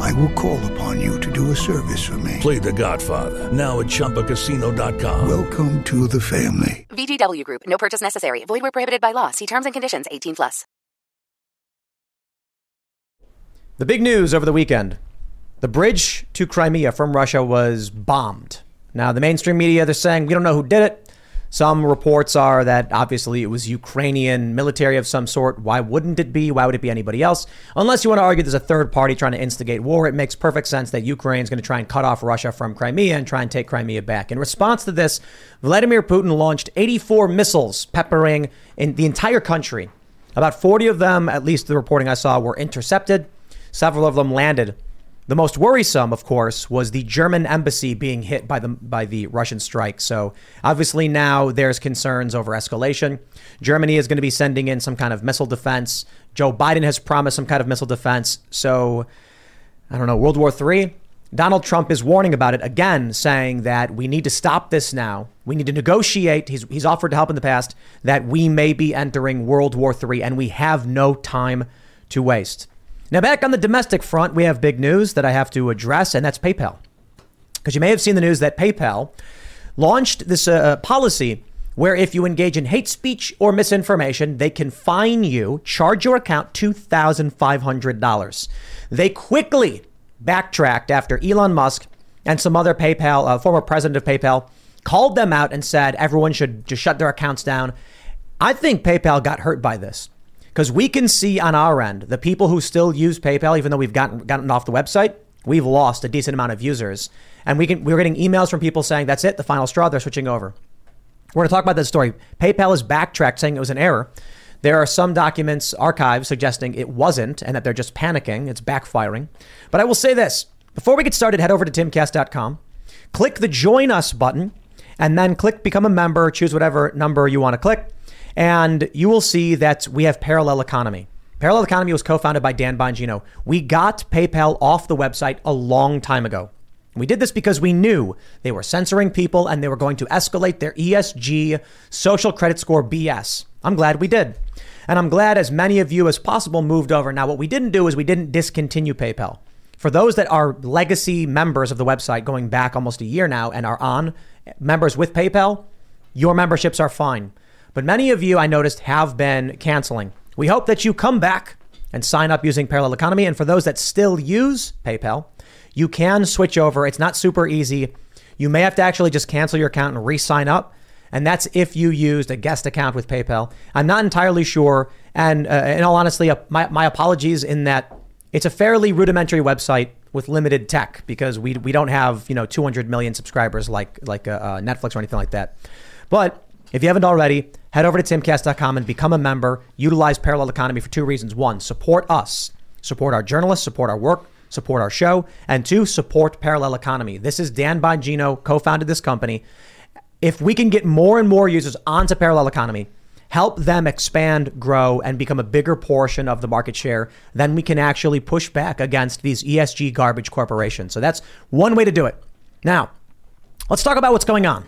I will call upon you to do a service for me. Play The Godfather, now at ChumbaCasino.com. Welcome to the family. VGW Group. No purchase necessary. Void where prohibited by law. See terms and conditions. 18+. The big news over the weekend. The bridge to Crimea from Russia was bombed. Now, the mainstream media, they're saying, we don't know who did it. Some reports are that obviously it was Ukrainian military of some sort. Why wouldn't it be? Why would it be anybody else? Unless you want to argue there's a third party trying to instigate war, it makes perfect sense that Ukraine's going to try and cut off Russia from Crimea and try and take Crimea back. In response to this, Vladimir Putin launched 84 missiles peppering in the entire country. About 40 of them, at least the reporting I saw, were intercepted. Several of them landed. The most worrisome, of course, was the German embassy being hit by the Russian strike. So obviously now there's concerns over escalation. Germany is going to be sending in some kind of missile defense. Joe Biden has promised some kind of missile defense. So I don't know, World War III. Donald Trump is warning about it again, saying that we need to stop this now. We need to negotiate. He's offered to help in the past that we may be entering World War III, and we have no time to waste. Now, back on the domestic front, we have big news that I have to address, and that's PayPal. Because you may have seen the news that PayPal launched this policy where if you engage in hate speech or misinformation, they can fine you, charge your account $2,500. They quickly backtracked after Elon Musk and some other PayPal, former president of PayPal, called them out and said everyone should just shut their accounts down. I think PayPal got hurt by this. Because we can see on our end, the people who still use PayPal, even though we've gotten off the website, we've lost a decent amount of users. And we're getting emails from people saying, that's it, the final straw, they're switching over. We're going to talk about that story. PayPal has backtracked, saying it was an error. There are some documents, archives, suggesting it wasn't and that they're just panicking. It's backfiring. But I will say this. Before we get started, head over to TimCast.com. Click the Join Us button and then click Become a Member. Choose whatever number you want to click. And you will see that we have Parallel Economy. Parallel Economy was co-founded by Dan Bongino. We got PayPal off the website a long time ago. We did this because we knew they were censoring people and they were going to escalate their ESG social credit score BS. I'm glad we did. And I'm glad as many of you as possible moved over. Now, what we didn't do is we didn't discontinue PayPal. For those that are legacy members of the website going back almost a year now and are on members with PayPal, your memberships are fine. But many of you, I noticed, have been canceling. We hope that you come back and sign up using Parallel Economy. And for those that still use PayPal, you can switch over. It's not super easy. You may have to actually just cancel your account and re-sign up. And that's if you used a guest account with PayPal. I'm not entirely sure. And in all honesty, my apologies in that it's a fairly rudimentary website with limited tech because we don't have, 200 million subscribers like Netflix or anything like that. But if you haven't already, head over to timcast.com and become a member. Utilize Parallel Economy for two reasons. One, support us, support our journalists, support our work, support our show. And two, support Parallel Economy. This is Dan Bongino, co-founded this company. If we can get more and more users onto Parallel Economy, help them expand, grow, and become a bigger portion of the market share, then we can actually push back against these ESG garbage corporations. So that's one way to do it. Now, let's talk about what's going on.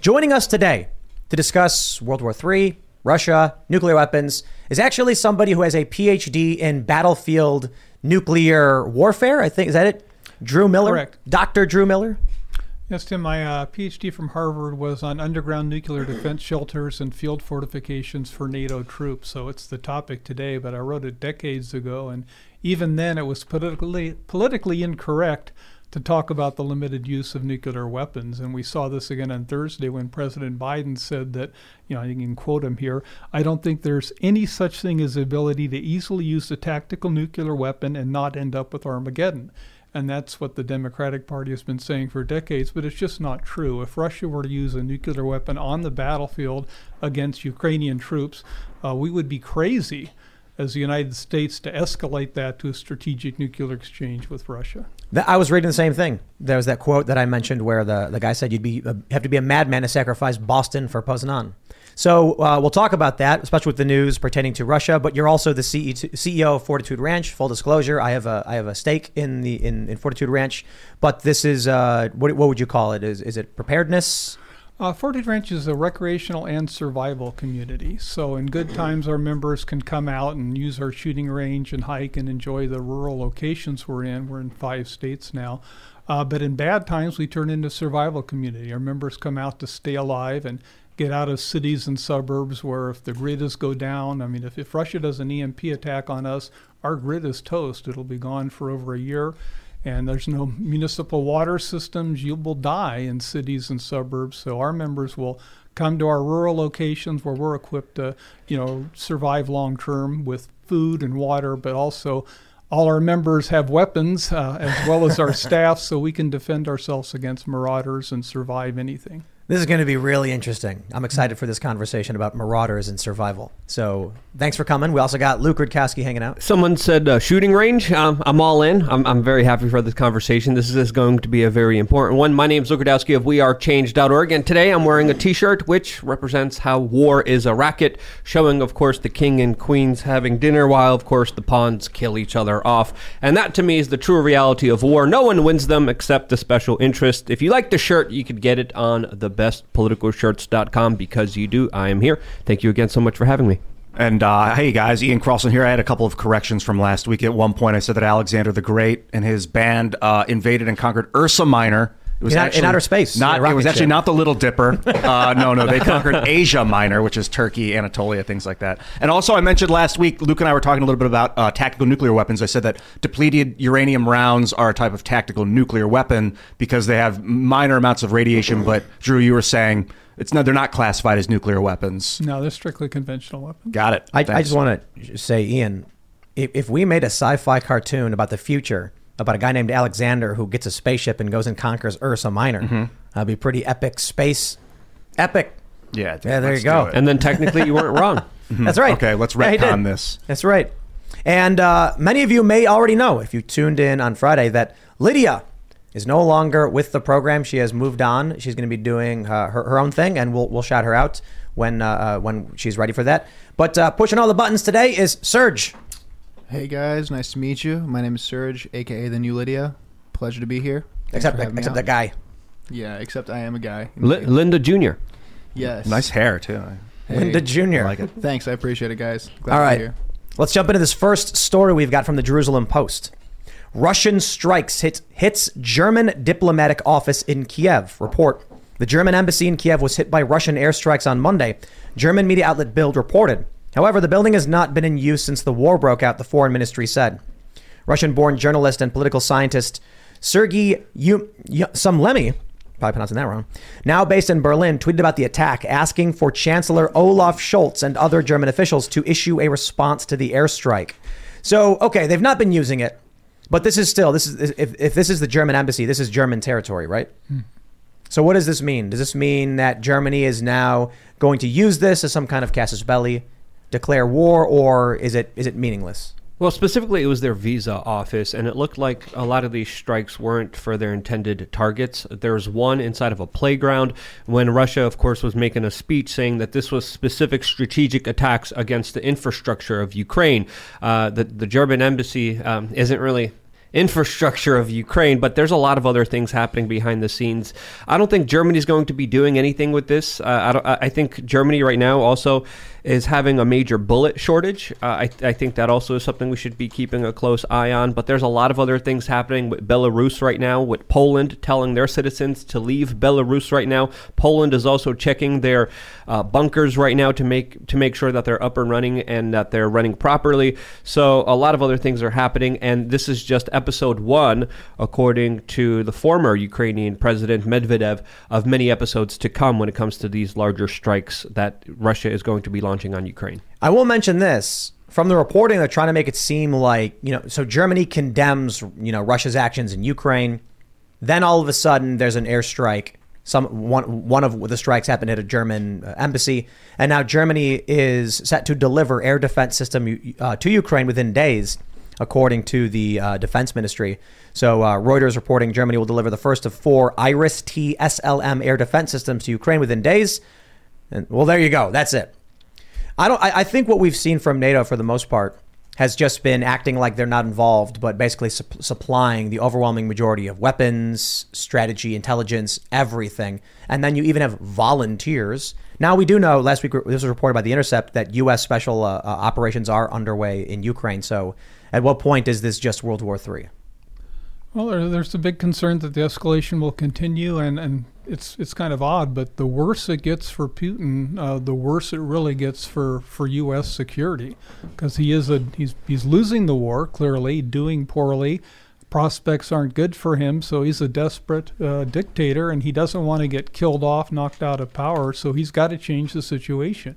Joining us today to discuss World War III, Russia, nuclear weapons, is actually somebody who has a PhD in battlefield nuclear warfare. I think, is that it? Drew Miller? Correct. Dr. Drew Miller? Yes, Tim. My PhD from Harvard was on underground nuclear defense shelters and field fortifications for NATO troops. So it's the topic today, but I wrote it decades ago. And even then, it was politically incorrect to talk about the limited use of nuclear weapons. And we saw this again on Thursday when President Biden said that, I can quote him here, I don't think there's any such thing as the ability to easily use a tactical nuclear weapon and not end up with Armageddon. And that's what the Democratic Party has been saying for decades, but it's just not true. If Russia were to use a nuclear weapon on the battlefield against Ukrainian troops, we would be crazy as the United States to escalate that to a strategic nuclear exchange with Russia. I was reading the same thing. There was that quote that I mentioned where the guy said you have to be a madman to sacrifice Boston for Poznan. So we'll talk about that, especially with the news pertaining to Russia. But you're also the CEO of Fortitude Ranch. Full disclosure, I have a stake in Fortitude Ranch. But this is what would you call it? Is it preparedness? Fortitude Ranch is a recreational and survival community. So in good times, our members can come out and use our shooting range and hike and enjoy the rural locations we're in. We're in 5 states now. But in bad times, we turn into a survival community. Our members come out to stay alive and get out of cities and suburbs where if the grid is go down, I mean, if Russia does an EMP attack on us, our grid is toast. It'll be gone for over a year. And there's no municipal water systems. You will die in cities and suburbs. So our members will come to our rural locations where we're equipped to, survive long term with food and water, but also all our members have weapons as well as our staff, so we can defend ourselves against marauders and survive anything. This is going to be really interesting. I'm excited for this conversation about marauders and survival. So thanks for coming. We also got Luke Rudkowski hanging out. Someone said shooting range. I'm all in. I'm very happy for this conversation. This is going to be a very important one. My name is Luke Rudkowski of WeAreChange.org, and today I'm wearing a T-shirt which represents how war is a racket, showing, of course, the king and queens having dinner while, of course, the pawns kill each other off. And that, to me, is the true reality of war. No one wins them except the special interest. If you like the shirt, you could get it on the bestpoliticalshirts.com because you do. I am here. Thank you again so much for having me. And hey guys, Ian Crossan here. I had a couple of corrections from last week. At one point I said that Alexander the Great and his band invaded and conquered Ursa Minor. It was actually in outer space. It was actually not the Little Dipper. No, they conquered Asia Minor, which is Turkey, Anatolia, things like that. And also, I mentioned last week, Luke and I were talking a little bit about tactical nuclear weapons. I said that depleted uranium rounds are a type of tactical nuclear weapon because they have minor amounts of radiation. But Drew, you were saying they're not classified as nuclear weapons. No, they're strictly conventional weapons. Got it. I just want to say, Ian, if we made a sci-fi cartoon about the future, about a guy named Alexander who gets a spaceship and goes and conquers Ursa Minor. Mm-hmm. That'd be pretty epic space. Epic. Yeah. Yeah, there you go. And then technically you weren't wrong. Mm-hmm. That's right. Okay, let's retcon this. That's right. And many of you may already know, if you tuned in on Friday, that Lydia is no longer with the program. She has moved on. She's going to be doing her own thing, and we'll shout her out when she's ready for that. But pushing all the buttons today is Serge. Hey guys, nice to meet you. My name is Serge, aka the New Lydia. Pleasure to be here. Except that guy. Yeah, except I am a guy. Linda Jr. Yes. Nice hair too. Hey, Linda Jr. I like it. Thanks, I appreciate it, guys. Glad to be here. Let's jump into this first story we've got from the Jerusalem Post. Russian strikes hits German diplomatic office in Kiev. Report. The German embassy in Kiev was hit by Russian airstrikes on Monday. German media outlet Bild reported. However, the building has not been in use since the war broke out, the foreign ministry said. Russian-born journalist and political scientist Sergei Somlemy, probably pronouncing that wrong, now based in Berlin, tweeted about the attack, asking for Chancellor Olaf Scholz and other German officials to issue a response to the airstrike. So, okay, they've not been using it, but if this is the German embassy, this is German territory, right? Hmm. So what does this mean? Does this mean that Germany is now going to use this as some kind of casus belli? Declare war, or is it meaningless? Well, specifically, it was their visa office, and it looked like a lot of these strikes weren't for their intended targets. There's one inside of a playground when Russia, of course, was making a speech saying that this was specific strategic attacks against the infrastructure of Ukraine. The German embassy isn't really infrastructure of Ukraine, but there's a lot of other things happening behind the scenes. I don't think Germany's going to be doing anything with this. I think Germany right now also is having a major bullet shortage. I think that also is something we should be keeping a close eye on. But there's a lot of other things happening with Belarus right now, with Poland telling their citizens to leave Belarus right now. Poland is also checking their bunkers right now to make sure that they're up and running and that they're running properly. So a lot of other things are happening, and this is just episode 1, according to the former Ukrainian president Medvedev, of many episodes to come when it comes to these larger strikes that Russia is going to be launching on Ukraine. I will mention this. From the reporting, they're trying to make it seem like, so Germany condemns, Russia's actions in Ukraine. Then all of a sudden there's an airstrike. One of the strikes happened at a German embassy, and now Germany is set to deliver air defense system to Ukraine within days. according to the defense ministry. So Reuters reporting Germany will deliver the first of 4 IRIS-T SLM air defense systems to Ukraine within days. And well, there you go. That's it. I think what we've seen from NATO for the most part has just been acting like they're not involved, but basically supplying the overwhelming majority of weapons, strategy, intelligence, everything. And then you even have volunteers. Now, we do know last week, this was reported by The Intercept, that U.S. special operations are underway in Ukraine. So at what point is this just World War III? Well, there's a big concern that the escalation will continue, and it's kind of odd, but the worse it gets for Putin, the worse it really gets for U.S. security, because he's losing the war, clearly, doing poorly. Prospects aren't good for him, so he's a desperate dictator, and he doesn't want to get killed off, knocked out of power, so he's got to change the situation.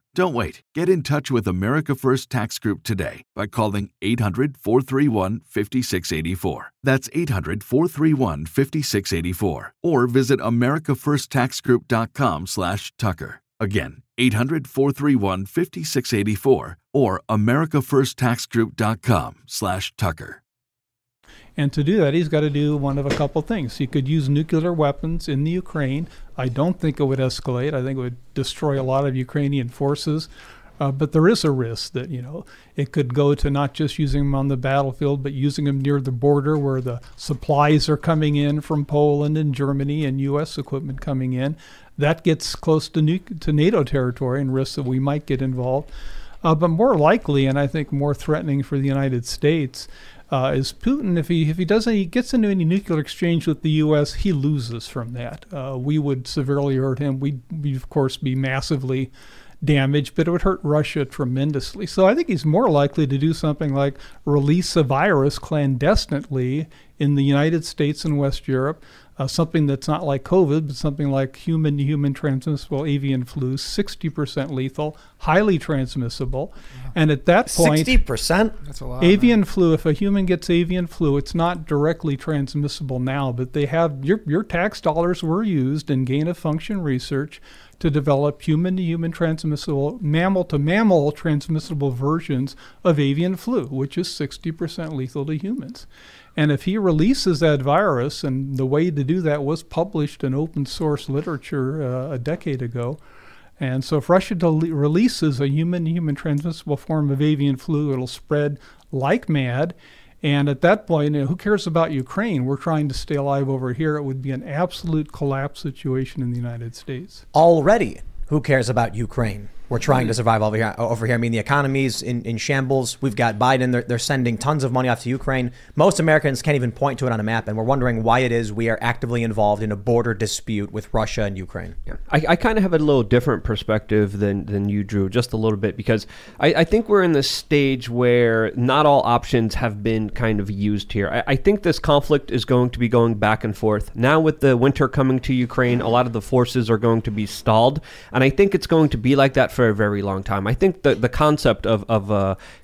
Don't wait. Get in touch with America First Tax Group today by calling 800-431-5684. That's 800-431-5684. Or visit americafirstaxgroup.com/Tucker. Again, 800-431-5684 or americafirstaxgroup.com/Tucker. And to do that, he's got to do one of a couple things. He could use nuclear weapons in the Ukraine. I don't think it would escalate. I think it would destroy a lot of Ukrainian forces. But there is a risk that, you know, it could go to not just using them on the battlefield, but using them near the border where the supplies are coming in from Poland and Germany and U.S. equipment coming in. That gets close to NATO territory and risks that we might get involved. But more likely, and I think more threatening for the United States, is Putin, if he gets into any nuclear exchange with the U.S., he loses from that. We would severely hurt him. We'd, of course, be massively damaged, but it would hurt Russia tremendously. So I think he's more likely to do something like release a virus clandestinely in the United States and West Europe, something that's not like COVID, but something like human-to-human transmissible avian flu, 60% lethal, highly transmissible. Wow. And at that point, 60%? That's a lot. Avian flu, if a human gets avian flu, it's not directly transmissible now, but they have your tax dollars were used in gain-of-function research to develop human-to-human transmissible, mammal-to-mammal transmissible versions of avian flu, which is 60% lethal to humans. And if he releases that virus, and the way to do that was published in open source literature a decade ago, and so if Russia releases a human-to-human transmissible form of avian flu, it'll spread like mad. And at that point, who cares about Ukraine? We're trying to stay alive over here. It would be an absolute collapse situation in the United States. Already, who cares about Ukraine? We're trying to survive over here. I mean, the economy's in shambles. We've got Biden. They're sending tons of money off to Ukraine. Most Americans can't even point to it on a map. And we're wondering why it is we are actively involved in a border dispute with Russia and Ukraine. Yeah. I kind of have a little different perspective than you, Drew, just a little bit, because I think we're in this stage where not all options have been kind of used here. I think this conflict is going to be going back and forth. Now with the winter coming to Ukraine, a lot of the forces are going to be stalled. And I think it's going to be like that for a very long time. I think the concept of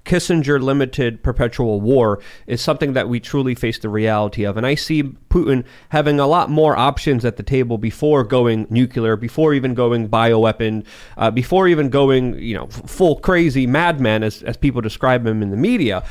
Kissinger limited perpetual war is something that we truly face the reality of. And I see Putin having a lot more options at the table before going nuclear, before even going bioweapon, before even going, full crazy madman as people describe him in the media.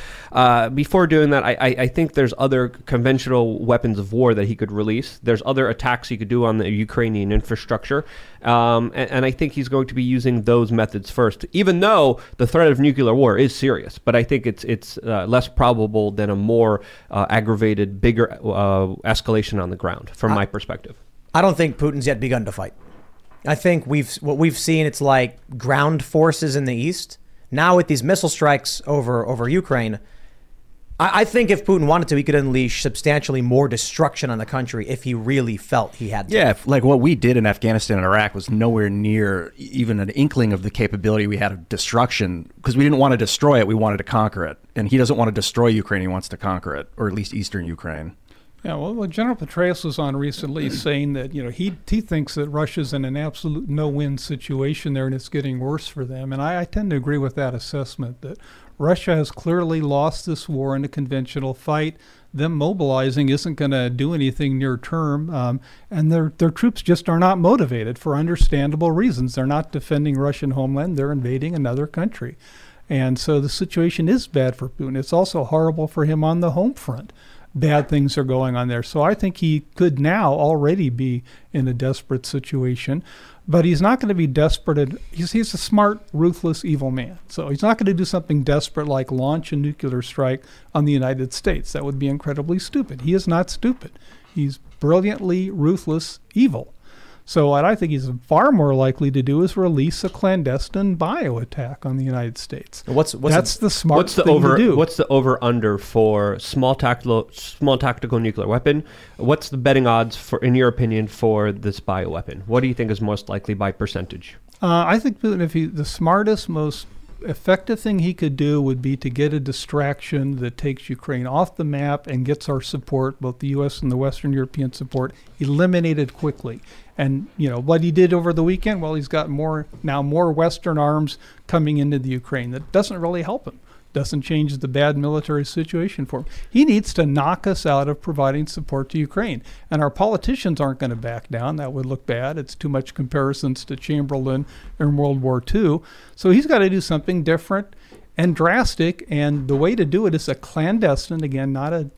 Before doing that, I think there's other conventional weapons of war that he could release. There's other attacks he could do on the Ukrainian infrastructure. And I think he's going to be using those methods first, even though the threat of nuclear war is serious. But I think it's less probable than a more aggravated, bigger escalation on the ground, from my perspective. I don't think Putin's yet begun to fight. I think what we've seen, it's like ground forces in the east. Now with these missile strikes over Ukraine, I think if Putin wanted to, he could unleash substantially more destruction on the country if he really felt he had to. Yeah, like what we did in Afghanistan and Iraq was nowhere near even an inkling of the capability we had of destruction, because we didn't want to destroy it, we wanted to conquer it. And he doesn't want to destroy Ukraine, he wants to conquer it, or at least eastern Ukraine. Yeah, well, General Petraeus was on recently saying that, you know, he thinks that Russia's in an absolute no-win situation there and it's getting worse for them. And I tend to agree with that assessment, that Russia has clearly lost this war in a conventional fight. Them mobilizing isn't going to do anything near term, and their troops just are not motivated for understandable reasons. They're not defending Russian homeland, they're invading another country. And so the situation is bad for Putin. It's also horrible for him on the home front. Bad things are going on there. So I think he could now already be in a desperate situation, but he's not going to be desperate. He's a smart, ruthless, evil man. So he's not going to do something desperate like launch a nuclear strike on the United States. That would be incredibly stupid. He is not stupid. He's brilliantly ruthless, evil. So what I think he's far more likely to do is release a clandestine bio attack on the United States. What's the smart thing to do. What's the over-under for small tactical nuclear weapon? What's the betting odds, for, in your opinion, for this bio weapon? What do you think is most likely by percentage? I think Putin, if the smartest, most effective thing he could do would be to get a distraction that takes Ukraine off the map and gets our support, both the U.S. and the Western European support, eliminated quickly. And, you know, what he did over the weekend, well, he's got more Western arms coming into the Ukraine. That doesn't really help him. Doesn't change the bad military situation for him. He needs to knock us out of providing support to Ukraine. And our politicians aren't going to back down. That would look bad. It's too much comparisons to Chamberlain in World War II. So he's got to do something different and drastic, and the way to do it is a clandestine, again, not an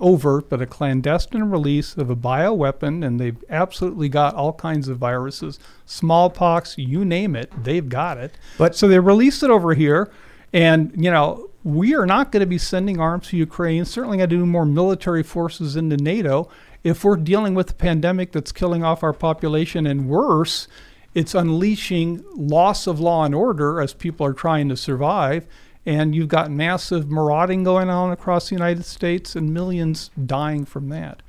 overt, but a clandestine release of a bioweapon, and they've absolutely got all kinds of viruses, smallpox, you name it, they've got it. But so they released it over here, and you know, we are not going to be sending arms to Ukraine, certainly going to do more military forces into NATO if we're dealing with a pandemic that's killing off our population, and worse, it's unleashing loss of law and order as people are trying to survive. And you've got massive marauding going on across the United States and millions dying from that.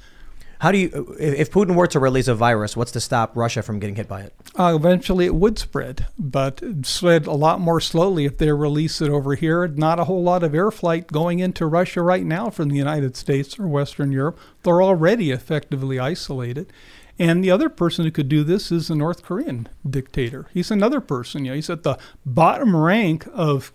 How do you, if Putin were to release a virus, what's to stop Russia from getting hit by it? Eventually it would spread, but spread a lot more slowly if they release it over here. Not a whole lot of air flight going into Russia right now from the United States or Western Europe. They're already effectively isolated. And the other person who could do this is the North Korean dictator. He's another person. You know, he's at the bottom rank of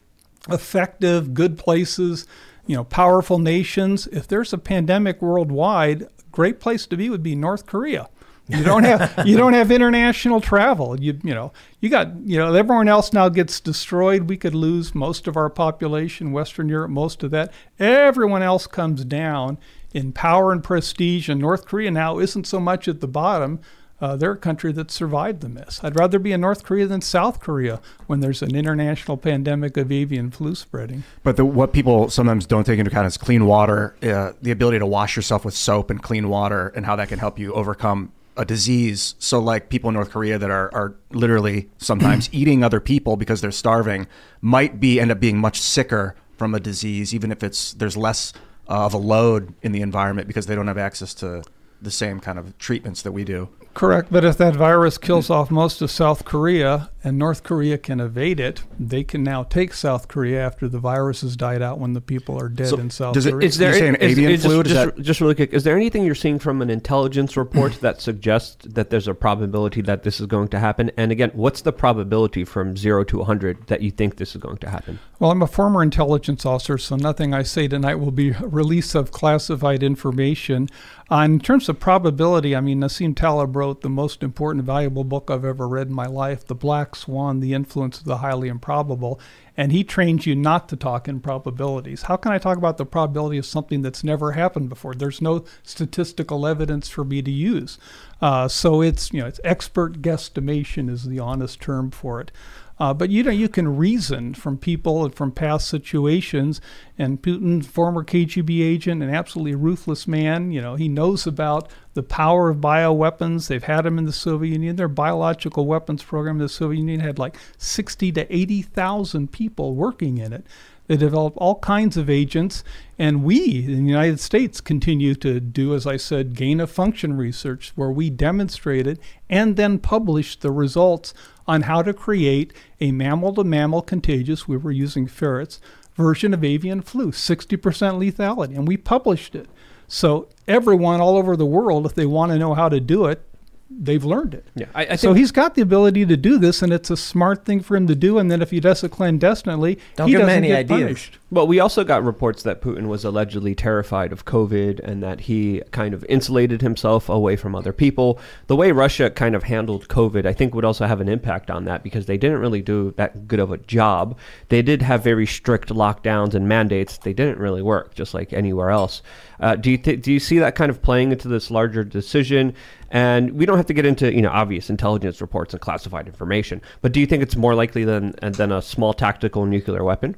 effective, good places, you know, powerful nations. If there's a pandemic worldwide, a great place to be would be North Korea. You don't have international travel. You know everyone else now gets destroyed. We could lose most of our population, Western Europe, most of that. Everyone else comes down in power and prestige, and North Korea now isn't so much at the bottom. They're a country that survived the mess. I'd rather be in North Korea than South Korea when there's an international pandemic of avian flu spreading. But what people sometimes don't take into account is clean water, the ability to wash yourself with soap and clean water, and how that can help you overcome a disease. So like people in North Korea that are literally sometimes eating other people because they're starving might be end up being much sicker from a disease, even if there's less of a load in the environment because they don't have access to the same kind of treatments that we do. Correct, but if that virus kills off most of South Korea and North Korea can evade it, they can now take South Korea after the virus has died out when the people are dead in South Korea. Is there avian flu? Just really quick, is there anything you're seeing from an intelligence report that suggests that there's a probability that this is going to happen? And again, what's the probability from 0 to 100 that you think this is going to happen? Well, I'm a former intelligence officer, so nothing I say tonight will be a release of classified information. In terms of probability, I mean, Nassim Taleb wrote the most important, valuable book I've ever read in my life, The Black Swan, The Influence of the Highly Improbable, and he trains you not to talk in probabilities. How can I talk about the probability of something that's never happened before? There's no statistical evidence for me to use. So it's expert guesstimation is the honest term for it. But you can reason from people and from past situations. And Putin, former KGB agent, an absolutely ruthless man, you know, he knows about the power of bioweapons. They've had them in the Soviet Union. Their biological weapons program in the Soviet Union had like 60 to 80,000 people working in it. They develop all kinds of agents, and we in the United States continue to do, as I said, gain of function research, where we demonstrate it and then publish the results on how to create a mammal to mammal contagious, we were using ferrets, version of avian flu, 60% lethality, and we published it. So everyone all over the world, if they want to know how to do it, they've learned it. Yeah, I think so. He's got the ability to do this, and it's a smart thing for him to do. And then if he does it clandestinely, he doesn't get punished. Well, we also got reports that Putin was allegedly terrified of COVID and that he kind of insulated himself away from other people. The way Russia kind of handled COVID, I think, would also have an impact on that, because they didn't really do that good of a job. They did have very strict lockdowns and mandates. They didn't really work, just like anywhere else. Do you see that kind of playing into this larger decision? And we don't have to get into, you know, obvious intelligence reports and classified information, but do you think it's more likely than a small tactical nuclear weapon?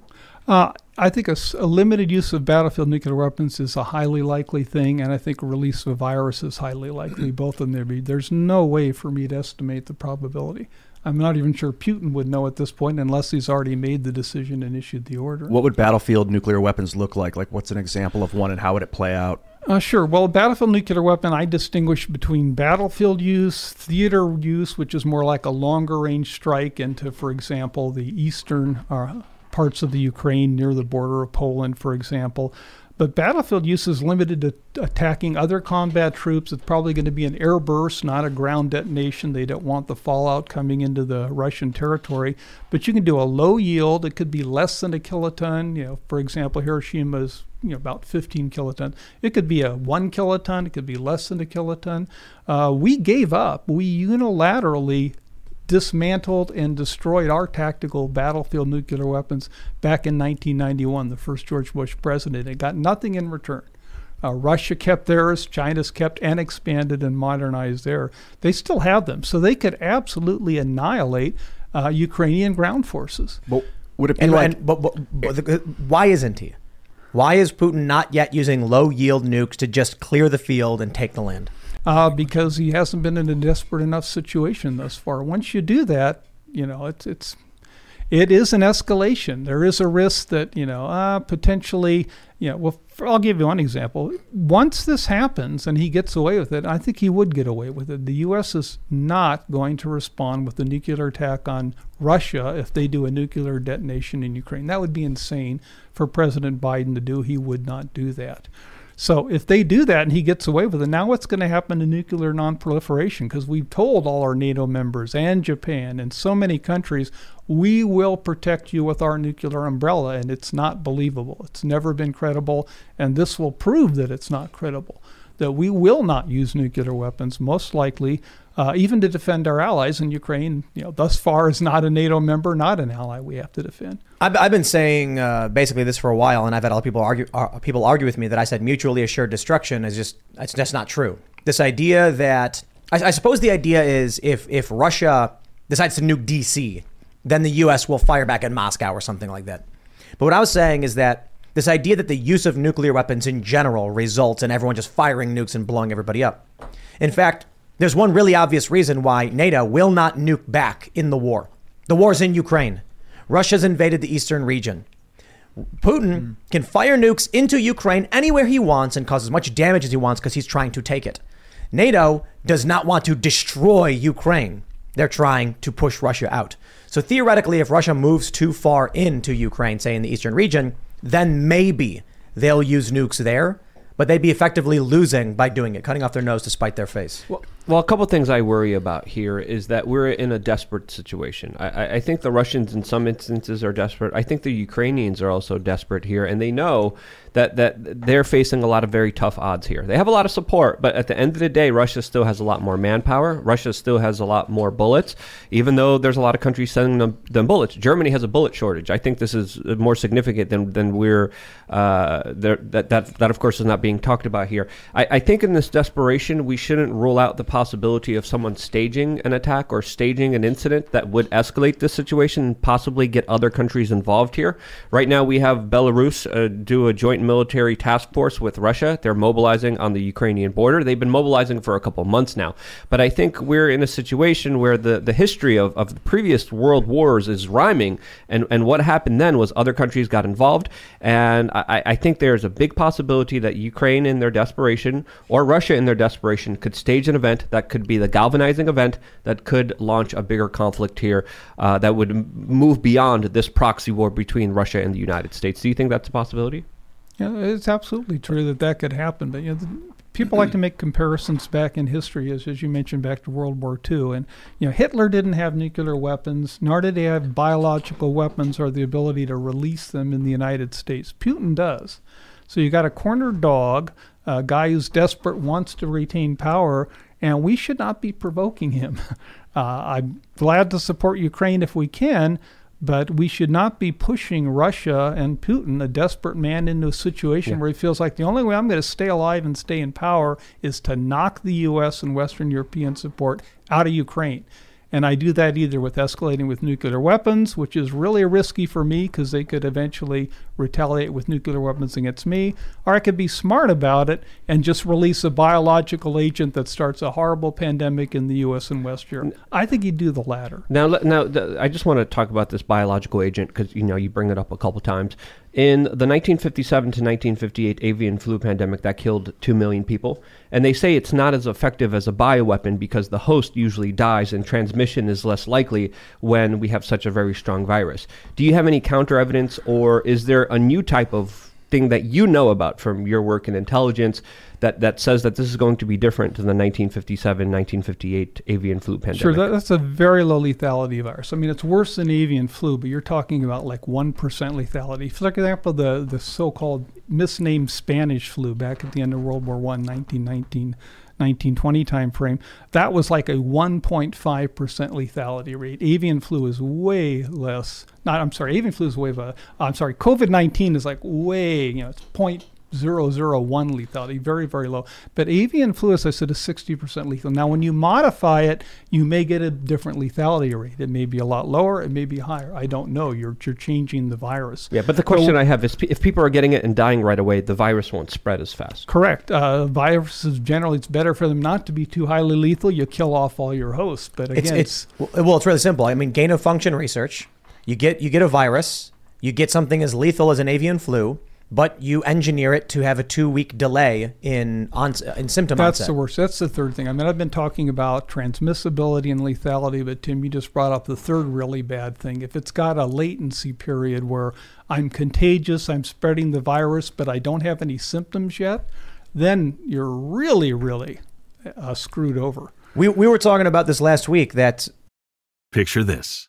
I think a limited use of battlefield nuclear weapons is a highly likely thing, and I think release of a virus is highly likely. Both of them, there's no way for me to estimate the probability. I'm not even sure Putin would know at this point, unless he's already made the decision and issued the order. What would battlefield nuclear weapons look like? Like, what's an example of one, and how would it play out? Sure. Well, a battlefield nuclear weapon, I distinguish between battlefield use, theater use, which is more like a longer range strike into, for example, the eastern parts of the Ukraine near the border of Poland, for example. But battlefield use is limited to attacking other combat troops. It's probably going to be an air burst, not a ground detonation. They don't want the fallout coming into the Russian territory. But you can do a low yield. It could be less than a kiloton. You know, for example, Hiroshima is, you know, about 15 kiloton. It could be a 1 kiloton. It could be less than a kiloton. We gave up. We unilaterally dismantled and destroyed our tactical battlefield nuclear weapons back in 1991, the first George Bush president. It got nothing in return. Russia kept theirs, China's kept and expanded and modernized theirs. They still have them, so they could absolutely annihilate Ukrainian ground forces. But would it be why isn't he? Why is Putin not yet using low-yield nukes to just clear the field and take the land? Because he hasn't been in a desperate enough situation thus far. Once you do that, you know, it is an escalation. There is a risk that, you know, potentially, you know, well, I'll give you one example. Once this happens and he gets away with it, I think he would get away with it. The U.S. is not going to respond with a nuclear attack on Russia if they do a nuclear detonation in Ukraine. That would be insane for President Biden to do. He would not do that. So if they do that and he gets away with it, now what's going to happen to nuclear nonproliferation? Because we've told all our NATO members and Japan and so many countries, we will protect you with our nuclear umbrella, and it's not believable. It's never been credible, and this will prove that it's not credible, that we will not use nuclear weapons, most likely, even to defend our allies in Ukraine. You know, thus far is not a NATO member, not an ally we have to defend. I've been saying basically this for a while, and I've had a lot of people argue with me that I said mutually assured destruction is just, it's just not true. This idea that, I suppose the idea is if Russia decides to nuke DC, then the US will fire back at Moscow or something like that. But what I was saying is that this idea that the use of nuclear weapons in general results in everyone just firing nukes and blowing everybody up. In fact, there's one really obvious reason why NATO will not nuke back in the war. The war's in Ukraine. Russia's invaded the eastern region. Putin can fire nukes into Ukraine anywhere he wants and cause as much damage as he wants because he's trying to take it. NATO does not want to destroy Ukraine. They're trying to push Russia out. So theoretically, if Russia moves too far into Ukraine, say in the eastern region, then maybe they'll use nukes there, but they'd be effectively losing by doing it, cutting off their nose to spite their face. Well, a couple of things I worry about here is that we're in a desperate situation. I think the Russians in some instances are desperate. I think the Ukrainians are also desperate here, and they know that they're facing a lot of very tough odds here. They have a lot of support, but at the end of the day, Russia still has a lot more manpower. Russia still has a lot more bullets, even though there's a lot of countries sending them bullets. Germany has a bullet shortage. I think this is more significant than we're that of course is not being talked about here. I think in this desperation, we shouldn't rule out the possibility of someone staging an attack or staging an incident that would escalate this situation and possibly get other countries involved here. Right now, we have Belarus do a joint military task force with Russia. They're mobilizing on the Ukrainian border. They've been mobilizing for a couple months now. But I think we're in a situation where the history of the previous world wars is rhyming. And what happened then was other countries got involved. And I think there's a big possibility that Ukraine in their desperation or Russia in their desperation could stage an event that could be the galvanizing event that could launch a bigger conflict here that would move beyond this proxy war between Russia and the United States. Do you think that's a possibility? Yeah, it's absolutely true that could happen. But you know, people like to make comparisons back in history, as you mentioned, back to World War II. And you know, Hitler didn't have nuclear weapons, nor did he have biological weapons or the ability to release them in the United States. Putin does. So you got a corner dog, a guy who's desperate, wants to retain power, and we should not be provoking him. I'm glad to support Ukraine if we can, but we should not be pushing Russia and Putin, a desperate man, into a situation where he feels like the only way I'm going to stay alive and stay in power is to knock the U.S. and Western European support out of Ukraine. And I do that either with escalating with nuclear weapons, which is really risky for me because they could eventually retaliate with nuclear weapons against me, or I could be smart about it and just release a biological agent that starts a horrible pandemic in the U.S. and West Europe. I think he'd do the latter. Now, I just want to talk about this biological agent because, you know, you bring it up a couple times. In the 1957 to 1958 avian flu pandemic that killed 2 million people, and they say it's not as effective as a bioweapon because the host usually dies and transmission is less likely when we have such a very strong virus. Do you have any counter evidence, or is there a new type of thing that you know about from your work in intelligence that says that this is going to be different than the 1957, 1958 avian flu pandemic? Sure, that's a very low lethality virus. I mean, it's worse than avian flu, but you're talking about like 1% lethality. For example, the so-called misnamed Spanish flu back at the end of World War I, 1919, 1920 time frame, that was like a 1.5% lethality rate. Avian flu is way less. COVID-19 is like way, you know, it's 0.001 lethality, very, very low. But avian flu, as I said, is 60% lethal. Now, when you modify it, you may get a different lethality rate. It may be a lot lower. It may be higher. I don't know. You're changing the virus. Yeah, but the question I have is, if people are getting it and dying right away, the virus won't spread as fast. Correct. Viruses, generally, it's better for them not to be too highly lethal. You kill off all your hosts. But again, it's really simple. I mean, gain of function research. You get a virus. You get something as lethal as an avian flu, but you engineer it to have a 2-week delay in symptom onset. That's the worst. That's the third thing. I mean, I've been talking about transmissibility and lethality, but Tim, you just brought up the third really bad thing. If it's got a latency period where I'm contagious, I'm spreading the virus, but I don't have any symptoms yet, then you're really, really screwed over. We were talking about this last week that... Picture this.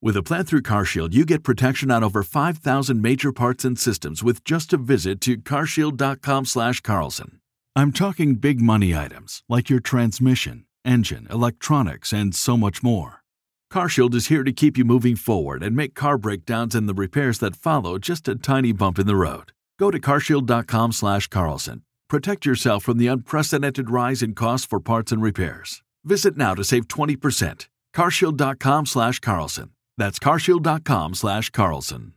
With a plan through CarShield, you get protection on over 5,000 major parts and systems with just a visit to carshield.com/Carlson. I'm talking big money items like your transmission, engine, electronics, and so much more. CarShield is here to keep you moving forward and make car breakdowns and the repairs that follow just a tiny bump in the road. Go to carshield.com/Carlson. Protect yourself from the unprecedented rise in costs for parts and repairs. Visit now to save 20%. carshield.com/Carlson. That's carshield.com/Carlson.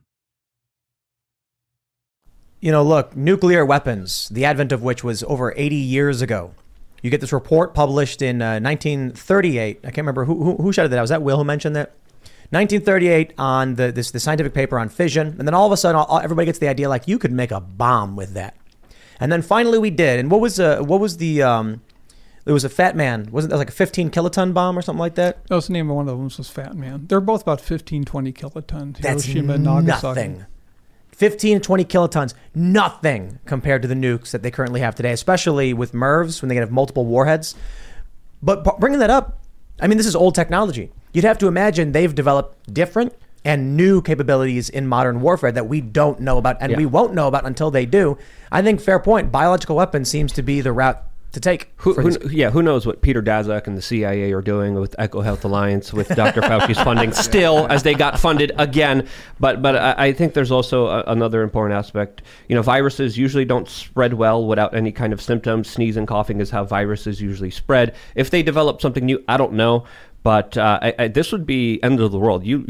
You know, look, nuclear weapons, the advent of which was over 80 years ago. You get this report published in 1938. I can't remember who shouted that out. Was that Will who mentioned that? 1938 on the scientific paper on fission. And then all of a sudden, everybody gets the idea like you could make a bomb with that. And then finally we did. And there was a Fat Man. Wasn't that like a 15 kiloton bomb or something like that? That was the name of one of them. Was Fat Man. They're both about 15, 20 kilotons. That's Hiroshima and Nagasaki. Nothing. 15 to 20 kilotons, nothing compared to the nukes that they currently have today, especially with MIRVs when they can have multiple warheads. But bringing that up, I mean, this is old technology. You'd have to imagine they've developed different and new capabilities in modern warfare that we don't know about and we won't know about until they do. I think fair point. Biological weapons seems to be the route to take. Who knows what Peter Daszak and the CIA are doing with EcoHealth Alliance with Dr. Fauci's funding still as they got funded again. But I think there's also another important aspect. You know, viruses usually don't spread well without any kind of symptoms. Sneezing, coughing is how viruses usually spread. If they develop something new, I don't know. But this would be end of the world. You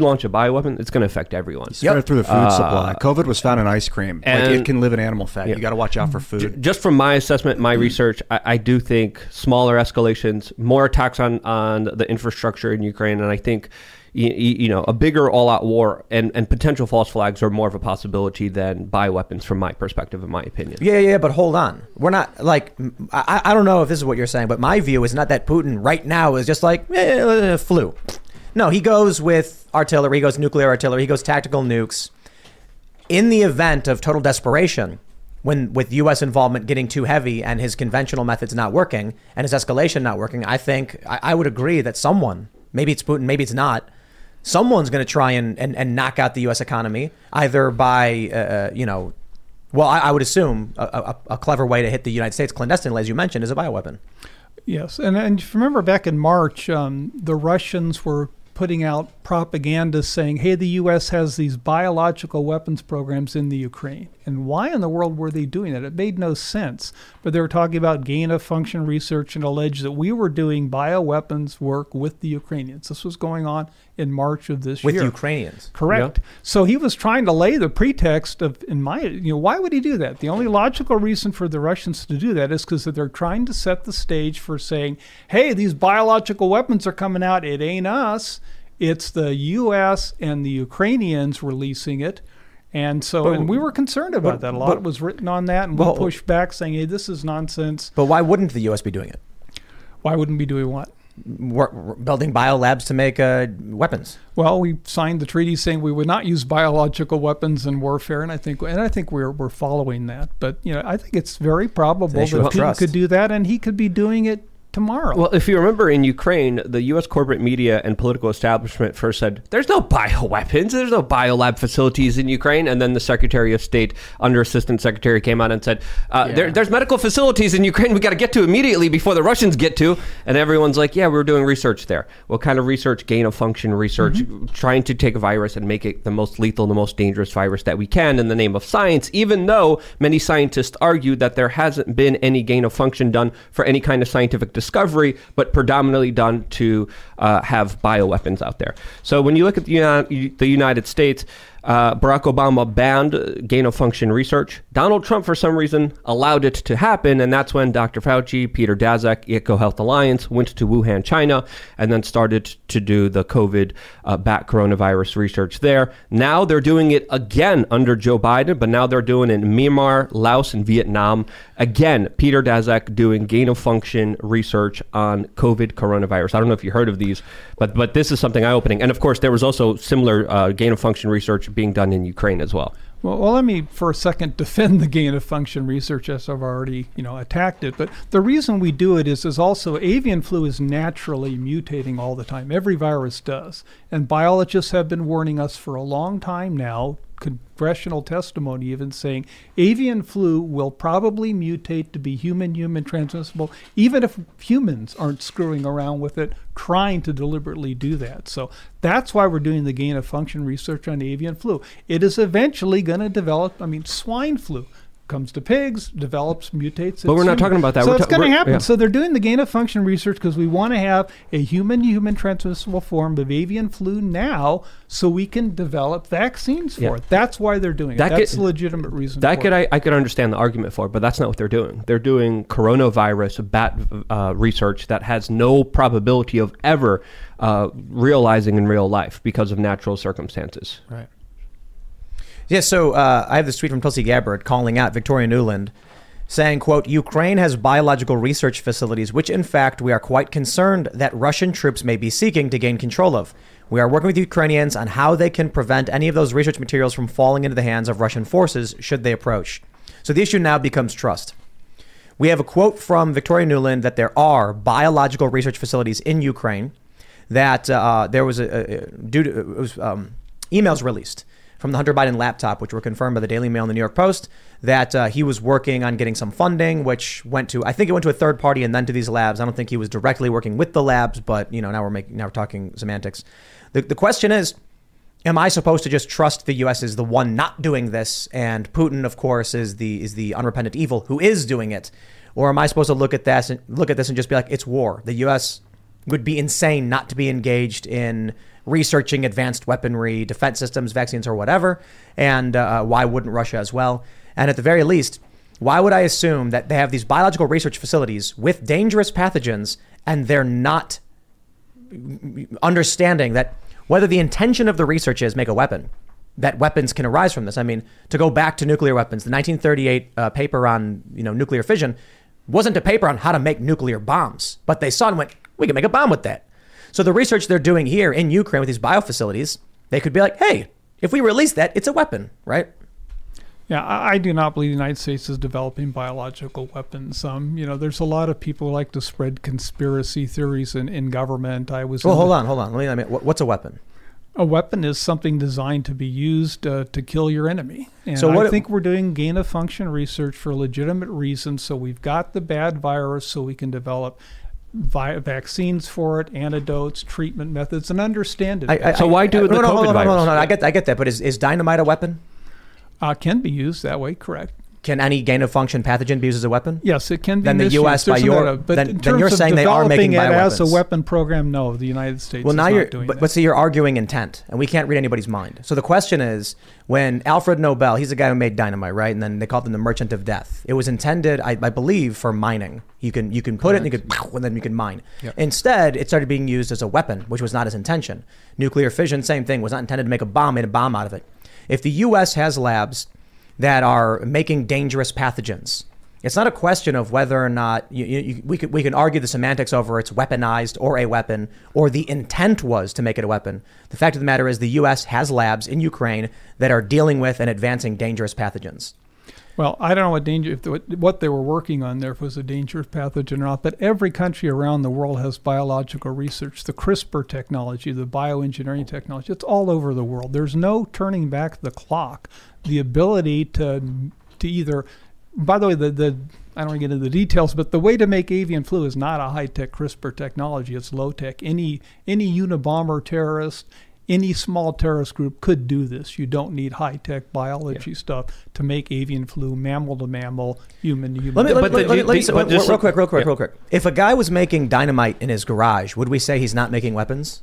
launch a bioweapon, it's going to affect everyone. You spread it through the food supply. COVID was found in ice cream. It can live in animal fat. Yeah. You got to watch out for food. Just from my assessment, my research, I do think smaller escalations, more attacks on the infrastructure in Ukraine, and I think a bigger all-out war and potential false flags are more of a possibility than bioweapons from my perspective, in my opinion. Yeah, but hold on. We're not like, I don't know if this is what you're saying, but my view is not that Putin right now is just like, flu. No, he goes with artillery, he goes nuclear artillery, he goes tactical nukes. In the event of total desperation, with U.S. involvement getting too heavy and his conventional methods not working and his escalation not working, I think, I would agree that someone, maybe it's Putin, maybe it's not, someone's going to try and knock out the U.S. economy, either by, I would assume a clever way to hit the United States clandestinely, as you mentioned, is a bioweapon. Yes. And if you remember back in March, the Russians were putting out propaganda saying, hey, the U.S. has these biological weapons programs in the Ukraine. And why in the world were they doing that? It made no sense. But they were talking about gain-of-function research and alleged that we were doing bioweapons work with the Ukrainians. This was going on in March of this year. With Ukrainians. Correct. Yep. So he was trying to lay the pretext of, why would he do that? The only logical reason for the Russians to do that is because they're trying to set the stage for saying, hey, these biological weapons are coming out. It ain't us. It's the U.S. and the Ukrainians releasing it. And so we were concerned about that. A lot it was written on that, and we pushed back saying, hey, this is nonsense. But why wouldn't the U.S. be doing it? Why wouldn't we do what? We're building biolabs to make weapons. Well, we signed the treaty saying we would not use biological weapons in warfare, and I think we're following that. But I think it's very probable that Putin could do that, and he could be doing it tomorrow. Well, if you remember in Ukraine, the U.S. corporate media and political establishment first said, there's no bioweapons, there's no biolab facilities in Ukraine. And then the Secretary of State under Assistant Secretary came out and said, there's medical facilities in Ukraine we got to get to immediately before the Russians get to. And everyone's like, yeah, we're doing research there. What kind of research? Gain of function research, trying to take a virus and make it the most lethal, the most dangerous virus that we can in the name of science, even though many scientists argue that there hasn't been any gain of function done for any kind of scientific discovery, but predominantly done to have bioweapons out there. So when you look at the United States, Barack Obama banned gain-of-function research. Donald Trump, for some reason, allowed it to happen, and that's when Dr. Fauci, Peter Daszak, EcoHealth Alliance went to Wuhan, China, and then started to do the COVID coronavirus research there. Now they're doing it again under Joe Biden, but now they're doing it in Myanmar, Laos, and Vietnam. Again, Peter Daszak doing gain-of-function research on COVID coronavirus. I don't know if you heard of these, but this is something eye-opening. And of course, there was also similar gain-of-function research being done in Ukraine as well. Well, let me for a second defend the gain-of-function research as I've already, attacked it. But the reason we do it is also avian flu is naturally mutating all the time. Every virus does. And biologists have been warning us for a long time now, congressional testimony even saying avian flu will probably mutate to be human-human transmissible, even if humans aren't screwing around with it, trying to deliberately do that. So that's why we're doing the gain-of-function research on avian flu. It is eventually going to develop, swine flu comes to pigs, develops, mutates. But we're not talking about that. So it's going to happen. Yeah. So they're doing the gain-of-function research because we want to have a human-to-human transmissible form of avian flu now so we can develop vaccines for it. That's why they're doing it. That's the legitimate reason for it. I could understand the argument for it, but that's not what they're doing. They're doing coronavirus bat research that has no probability of ever realizing in real life because of natural circumstances. Right. Yeah, so I have this tweet from Tulsi Gabbard calling out Victoria Nuland, saying, quote, Ukraine has biological research facilities, which in fact we are quite concerned that Russian troops may be seeking to gain control of. We are working with Ukrainians on how they can prevent any of those research materials from falling into the hands of Russian forces should they approach. So the issue now becomes trust. We have a quote from Victoria Nuland that there are biological research facilities in Ukraine, that there was emails released from the Hunter Biden laptop, which were confirmed by the Daily Mail and the New York Post, that he was working on getting some funding, which went to, I think it went to a third party and then to these labs. I don't think he was directly working with the labs, but you know, now we're talking semantics. The question is, am I supposed to just trust the U.S. is the one not doing this? And Putin, of course, is the unrepentant evil who is doing it. Or am I supposed to look at this and just be like, it's war. The U.S. would be insane not to be engaged in researching advanced weaponry, defense systems, vaccines, or whatever. And why wouldn't Russia as well? And at the very least, why would I assume that they have these biological research facilities with dangerous pathogens and they're not understanding that whether the intention of the research is make a weapon, that weapons can arise from this? I mean, to go back to nuclear weapons, the 1938 paper on, nuclear fission wasn't a paper on how to make nuclear bombs, but they saw and went, we can make a bomb with that. So the research they're doing here in Ukraine with these biofacilities, they could be like, hey, if we release that, it's a weapon, right? Yeah, I do not believe the United States is developing biological weapons. There's a lot of people who like to spread conspiracy theories in government. Hold on. What's a weapon? A weapon is something designed to be used to kill your enemy. And so I think we're doing gain-of-function research for legitimate reasons. So we've got the bad virus so we can develop vaccines for it, antidotes, treatment methods, and understand it. I get that, but is dynamite a weapon? Can be used that way, correct. Can any gain-of-function pathogen be used as a weapon? Yes, it can be. Then the U.S. Then you're saying they are making bioweapons. As a weapon program, no, the United States is not doing that. But see, you're arguing intent, and we can't read anybody's mind. So the question is, when Alfred Nobel, he's the guy who made dynamite, right? And then they called him the merchant of death. It was intended, I believe, for mining. You can put it, and you can mine. Yep. Instead, it started being used as a weapon, which was not his intention. Nuclear fission, same thing, was not intended to make a bomb, made a bomb out of it. If the U.S. has labs that are making dangerous pathogens, it's not a question of whether or not we can argue the semantics over it's weaponized or a weapon or the intent was to make it a weapon. The fact of the matter is the U.S. has labs in Ukraine that are dealing with and advancing dangerous pathogens. Well, I don't know what they were working on there, if it was a dangerous pathogen or not, but every country around the world has biological research. The CRISPR technology, the bioengineering technology, it's all over the world. There's no turning back the clock. The ability to either, by the way, I don't want to get into the details, but the way to make avian flu is not a high-tech CRISPR technology. It's low-tech. Any Unabomber terrorist, any small terrorist group could do this. You don't need high-tech biology stuff to make avian flu mammal-to-mammal, human-to-human. Real quick. If a guy was making dynamite in his garage, would we say he's not making weapons?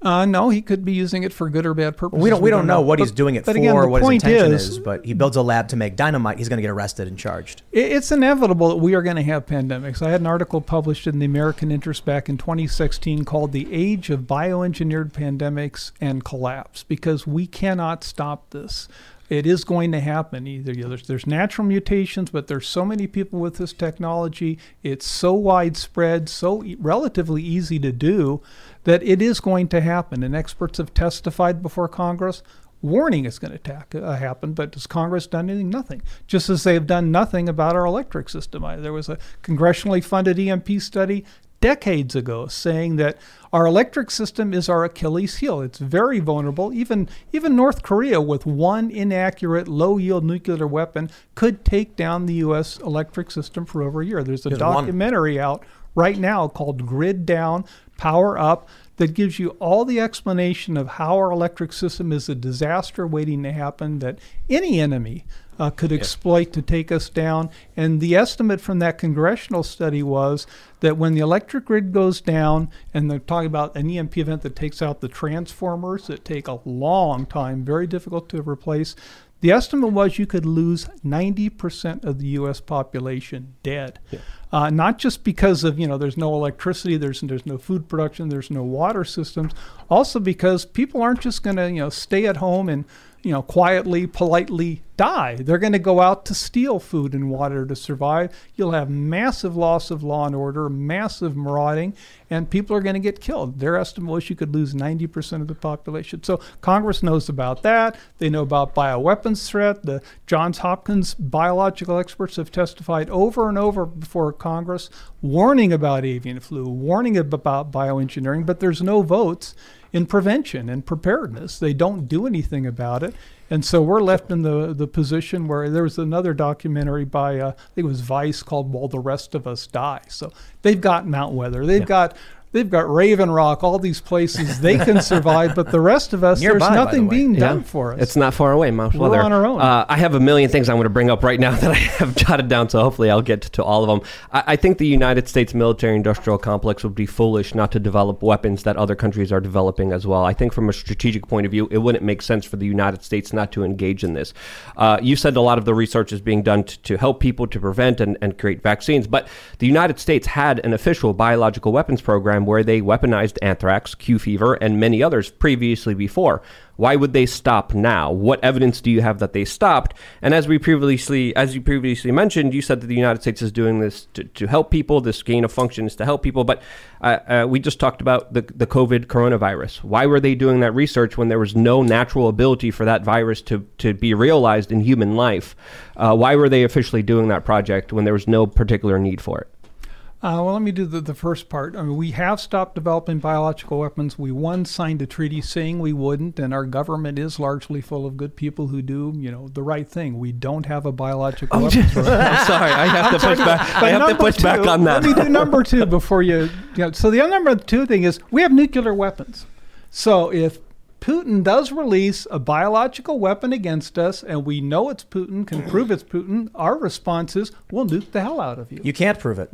No, he could be using it for good or bad purposes. We don't know what he's doing it for, again, what his intention is, but he builds a lab to make dynamite, he's going to get arrested and charged. It's inevitable that we are going to have pandemics. I had an article published in the American Interest back in 2016 called The Age of Bioengineered Pandemics and Collapse, because we cannot stop this. It is going to happen. There's natural mutations, but there's so many people with this technology. It's so widespread, so relatively easy to do, that it is going to happen. And experts have testified before Congress, warning it's going to happen. But has Congress done anything? Nothing. Just as they've done nothing about our electric system. There was a congressionally funded EMP study decades ago saying that our electric system is our Achilles heel. It's very vulnerable. Even North Korea with one inaccurate low-yield nuclear weapon could take down the U.S. electric system for over a year. There's a documentary out right now called Grid Down, Power Up, that gives you all the explanation of how our electric system is a disaster waiting to happen that any enemy could exploit to take us down. And the estimate from that congressional study was that when the electric grid goes down, and they're talking about an EMP event that takes out the transformers that take a long time, very difficult to replace, the estimate was you could lose 90% of the U.S. population dead. Yeah. Not just because of, there's no electricity, there's no food production, there's no water systems, also because people aren't just going to, stay at home and, quietly, politely die. They're going to go out to steal food and water to survive. You'll have massive loss of law and order, massive marauding, and people are going to get killed. Their estimate was you could lose 90% of the population. So Congress knows about that. They know about bioweapons threat. The Johns Hopkins biological experts have testified over and over before Congress, warning about avian flu, warning about bioengineering, but there's no votes in prevention and preparedness. They don't do anything about it. And so we're left in the position where there was another documentary by, I think it was Vice, called While the Rest of Us Die. So they've got Mount Weather. They've got Raven Rock, all these places they can survive, but the rest of us, nearby, there's nothing being done for us. It's not far away, Mount Weather. We're on our own. I have a million things I'm going to bring up right now that I have jotted down, so hopefully I'll get to all of them. I think the United States military-industrial complex would be foolish not to develop weapons that other countries are developing as well. I think from a strategic point of view, it wouldn't make sense for the United States not to engage in this. You said a lot of the research is being done to help people to prevent and create vaccines, but the United States had an official biological weapons program where they weaponized anthrax, Q fever, and many others previously before. Why would they stop now? What evidence do you have that they stopped? And as you previously mentioned, you said that the United States is doing this to help people. This gain of function is to help people. But we just talked about the COVID coronavirus. Why were they doing that research when there was no natural ability for that virus to be realized in human life? Why were they officially doing that project when there was no particular need for it? Well, let me do the first part. I mean, we have stopped developing biological weapons. We signed a treaty saying we wouldn't, and our government is largely full of good people who do, the right thing. We don't have a biological weapons program. I'm sorry, I have to push back. I have to push back on that. Let me do number two before you. So the number two thing is we have nuclear weapons. So if Putin does release a biological weapon against us, and we know it's Putin, can prove it's Putin, our response is, we'll nuke the hell out of you. You can't prove it.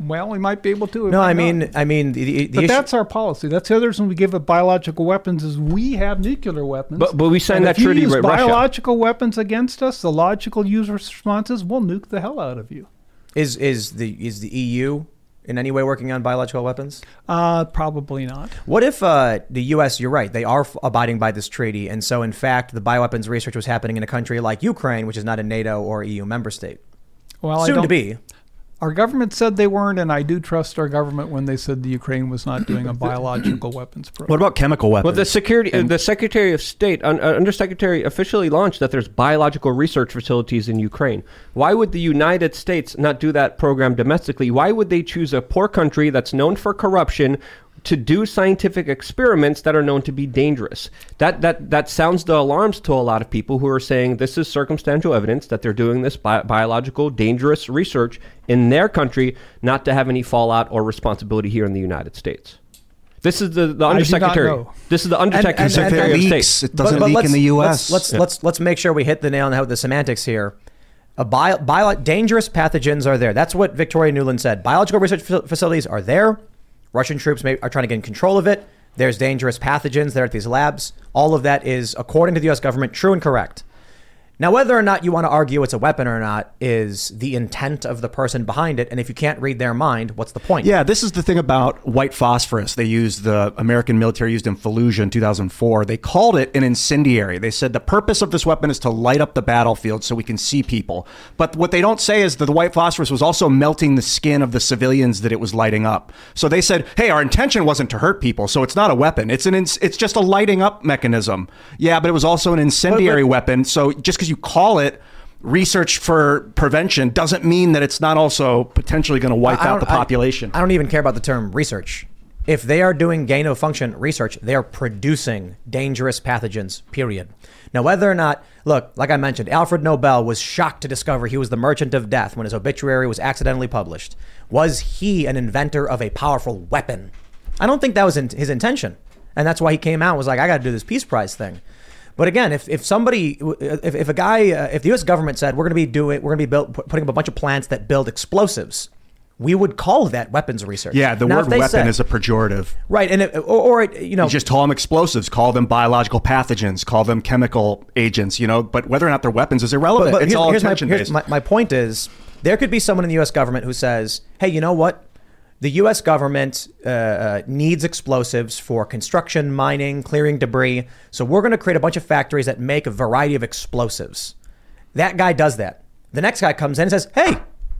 Well, we might be able to. No, I mean, but that's our policy. That's the other reason we give up biological weapons is we have nuclear weapons. But we signed that treaty with Russia. If you use biological weapons against us, the logical user response is, we'll nuke the hell out of you. Is the EU in any way working on biological weapons? Probably not. What if the U.S., you're right, they are abiding by this treaty, and so in fact the bioweapons research was happening in a country like Ukraine, which is not a NATO or EU member state? Well, soon to be. Our government said they weren't, and I do trust our government when they said the Ukraine was not doing a biological weapons program. What about chemical weapons? Well, the Secretary of State, Undersecretary, officially launched that there's biological research facilities in Ukraine. Why would the United States not do that program domestically? Why would they choose a poor country that's known for corruption to do scientific experiments that are known to be dangerous? That sounds the alarms to a lot of people who are saying this is circumstantial evidence that they're doing this biological, dangerous research in their country, not to have any fallout or responsibility here in the United States. This is the Undersecretary. This is the Undersecretary of State. It doesn't leak in the U.S. Let's make sure we hit the nail on the head with the semantics here. Dangerous pathogens are there. That's what Victoria Nuland said. Biological research facilities are there. Russian troops are trying to get in control of it. There's dangerous pathogens there at these labs. All of that is, according to the U.S. government, true and correct. Now, whether or not you want to argue it's a weapon or not is the intent of the person behind it. And if you can't read their mind, what's the point? Yeah, this is the thing about white phosphorus. The American military used in Fallujah in 2004. They called it an incendiary. They said the purpose of this weapon is to light up the battlefield so we can see people. But what they don't say is that the white phosphorus was also melting the skin of the civilians that it was lighting up. So they said, hey, our intention wasn't to hurt people, so it's not a weapon. It's just a lighting up mechanism. Yeah, but it was also an incendiary weapon. So just because you call it research for prevention doesn't mean that it's not also potentially going to wipe out the population. I don't even care about the term research. If they are doing gain of function research, they are producing dangerous pathogens, period. Now, whether or not, look, like I mentioned, Alfred Nobel was shocked to discover he was the merchant of death when his obituary was accidentally published. Was he an inventor of a powerful weapon? I don't think that was his intention. And that's why he came out and was like, I got to do this Peace Prize thing. But again, if the U.S. government said we're going to be putting up a bunch of plants that build explosives, we would call that weapons research. Yeah, the word weapon is a pejorative, right? And you just call them explosives, call them biological pathogens, call them chemical agents, But whether or not they're weapons is irrelevant. But it's all intention based. My point is, there could be someone in the U.S. government who says, "Hey, you know what? The U.S. government needs explosives for construction, mining, clearing debris. So we're going to create a bunch of factories that make a variety of explosives. That guy does that. The next guy comes in and says, hey,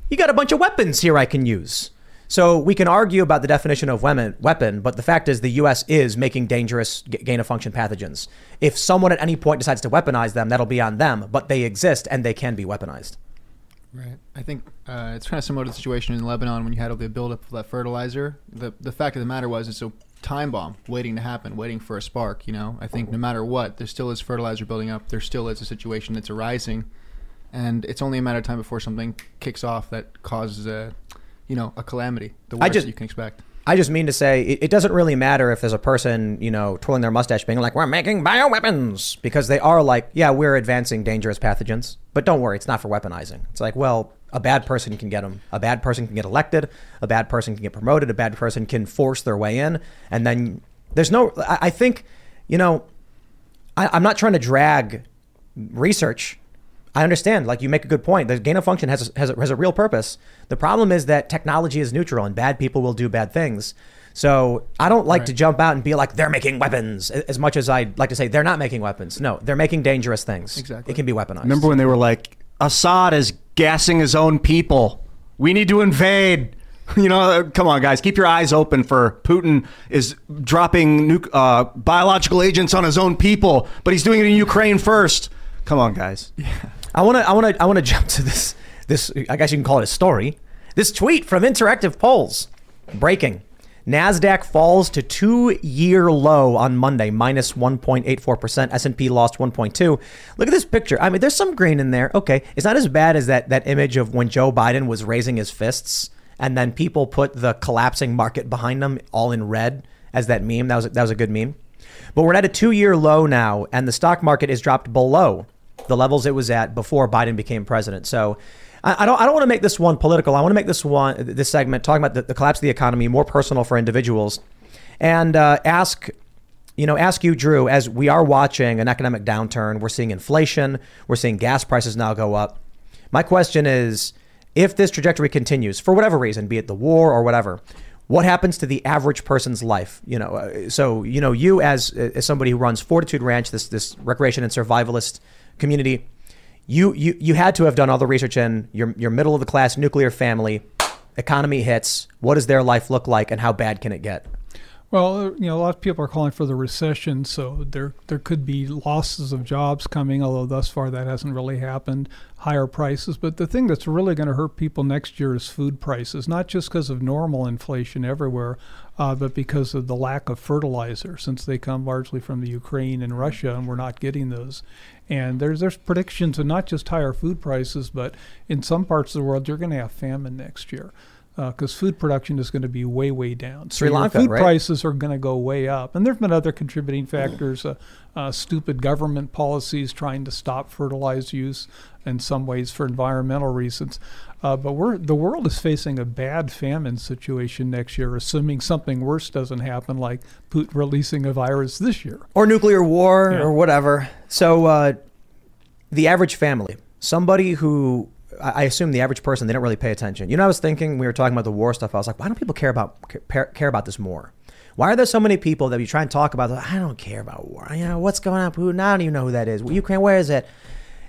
you got a bunch of weapons here I can use. So we can argue about the definition of weapon, but the fact is the U.S. is making dangerous gain-of-function pathogens. If someone at any point decides to weaponize them, that'll be on them, but they exist and they can be weaponized. Right. I think it's kind of similar to the situation in Lebanon when you had all the buildup of that fertilizer. The fact of the matter was it's a time bomb waiting to happen, waiting for a spark. You know, I think no matter what, there still is fertilizer building up. There still is a situation that's arising. And it's only a matter of time before something kicks off that causes a calamity, the worst you can expect. I just mean to say it doesn't really matter if there's a person, twirling their mustache being like, we're making bioweapons, because they are like, yeah, we're advancing dangerous pathogens. But don't worry, it's not for weaponizing. It's like, well, a bad person can get them. A bad person can get elected. A bad person can get promoted. A bad person can force their way in. And then there's no, I think, I'm not trying to drag research. I understand, like you make a good point. The gain of function has a real purpose. The problem is that technology is neutral and bad people will do bad things. So I don't like to jump out and be like, they're making weapons, as much as I'd like to say they're not making weapons. No, they're making dangerous things. Exactly. It can be weaponized. Remember when they were like, Assad is gassing his own people. We need to invade. Come on, guys, keep your eyes open for Putin is dropping biological agents on his own people, but he's doing it in Ukraine first. Come on, guys. Yeah. I want to jump to this, I guess you can call it a story. This tweet from Interactive Polls. Breaking. NASDAQ falls to two-year low on Monday, minus 1.84%. S&P lost 1.2. Look at this picture. I mean, there's some green in there. Okay. It's not as bad as that image of when Joe Biden was raising his fists and then people put the collapsing market behind them all in red as that meme. That was a good meme. But we're at a two-year low now, and the stock market is dropped below the levels it was at before Biden became president. So I don't want to make this one political. I want to make this segment talking about the collapse of the economy more personal for individuals, and ask you, Drew, as we are watching an economic downturn, we're seeing inflation, we're seeing gas prices now go up. My question is, if this trajectory continues for whatever reason, be it the war or whatever, what happens to the average person's life? You as somebody who runs Fortitude Ranch, this recreation and survivalist community, you had to have done all the research in your middle of the class nuclear family. Economy hits. What does their life look like, and how bad can it get? Well, a lot of people are calling for the recession, so there could be losses of jobs coming, although thus far that hasn't really happened, higher prices. But the thing that's really going to hurt people next year is food prices, not just because of normal inflation everywhere, but because of the lack of fertilizer, since they come largely from the Ukraine and Russia, and we're not getting those. And there's predictions of not just higher food prices, but in some parts of the world, you're going to have famine next year, because food production is going to be way, way down. Sri Lanka, right? Food prices are going to go way up. And there have been other contributing factors, stupid government policies trying to stop fertilizer use in some ways for environmental reasons. But the world is facing a bad famine situation next year, assuming something worse doesn't happen, like Putin releasing a virus this year. Or nuclear war or whatever. So the average family, somebody who... I assume the average person, they don't really pay attention. I was thinking, we were talking about the war stuff. I was like, why don't people care about this more? Why are there so many people that you try and talk about, I don't care about war. What's going on, Putin? I don't even know who that is. Ukraine, where is it?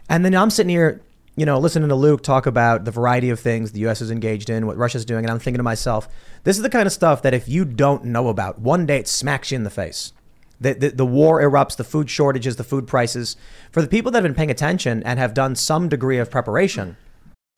And then I'm sitting here, listening to Luke talk about the variety of things the U.S. is engaged in, what Russia's doing. And I'm thinking to myself, this is the kind of stuff that if you don't know about, one day it smacks you in the face. The war erupts, the food shortages, the food prices. For the people that have been paying attention and have done some degree of preparation,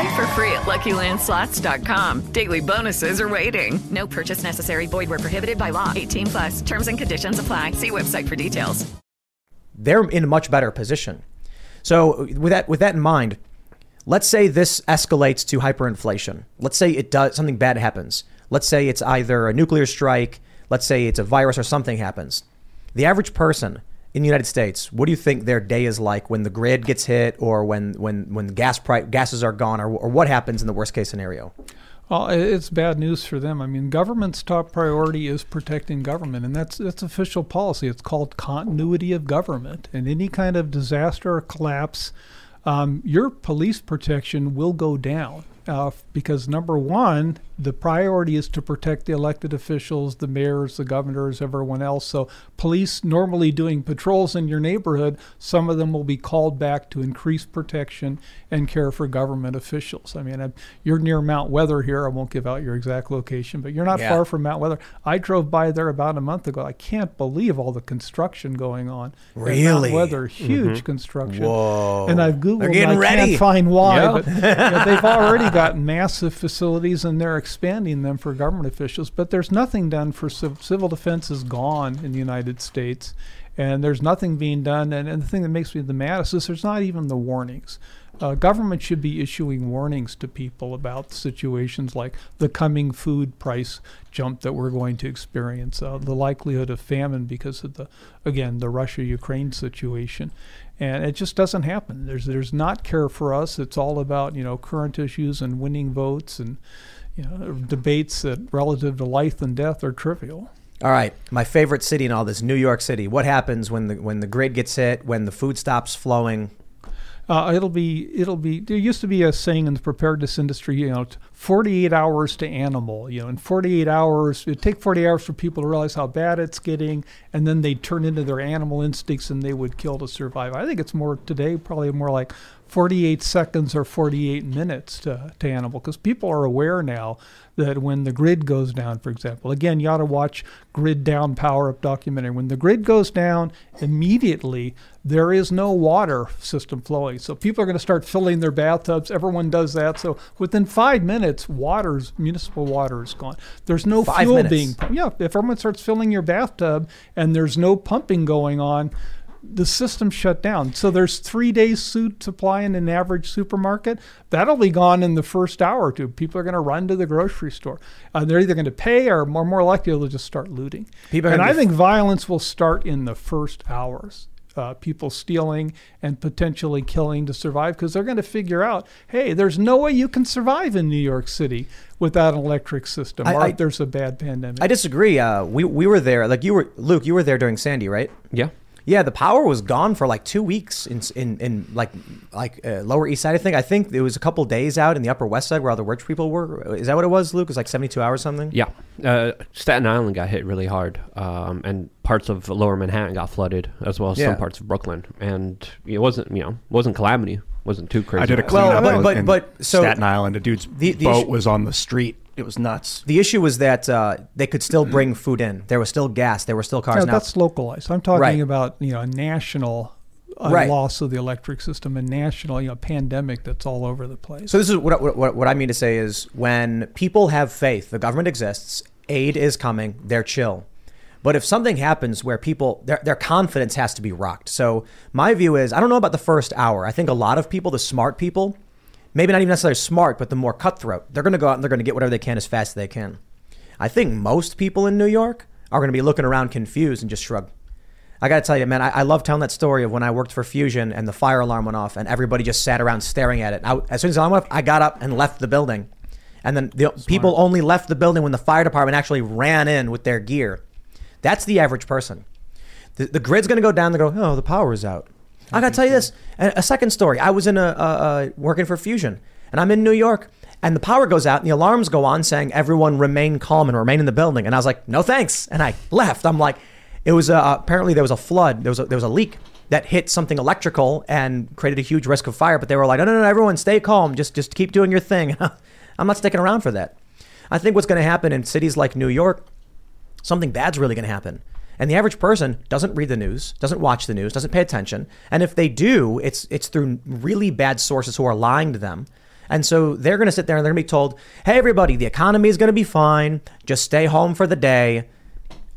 Play for free at LuckyLandSlots.com. Daily bonuses are waiting. No purchase necessary. Void where prohibited by law. 18 plus. Terms and conditions apply. See website for details. They're in a much better position. So with that in mind, let's say this escalates to hyperinflation. Let's say it does, something bad happens. Let's say it's either a nuclear strike. Let's say it's a virus or something happens. The average person in the United States, what do you think their day is like when the grid gets hit, or when gases are gone, or what happens in the worst case scenario? Well, it's bad news for them. I mean, government's top priority is protecting government, and that's official policy. It's called continuity of government. And any kind of disaster or collapse, your police protection will go down because, number one, the priority is to protect the elected officials, the mayors, the governors, everyone else. So police normally doing patrols in your neighborhood, some of them will be called back to increase protection and care for government officials. I mean, you're near Mount Weather here. I won't give out your exact location, but you're not far from Mount Weather. I drove by there about a month ago. I can't believe all the construction going on. Really? At Mount Weather, huge construction. Whoa. And I've Googled, I can't find why, but they've already got massive facilities and they're expanding them for government officials, but there's nothing done for civil defense is gone in the United States, and there's nothing being done. And the thing that makes me the maddest is there's not even the warnings. Government should be issuing warnings to people about situations like the coming food price jump that we're going to experience, the likelihood of famine because of the Russia-Ukraine situation. And it just doesn't happen. There's not care for us. It's all about, current issues and winning votes and debates that relative to life and death are trivial. All right, my favorite city in all this, New York City. What happens when the grid gets hit, when the food stops flowing? There used to be a saying in the preparedness industry, 48 hours to animal, in 48 hours, it'd take 48 hours for people to realize how bad it's getting, and then they'd turn into their animal instincts and they would kill to survive. I think it's more today, probably more like 48 seconds or 48 minutes to animal, because people are aware now that when the grid goes down, for example, again, you ought to watch Grid Down Power Up documentary. When the grid goes down, immediately there is no water system flowing. So people are going to start filling their bathtubs. Everyone does that. So within 5 minutes, municipal water is gone. There's no fuel being pumped. Yeah, if everyone starts filling your bathtub and there's no pumping going on, the system shut down. So there's 3 days food supply in an average supermarket. That'll be gone in the first hour or two. People are going to run to the grocery store. They're either going to pay or more likely they'll just start looting. I think violence will start in the first hours. People stealing and potentially killing to survive, because they're going to figure out, hey, there's no way you can survive in New York City without an electric system or if there's a bad pandemic. I disagree. We were there. Like you were, Luke, you were there during Sandy, right? Yeah. Yeah, the power was gone for like 2 weeks in Lower East Side, I think. I think it was a couple days out in the Upper West Side where all the rich people were. Is that what it was, Luke? It was like 72 hours or something? Yeah. Staten Island got hit really hard, and parts of Lower Manhattan got flooded, as well as some parts of Brooklyn. And it wasn't calamity. It wasn't too crazy. I did a cleanup in Staten Island. A dude's boat was on the street. It was nuts. The issue was that they could still bring food in. There was still gas. There were still cars. No, that's localized. I'm talking about a national loss of the electric system, a national pandemic that's all over the place. So this is what I mean to say is when people have faith, the government exists, aid is coming, they're chill. But if something happens where people, their confidence has to be rocked. So my view is, I don't know about the first hour. I think a lot of people, the smart people, maybe not even necessarily smart, but the more cutthroat, they're going to go out and they're going to get whatever they can as fast as they can. I think most people in New York are going to be looking around confused and just shrug. I got to tell you, man, I love telling that story of when I worked for Fusion and the fire alarm went off and everybody just sat around staring at it. As soon as the alarm went off, I got up and left the building. And then the people only left the building when the fire department actually ran in with their gear. That's the average person. The grid's going to go down. They go, oh, the power is out. I got to tell you this, a second story. I was in working for Fusion, and I'm in New York, and the power goes out, and the alarms go on saying everyone remain calm and remain in the building. And I was like, no thanks. And I left. I'm like, it was apparently there was a flood. There was a leak that hit something electrical and created a huge risk of fire. But they were like, no, everyone stay calm. Just keep doing your thing. I'm not sticking around for that. I think what's going to happen in cities like New York, something bad's really going to happen. And the average person doesn't read the news, doesn't watch the news, doesn't pay attention. And if they do, it's through really bad sources who are lying to them. And so they're going to sit there and they're going to be told, hey, everybody, the economy is going to be fine. Just stay home for the day.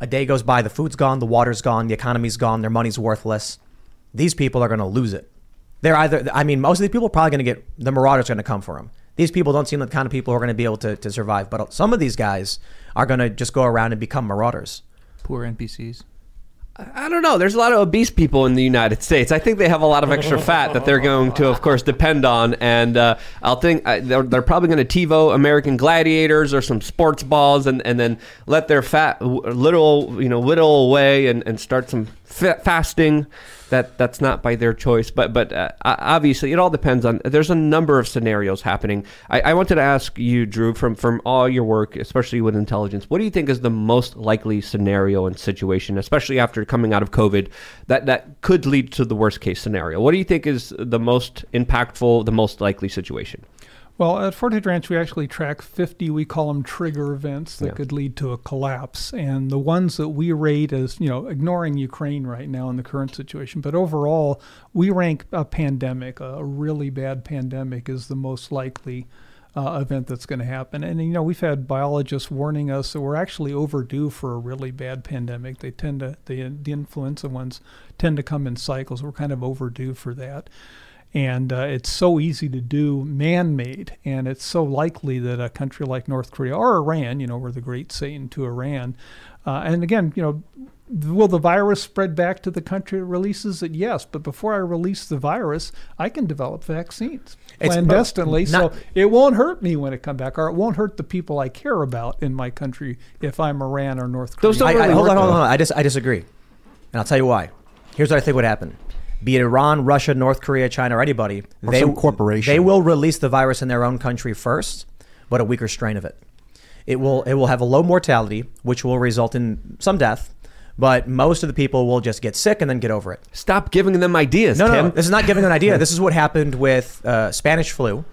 A day goes by. The food's gone. The water's gone. The economy's gone. Their money's worthless. These people are going to lose it. They're most of these people are probably going to get the marauders going to come for them. These people don't seem like the kind of people who are going to be able to survive. But some of these guys are going to just go around and become marauders. Poor NPCs. I don't know. There's a lot of obese people in the United States. I think they have a lot of extra fat that they're going to, of course, depend on. And I'll think they're probably going to TiVo American Gladiators or some sports balls, and then let their fat whittle away and start some fasting. That's not by their choice, but obviously it all depends on. There's a number of scenarios happening. I wanted to ask you, Drew, from all your work, especially with intelligence, what do you think is the most likely scenario and situation, especially after coming out of COVID, that could lead to the worst case scenario? What do you think is the most impactful, the most likely situation? Well, at Forte Ranch, we actually track 50, we call them trigger events that could lead to a collapse. And the ones that we rate as, ignoring Ukraine right now in the current situation, but overall, we rank a pandemic, a really bad pandemic, is the most likely event that's going to happen. And, we've had biologists warning us that we're actually overdue for a really bad pandemic. They tend to, the influenza ones tend to come in cycles. We're kind of overdue for that. And it's so easy to do man-made, and it's so likely that a country like North Korea or Iran, we're the great Satan to Iran. And again, will the virus spread back to the country that releases it? Yes, but before I release the virus, I can develop vaccines clandestinely, so it won't hurt me when it comes back, or it won't hurt the people I care about in my country if I'm Iran or North Korea. Hold on. I disagree, and I'll tell you why. Here's what I think would happen. Be it Iran, Russia, North Korea, China, or anybody, or some corporation, they will release the virus in their own country first, but a weaker strain of it. It will have a low mortality, which will result in some death, but most of the people will just get sick and then get over it. Stop giving them ideas, Tim. No, this is not giving them an idea. This is what happened with Spanish flu.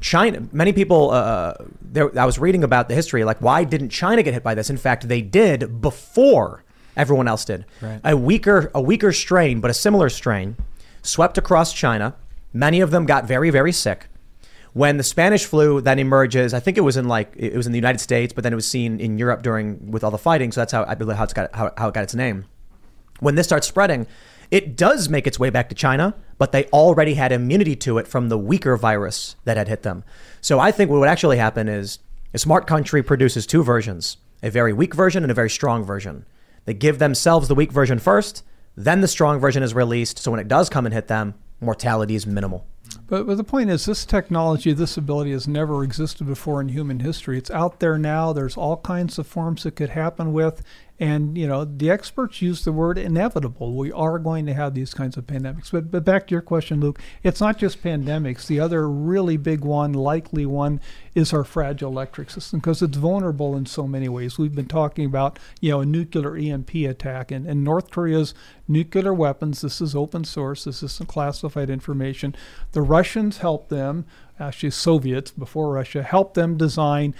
China, many people, I was reading about the history, like, why didn't China get hit by this? In fact, they did before everyone else did. Right. A weaker strain, but a similar strain, swept across China. Many of them got very, very sick. When the Spanish flu then emerges, I think it was in the United States, but then it was seen in Europe with all the fighting. So that's how I believe how it got its name. When this starts spreading, it does make its way back to China, but they already had immunity to it from the weaker virus that had hit them. So I think what would actually happen is a smart country produces two versions, a very weak version and a very strong version. They give themselves the weak version first, then the strong version is released. So when it does come and hit them, mortality is minimal. But the point is, this technology, this ability has never existed before in human history. It's out there now. There's all kinds of forms it could happen with. And, the experts use the word inevitable. We are going to have these kinds of pandemics. But back to your question, Luke, it's not just pandemics. The other really big one, likely one, is our fragile electric system, because it's vulnerable in so many ways. We've been talking about, a nuclear EMP attack and North Korea's nuclear weapons. This is open source. This isn't classified information. The Russians helped them, actually Soviets before Russia, helped them design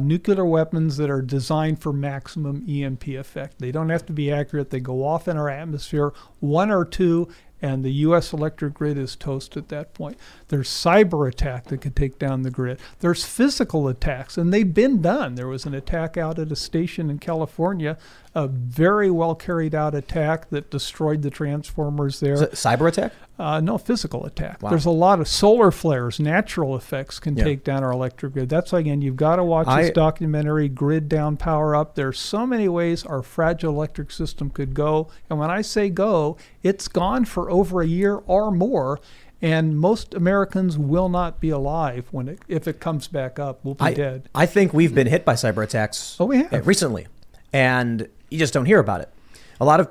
nuclear weapons that are designed for maximum EMP effect. They don't have to be accurate. They go off in our atmosphere, one or two, and the U.S. electric grid is toast at that point. There's cyber attack that could take down the grid. There's physical attacks, and they've been done. There was an attack out at a station in California, a very well carried out attack that destroyed the transformers there. Is it cyber attack? No, physical attack. Wow. There's a lot of solar flares, natural effects can take down our electric grid. That's why, again, you've got to watch this documentary, Grid Down, Power Up. There's so many ways our fragile electric system could go. And when I say go, it's gone for over a year or more. And most Americans will not be alive if it comes back up. We'll be dead. I think we've been hit by cyber attacks. Oh, we have. Recently. And you just don't hear about it.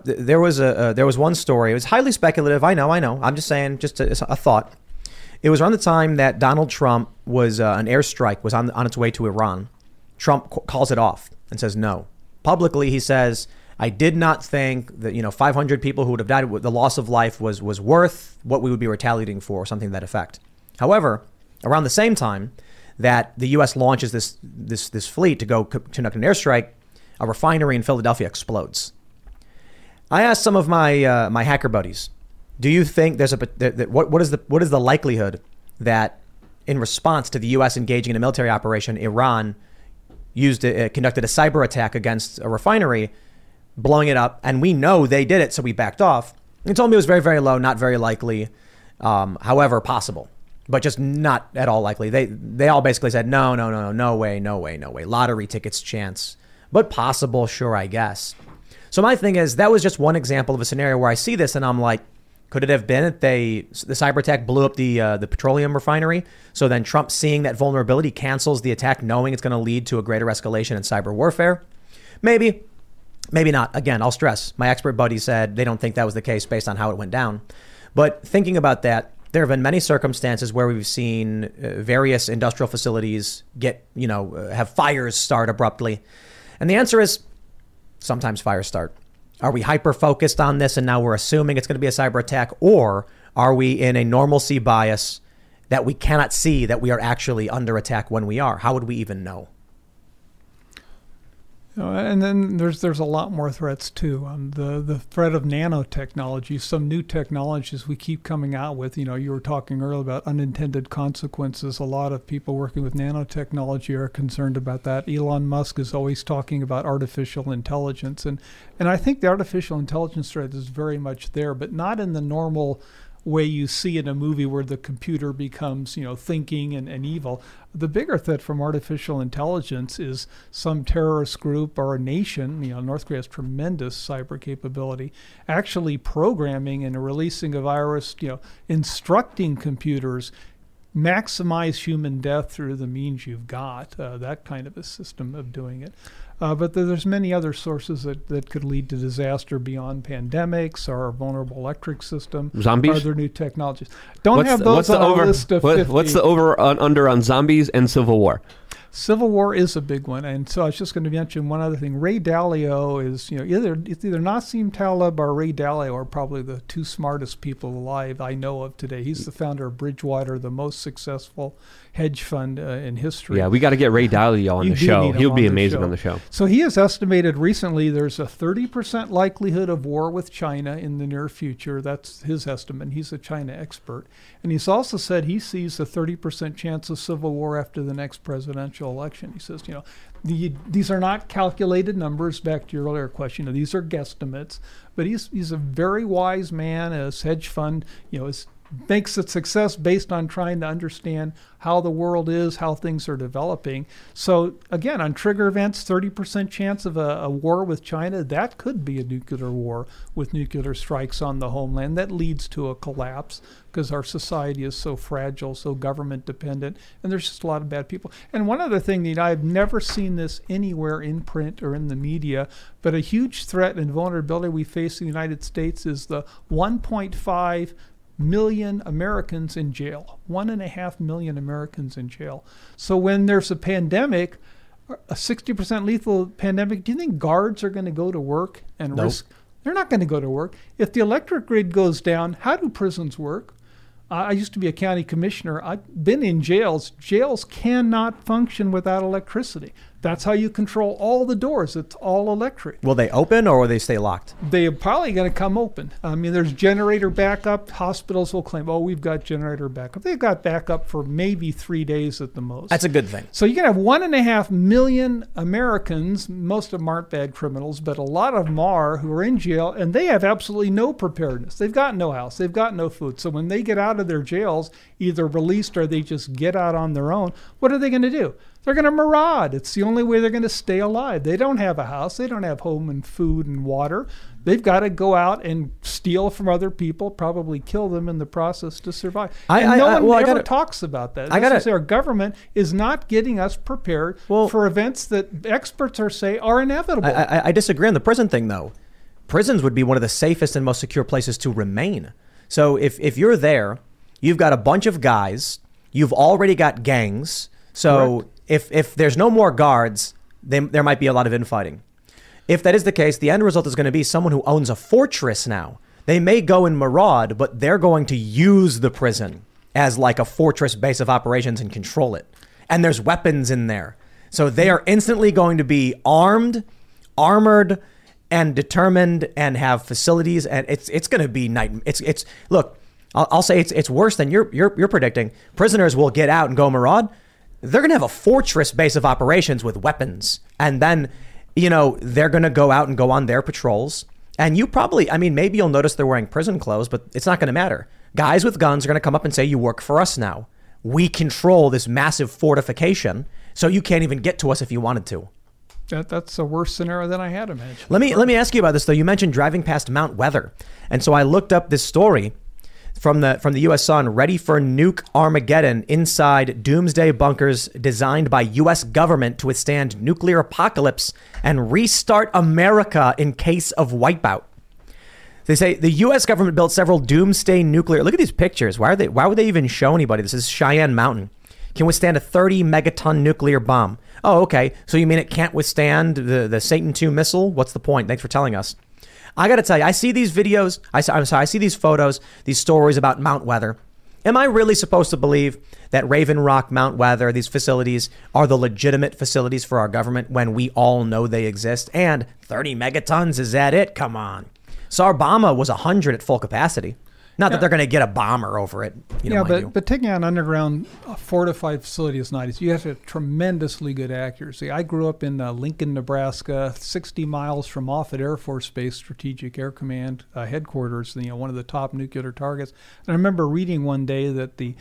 There was one story. It was highly speculative. I know. I'm just saying, just a thought. It was around the time that Donald Trump an airstrike was on its way to Iran. Trump calls it off and says no. Publicly, he says, I did not think that 500 people who would have died, the loss of life was worth what we would be retaliating for, or something to that effect. However, around the same time that the U.S. launches this fleet to go conduct an airstrike, a refinery in Philadelphia explodes. I asked some of my my hacker buddies, do you think there's what is the likelihood that in response to the U.S. engaging in a military operation, Iran conducted a cyber attack against a refinery, blowing it up, and we know they did it, so we backed off. They told me it was very, very low, not very likely, however possible, but just not at all likely. They all basically said no way, lottery tickets chance, but possible, sure, I guess. So my thing is, that was just one example of a scenario where I see this and I'm like, could it have been that the cyber attack blew up the petroleum refinery? So then Trump, seeing that vulnerability, cancels the attack, knowing it's going to lead to a greater escalation in cyber warfare. Maybe, maybe not. Again, I'll stress, my expert buddy said they don't think that was the case based on how it went down. But thinking about that, there have been many circumstances where we've seen various industrial facilities get, you know, have fires start abruptly. And the answer is sometimes fires start. Are we hyper focused on this and now we're assuming it's going to be a cyber attack, or are we in a normalcy bias that we cannot see that we are actually under attack when we are? How would we even know? And then there's a lot more threats too. The threat of nanotechnology, some new technologies we keep coming out with. You know, you were talking earlier about unintended consequences. A lot of people working with nanotechnology are concerned about that. Elon Musk is always talking about artificial intelligence, and I think the artificial intelligence threat is very much there, but not in the normal way you see in a movie where the computer becomes, you know, thinking and evil. The bigger threat from artificial intelligence is some terrorist group or a nation, you know, North Korea has tremendous cyber capability, actually programming and releasing a virus, you know, instructing computers, maximize human death through the means you've got, that kind of a system of doing it. But there's many other sources that could lead to disaster beyond pandemics or a vulnerable electric system. Zombies? Other new technologies. Don't what's have those what's on the over, list of what, 50. What's the over under on zombies and civil war? Civil war is a big one. And so I was just going to mention one other thing. Ray Dalio is, you know, it's either Nassim Taleb or Ray Dalio are probably the two smartest people alive I know of today. He's the founder of Bridgewater, the most successful hedge fund in history. Yeah, we got to get Ray Dalio on the show. He'll be amazing on the show. So he has estimated recently there's a 30% likelihood of war with China in the near future. That's his estimate. He's a China expert. And he's also said he sees a 30% chance of civil war after the next presidential election. He says, you know, these are not calculated numbers, back to your earlier question. You know, these are guesstimates. But he's a very wise man. His hedge fund, you know, makes it success based on trying to understand how the world is, how things are developing. So again, on trigger events, 30% chance of a war with China. That could be a nuclear war with nuclear strikes on the homeland. That leads to a collapse because our society is so fragile, so government dependent, and there's just a lot of bad people. And one other thing, that I've never seen this anywhere in print or in the media, but a huge threat and vulnerability we face in the United States is the 1.5 million Americans in jail, 1.5 million Americans in jail. So when there's a pandemic, a 60% lethal pandemic, do you think guards are going to go to work and risk? They're not going to go to work. If the electric grid goes down, how do prisons work? I used to be a county commissioner. I've been in jails. Jails cannot function without electricity. That's how you control all the doors. It's all electric. Will they open or will they stay locked? They're probably going to come open. I mean, there's generator backup. Hospitals will claim, oh, we've got generator backup. They've got backup for maybe 3 days at the most. That's a good thing. So you can have 1.5 million Americans, most of them aren't bad criminals, but a lot of them are, who are in jail, and they have absolutely no preparedness. They've got no house. They've got no food. So when they get out of their jails, either released or they just get out on their own, what are they going to do? They're going to maraud. It's the only way they're going to stay alive. They don't have a house. They don't have home and food and water. They've got to go out and steal from other people, probably kill them in the process to survive. No one ever talks about that. Our government is not getting us prepared for events that experts are inevitable. I disagree on the prison thing, though. Prisons would be one of the safest and most secure places to remain. So if you're there, you've got a bunch of guys. You've already got gangs. So correct. If there's no more guards, there might be a lot of infighting. If that is the case, the end result is going to be someone who owns a fortress now. They may go and maraud, but they're going to use the prison as like a fortress base of operations and control it. And there's weapons in there. So they are instantly going to be armed, armored, and determined, and have facilities. And it's going to be nightmare. Look, I'll say it's worse than you're predicting. Prisoners will get out and go maraud. They're going to have a fortress base of operations with weapons. And then, you know, they're going to go out and go on their patrols. And you probably, I mean, maybe you'll notice they're wearing prison clothes, but it's not going to matter. Guys with guns are going to come up and say, you work for us now. We control this massive fortification, so you can't even get to us if you wanted to. That's a worse scenario than I had imagined. Let me ask you about this, though. You mentioned driving past Mount Weather. And so I looked up this story from the U.S. Sun, ready for nuke Armageddon inside doomsday bunkers designed by U.S. government to withstand nuclear apocalypse and restart America in case of wipeout. They say the U.S. government built several doomsday nuclear. Look at these pictures. Why would they even show anybody? This is Cheyenne Mountain. Can withstand a 30 megaton nuclear bomb. Oh, okay. So you mean it can't withstand the Satan II missile? What's the point? Thanks for telling us. I got to tell you, I see these videos. I see these photos, these stories about Mount Weather. Am I really supposed to believe that Raven Rock, Mount Weather, these facilities are the legitimate facilities for our government when we all know they exist? And 30 megatons, is that it? Come on. Sarbama was 100 at full capacity. Not that they're going to get a bomber over it. But taking on an underground fortified facility is not easy. You have to have tremendously good accuracy. I grew up in Lincoln, Nebraska, 60 miles from Moffett Air Force Base Strategic Air Command headquarters, one of the top nuclear targets. And I remember reading one day that the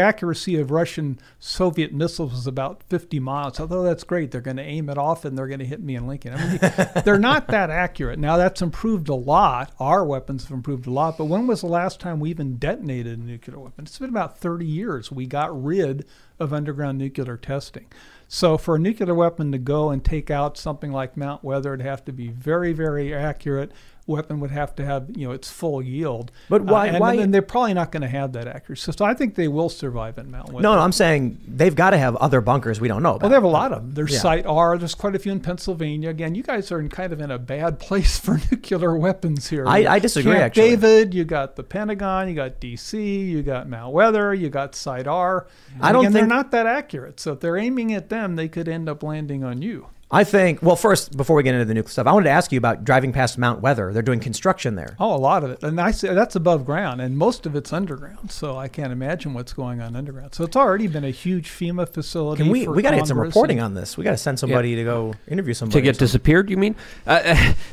accuracy of Russian Soviet missiles was about 50 miles. I thought, that's great. They're going to aim it off and they're going to hit me in Lincoln. I mean, they're not that accurate. Now, that's improved a lot. Our weapons have improved a lot. But when was the last time we even detonated a nuclear weapon? It's been about 30 years. We got rid of underground nuclear testing. So for a nuclear weapon to go and take out something like Mount Weather, it'd have to be very, very accurate. Weapon would have to have, its full yield. But why? And they're probably not going to have that accuracy. So I think they will survive in Mount Weather. No, I'm saying they've got to have other bunkers we don't know about. Well, they have a lot of them. There's Site R. There's quite a few in Pennsylvania. Again, you guys are in a bad place for nuclear weapons here. I disagree, actually. David, you got the Pentagon, you got D.C., you got Mount Weather, you got Site R. And they're not that accurate. So if they're aiming at them, they could end up landing on you. I think, well, first, before we get into the nuclear stuff, I wanted to ask you about driving past Mount Weather. They're doing construction there. Oh, a lot of it. And I say that's above ground, and most of it's underground. So I can't imagine what's going on underground. So it's already been a huge FEMA facility. We got to get some reporting on this. We got to send somebody to go interview somebody. To get disappeared, you mean?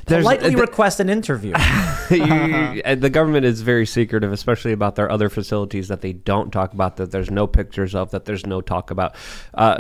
Politely request an interview. The government is very secretive, especially about their other facilities that they don't talk about, that there's no pictures of, that there's no talk about.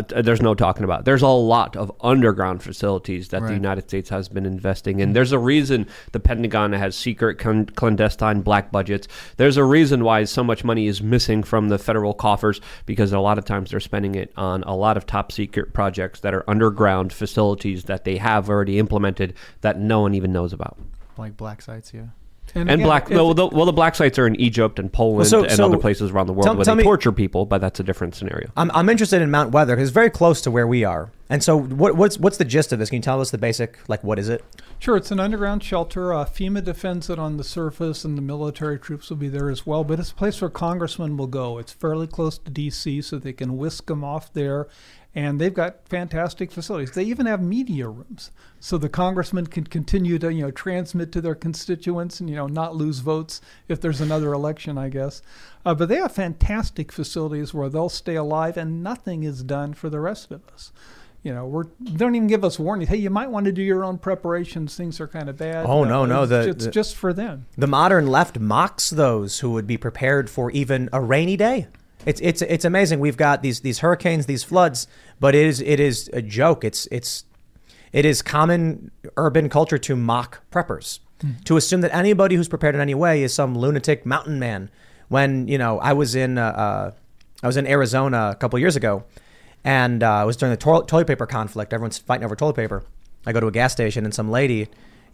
There's no talking about. There's a lot of underground facilities that the United States has been investing in. There's a reason the Pentagon has secret, clandestine black budgets. There's a reason why so much money is missing from the federal coffers, because a lot of times they're spending it on a lot of top secret projects that are underground facilities that they have already implemented that no one even knows about. Like black sites, And again, the black sites are in Egypt and Poland and other places around the world where they torture people, but that's a different scenario. I'm interested in Mount Weather because it's very close to where we are. And so what's the gist of this? Can you tell us the basic, what is it? Sure. It's an underground shelter. FEMA defends it on the surface, and the military troops will be there as well. But it's a place where congressmen will go. It's fairly close to D.C., so they can whisk them off there. And they've got fantastic facilities. They even have media rooms. So the congressmen can continue to, transmit to their constituents and, not lose votes if there's another election, I guess. But they have fantastic facilities where they'll stay alive and nothing is done for the rest of us. They don't even give us warnings. Hey, you might want to do your own preparations. Things are kind of bad. Oh, no. It's just for them. The modern left mocks those who would be prepared for even a rainy day. It's amazing. We've got these hurricanes, these floods, but it is a joke. It is common urban culture to mock preppers, to assume that anybody who's prepared in any way is some lunatic mountain man. When I was in Arizona a couple years ago, and it was during the toilet paper conflict. Everyone's fighting over toilet paper. I go to a gas station and some lady,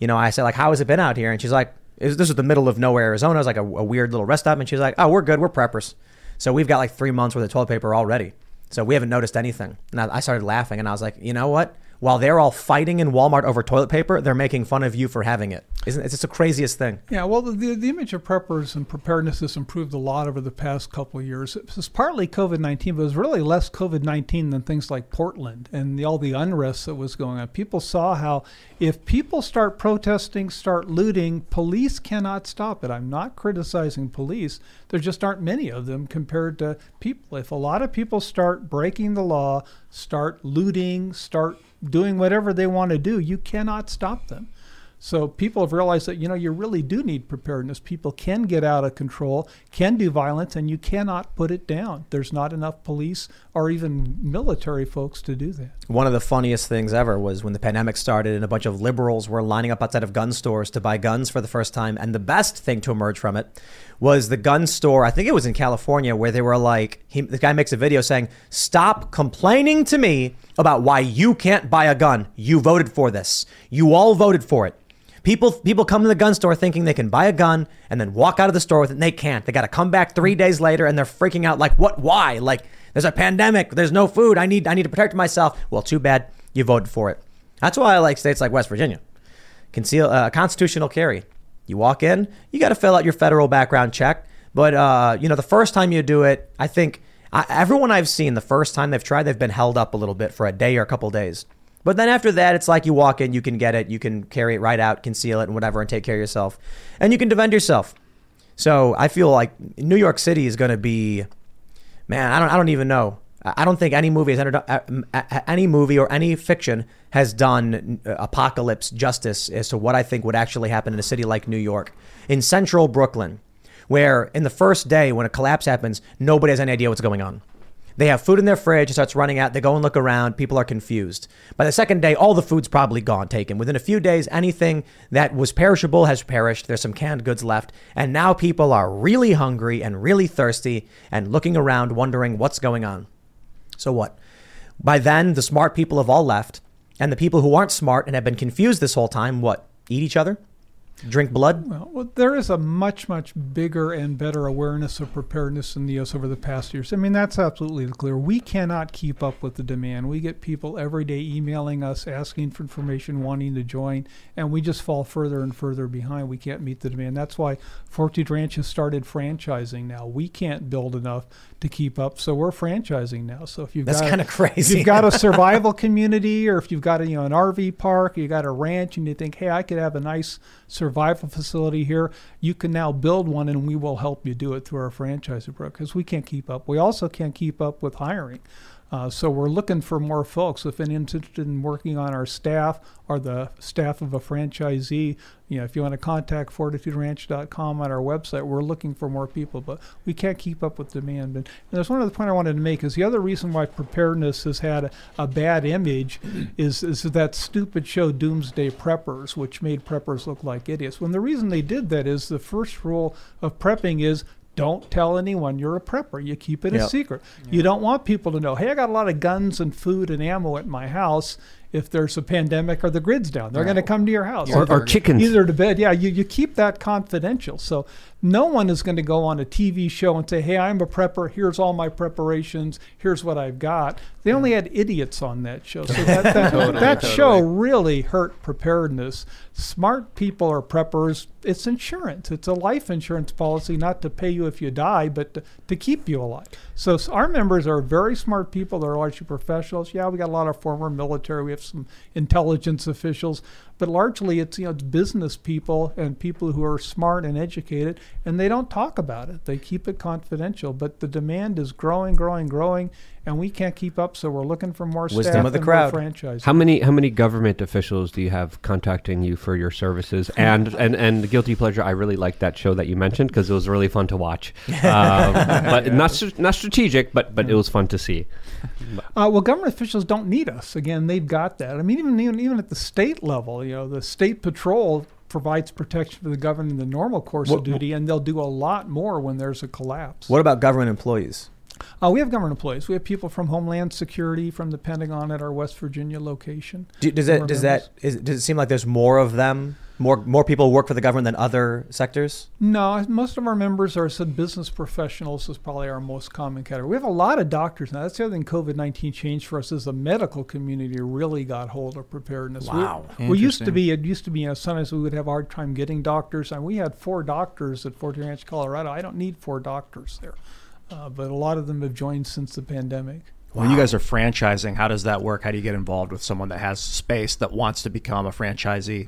I said, how has it been out here? And she's like, this is the middle of nowhere, Arizona. It's like a weird little rest stop, and she's like, oh, we're good, we're preppers. So we've got 3 months worth of toilet paper already. So we haven't noticed anything. And I started laughing and I was like, you know what? While they're all fighting in Walmart over toilet paper, they're making fun of you for having it. It's just the craziest thing. Yeah, well, the image of preppers and preparedness has improved a lot over the past couple of years. It was partly COVID-19, but it was really less COVID-19 than things like Portland and all the unrest that was going on. People saw how if people start protesting, start looting, police cannot stop it. I'm not criticizing police. There just aren't many of them compared to people. If a lot of people start breaking the law, start looting, start doing whatever they want to do, you cannot stop them. So people have realized that, you know, you really do need preparedness. People can get out of control, can do violence, and you cannot put it down. There's not enough police or even military folks to do that. One of the funniest things ever was when the pandemic started and a bunch of liberals were lining up outside of gun stores to buy guns for the first time. And the best thing to emerge from it was the gun store, I think it was in California, where they were like, the guy makes a video saying, "Stop complaining to me about why you can't buy a gun. You voted for this. You all voted for it." People come to the gun store thinking they can buy a gun and then walk out of the store with it, and they can't. They got to come back 3 days later and they're freaking out like, what, why? Like, there's a pandemic, there's no food, I need to protect myself. Well, too bad, you voted for it. That's why I like states like West Virginia. Constitutional carry. You walk in, you got to fill out your federal background check. But, you know, the first time you do it, I think everyone I've seen, the first time they've tried, they've been held up a little bit for a day or a couple days. But then after that, it's like you walk in, you can get it, you can carry it right out, conceal it and whatever, and take care of yourself, and you can defend yourself. So I feel like New York City is going to be, man, I don't even know. I don't think any movie or any fiction has done apocalypse justice as to what I think would actually happen in a city like New York, in central Brooklyn, where in the first day when a collapse happens, nobody has any idea what's going on. They have food in their fridge, it starts running out, they go and look around, people are confused. By the second day, all the food's probably gone, taken. Within a few days, anything that was perishable has perished, there's some canned goods left, and now people are really hungry and really thirsty and looking around, wondering what's going on. So what? By then, the smart people have all left, and the people who aren't smart and have been confused this whole time, what? Eat each other? Drink blood? Well, there is a much, much bigger and better awareness of preparedness in the U.S. over the past years. I mean, that's absolutely clear. We cannot keep up with the demand. We get people every day emailing us, asking for information, wanting to join, and we just fall further and further behind. We can't meet the demand. That's why Fortitude Ranch has started franchising now. We can't build enough to keep up, so we're franchising now. So if you've got, kind of crazy. If you've got a survival community, or if you've got an RV park, you got a ranch, and you think, hey, I could have a nice survival facility here, you can now build one, and we will help you do it through our franchise program, because we can't keep up. We also can't keep up with hiring. So we're looking for more folks. If anyone's interested in working on our staff or the staff of a franchisee, you know, if you want to contact FortitudeRanch.com on our website, we're looking for more people, but we can't keep up with demand. And there's one other point I wanted to make is the other reason why preparedness has had a bad image is that stupid show Doomsday Preppers, which made preppers look like idiots. When the reason they did that is the first rule of prepping is don't tell anyone you're a prepper. You keep it a secret. Yep. You don't want people to know, hey, I got a lot of guns and food and ammo at my house. If there's a pandemic or the grid's down, they're going to come to your house. Or chickens. Either to bed. Yeah, you keep that confidential. So no one is going to go on a TV show and say, hey, I'm a prepper. Here's all my preparations. Here's what I've got. They only had idiots on that show. So that show really hurt preparedness. Smart people are preppers. It's insurance. It's a life insurance policy, not to pay you if you die, but to keep you alive. So our members are very smart people. They're largely professionals. Yeah, we got a lot of former military. We have some intelligence officials, but largely it's, you know, it's business people and people who are smart and educated, and they don't talk about it. They keep it confidential, but the demand is growing, and we can't keep up. So we're looking for more staff. Wisdom of the crowd. Franchise. How many government officials do you have contacting you for your services? And the guilty pleasure, I really liked that show that you mentioned because it was really fun to watch. But not strategic, but it was fun to see. Well, government officials don't need us. Again, they've got that. I mean, even at the state level, you know, the state patrol provides protection for the government in the normal course of duty, and they'll do a lot more when there's a collapse. What about government employees? We have government employees. We have people from Homeland Security, from the Pentagon at our West Virginia location. Does it seem like there's more of them? More people work for the government than other sectors? No, most of our members are business professionals is probably our most common category. We have a lot of doctors now. That's the other thing COVID-19 changed for us is the medical community really got hold of preparedness. Wow. It used to be, you know, sometimes we would have a hard time getting doctors, and we had 4 doctors at Fortitude Ranch, Colorado. I don't need 4 doctors there. But a lot of them have joined since the pandemic. Wow. When you guys are franchising, how does that work? How do you get involved with someone that has space that wants to become a franchisee?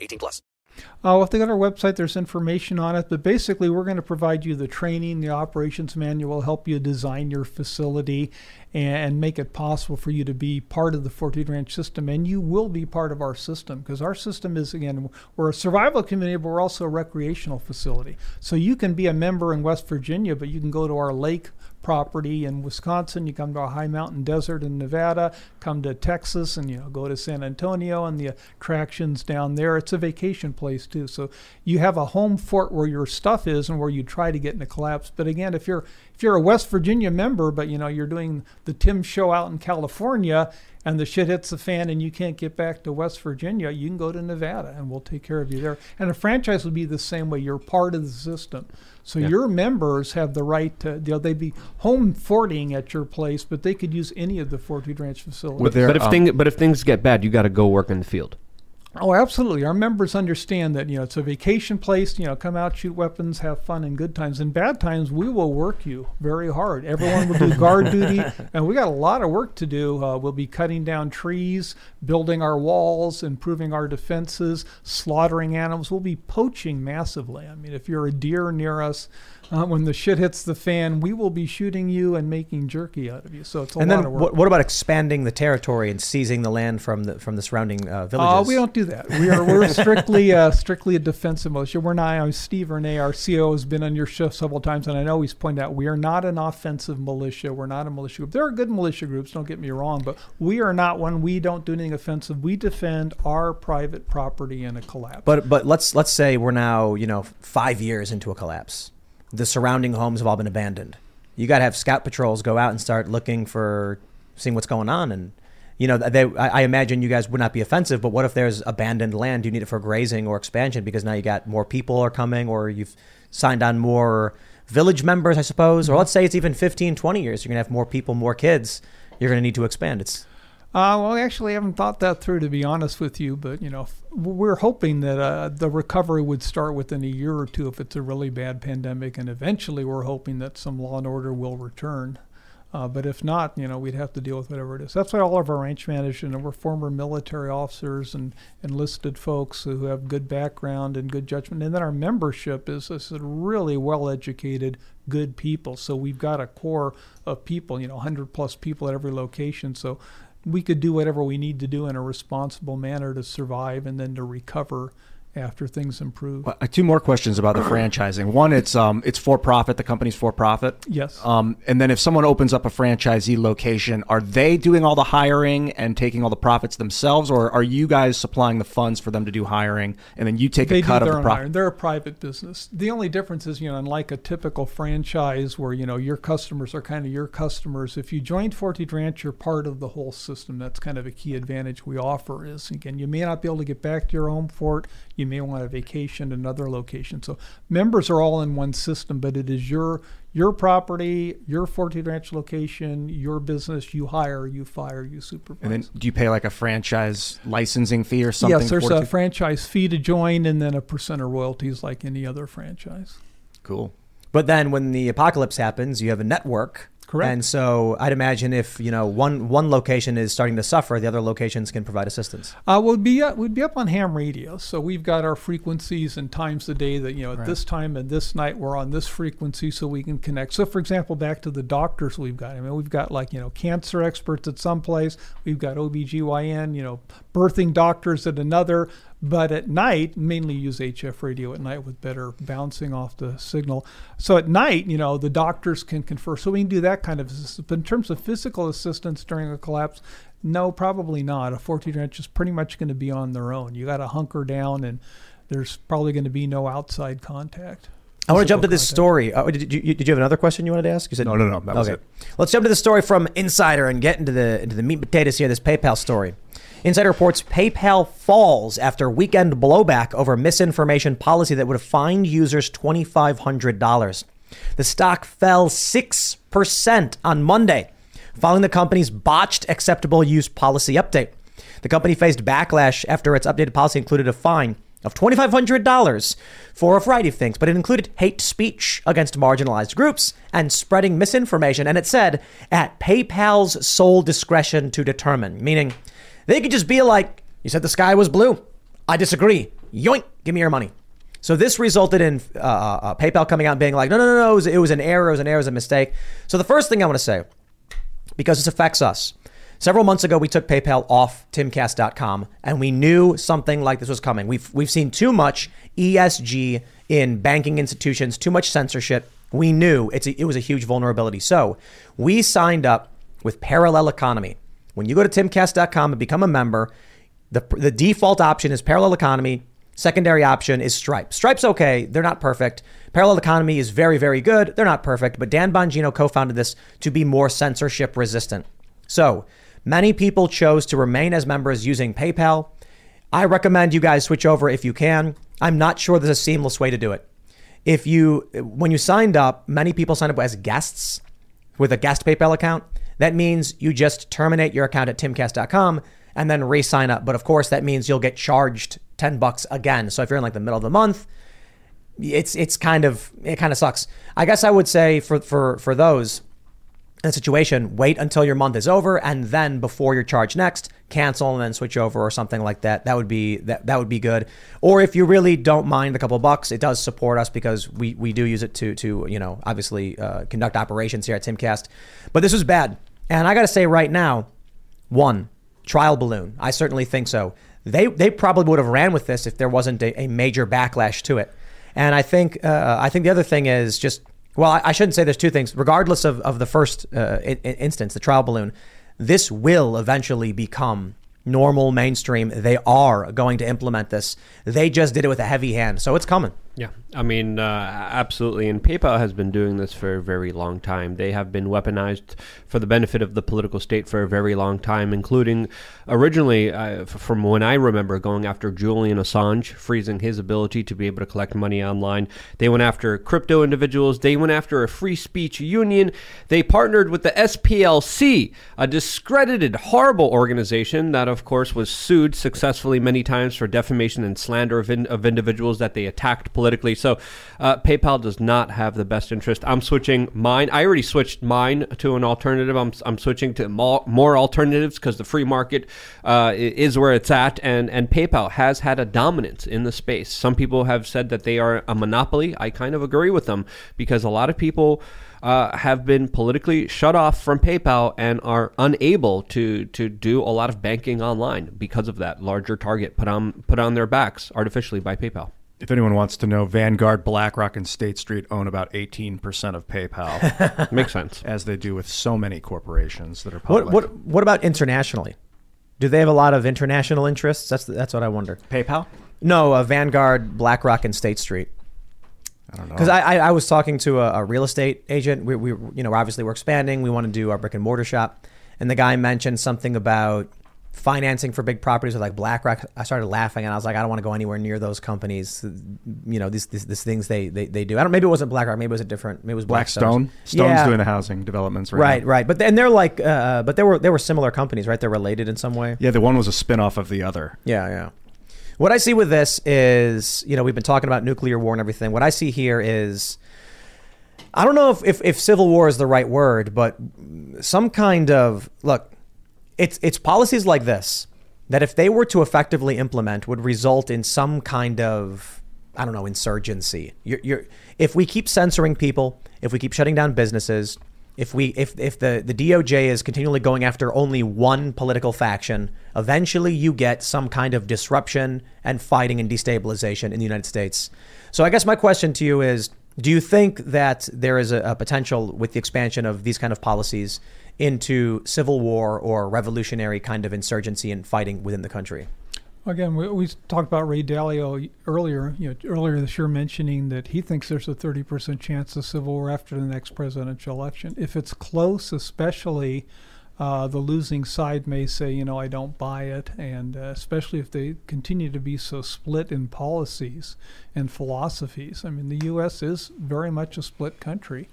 18 plus. If they got our website, there's information on it. But basically, we're going to provide you the training, the operations manual, help you design your facility, and make it possible for you to be part of the 14 Ranch system. And you will be part of our system because our system is, again, we're a survival community, but we're also a recreational facility. So you can be a member in West Virginia, but you can go to our lake property in Wisconsin, you come to a high mountain desert in Nevada, come to Texas, and go to San Antonio and the attractions down there. It's a vacation place too. So you have a home fort where your stuff is and where you try to get in a collapse. But again, if you're a West Virginia member, but you're doing the Tim show out in California and the shit hits the fan and you can't get back to West Virginia, you can go to Nevada and we'll take care of you there. And a franchise would be the same way. You're part of the system. So yeah, your members have the right to, they'd be home forting at your place, but they could use any of the Fortitude Ranch facilities. But if things get bad, you got to go work in the field. Oh, absolutely. Our members understand that, it's a vacation place, come out, shoot weapons, have fun in good times. In bad times, we will work you very hard. Everyone will do guard duty, and we got a lot of work to do. We'll be cutting down trees, building our walls, improving our defenses, slaughtering animals. We'll be poaching massively. If you're a deer near us, when the shit hits the fan, we will be shooting you and making jerky out of you. So it's a lot of work. What about expanding the territory and seizing the land from the surrounding villages? We don't do that. We're strictly a defensive militia. We're not. Steve Renee, our CO, has been on your show several times, and I always point out we are not an offensive militia. We're not a militia group. There are good militia groups. Don't get me wrong, but we are not one. We don't do anything offensive. We defend our private property in a collapse. But let's say we're now 5 years into a collapse. The surrounding homes have all been abandoned. You got to have scout patrols go out and start seeing what's going on. And, I imagine you guys would not be offensive, but what if there's abandoned land? You need it for grazing or expansion because now you got more people are coming, or you've signed on more village members, I suppose. Or let's say it's even 15, 20 years. You're going to have more people, more kids. You're going to need to expand. I actually haven't thought that through, to be honest with you. But, we're hoping that the recovery would start within a year or two if it's a really bad pandemic. And eventually we're hoping that some law and order will return. But if not, we'd have to deal with whatever it is. That's why all of our ranch managers, we're former military officers and enlisted folks who have good background and good judgment. And then our membership is really well-educated, good people. So we've got a core of people, 100-plus people at every location. So we could do whatever we need to do in a responsible manner to survive and then to recover after things improve. Well, two more questions about the franchising. One, it's for profit. The company's for profit. Yes. And then if someone opens up a franchisee location, are they doing all the hiring and taking all the profits themselves, or are you guys supplying the funds for them to do hiring and then you take a cut of the profit? They're a private business. The only difference is, unlike a typical franchise where your customers are kind of your customers, if you joined Fortitude Ranch, you're part of the whole system. That's kind of a key advantage we offer. Is, again, you may not be able to get back to your home fort. You may want to vacation to another location. So members are all in one system, but it is your property, your Fortitude Ranch location, your business. You hire, you fire, you supervise. And then do you pay like a franchise licensing fee or something? Yes, there's a franchise fee to join and then a % of royalties like any other franchise. Cool. But then when the apocalypse happens, you have a network. Correct. And so I'd imagine if one location is starting to suffer, the other locations can provide assistance. We'd be up on ham radio, so we've got our frequencies and times of day that at this time and this night we're on this frequency, so we can connect. So for example, back to the doctors we've got. We've got cancer experts at some place. We've got OBGYN, birthing doctors at another. But at night, mainly use HF radio at night with better bouncing off the signal. So at night, the doctors can confer. So we can do that kind of assistance. But in terms of physical assistance during a collapse, no, probably not. A 14-inch is pretty much going to be on their own. You got to hunker down, and there's probably going to be no outside contact. I want to jump to this story. Did you have another question you wanted to ask? You said, no. That was it. Let's jump to the story from Insider and get into the meat and potatoes here, this PayPal story. Insider reports PayPal falls after weekend blowback over misinformation policy that would have fined users $2,500. The stock fell 6% on Monday, following the company's botched acceptable use policy update. The company faced backlash after its updated policy included a fine of $2,500 for a variety of things, but it included hate speech against marginalized groups and spreading misinformation. And it said, at PayPal's sole discretion to determine, meaning they could just be like, you said the sky was blue. I disagree. Yoink, give me your money. So this resulted in PayPal coming out and being like, no, it was an error, it was a mistake. So the first thing I want to say, because this affects us, several months ago, we took PayPal off TimCast.com, and we knew something like this was coming. We've seen too much ESG in banking institutions, too much censorship. We knew it was a huge vulnerability. So we signed up with Parallel Economy. When you go to TimCast.com and become a member, the default option is Parallel Economy. Secondary option is Stripe. Stripe's okay. They're not perfect. Parallel Economy is very, very good. They're not perfect. But Dan Bongino co-founded this to be more censorship resistant. So many people chose to remain as members using PayPal. I recommend you guys switch over if you can. I'm not sure there's a seamless way to do it. When you signed up, many people signed up as guests with a guest PayPal account. That means you just terminate your account at timcast.com and then re-sign up. But of course, that means you'll get charged $10 again. So if you're in like the middle of the month, it kind of sucks. I guess I would say for those in that situation, wait until your month is over, and then before you're charged next, cancel and then switch over or something like that. That would be good. Or if you really don't mind the couple bucks, it does support us because we do use it to obviously conduct operations here at Timcast. But this was bad, and I got to say right now, one trial balloon. I certainly think so. They probably would have ran with this if there wasn't a major backlash to it. And I think the other thing is just. Well, I shouldn't say there's two things. Regardless of the first instance, the trial balloon, this will eventually become normal mainstream. They are going to implement this. They just did it with a heavy hand. So it's coming. Yeah, I mean, absolutely. And PayPal has been doing this for a very long time. They have been weaponized for the benefit of the political state for a very long time, including originally from when I remember going after Julian Assange, freezing his ability to be able to collect money online. They went after crypto individuals. They went after a free speech union. They partnered with the SPLC, a discredited, horrible organization that, of course, was sued successfully many times for defamation and slander of individuals that they attacked politically. So PayPal does not have the best interest. I'm switching mine. I already switched mine to an alternative. I'm switching to more alternatives because the free market is where it's at. And PayPal has had a dominance in the space. Some people have said that they are a monopoly. I kind of agree with them because a lot of people have been politically shut off from PayPal and are unable to do a lot of banking online because of that larger target put on their backs artificially by PayPal. If anyone wants to know, Vanguard, BlackRock, and State Street own about 18% of PayPal. Makes sense. As they do with so many corporations that are public. What about internationally? Do they have a lot of international interests? That's what I wonder. PayPal? No, Vanguard, BlackRock, and State Street. I don't know. Because I was talking to a real estate agent. We're obviously we're expanding. We want to do our brick and mortar shop. And the guy mentioned something about financing for big properties with like BlackRock. I started laughing and I was like, I don't want to go anywhere near those companies. You know, these things they do. I don't. Maybe it wasn't BlackRock. Maybe it was a different. Maybe it was Blackstone. Stone's doing the housing developments right now. Right. But and they're like, but there were similar companies, right? They're related in some way. Yeah, the one was a spinoff of the other. Yeah. What I see with this is, we've been talking about nuclear war and everything. What I see here is, I don't know if civil war is the right word, but some kind of look. It's policies like this that if they were to effectively implement would result in some kind of, I don't know, insurgency. If we keep censoring people, if we keep shutting down businesses, if the DOJ is continually going after only one political faction, eventually you get some kind of disruption and fighting and destabilization in the United States. So I guess my question to you is, do you think that there is a potential with the expansion of these kind of policies into civil war or revolutionary kind of insurgency and fighting within the country? Again, we talked about Ray Dalio earlier this year, mentioning that he thinks there's a 30% chance of civil war after the next presidential election. If it's close, especially the losing side may say, you know, I don't buy it, and especially if they continue to be so split in policies and philosophies. I mean, the U.S. is very much a split country,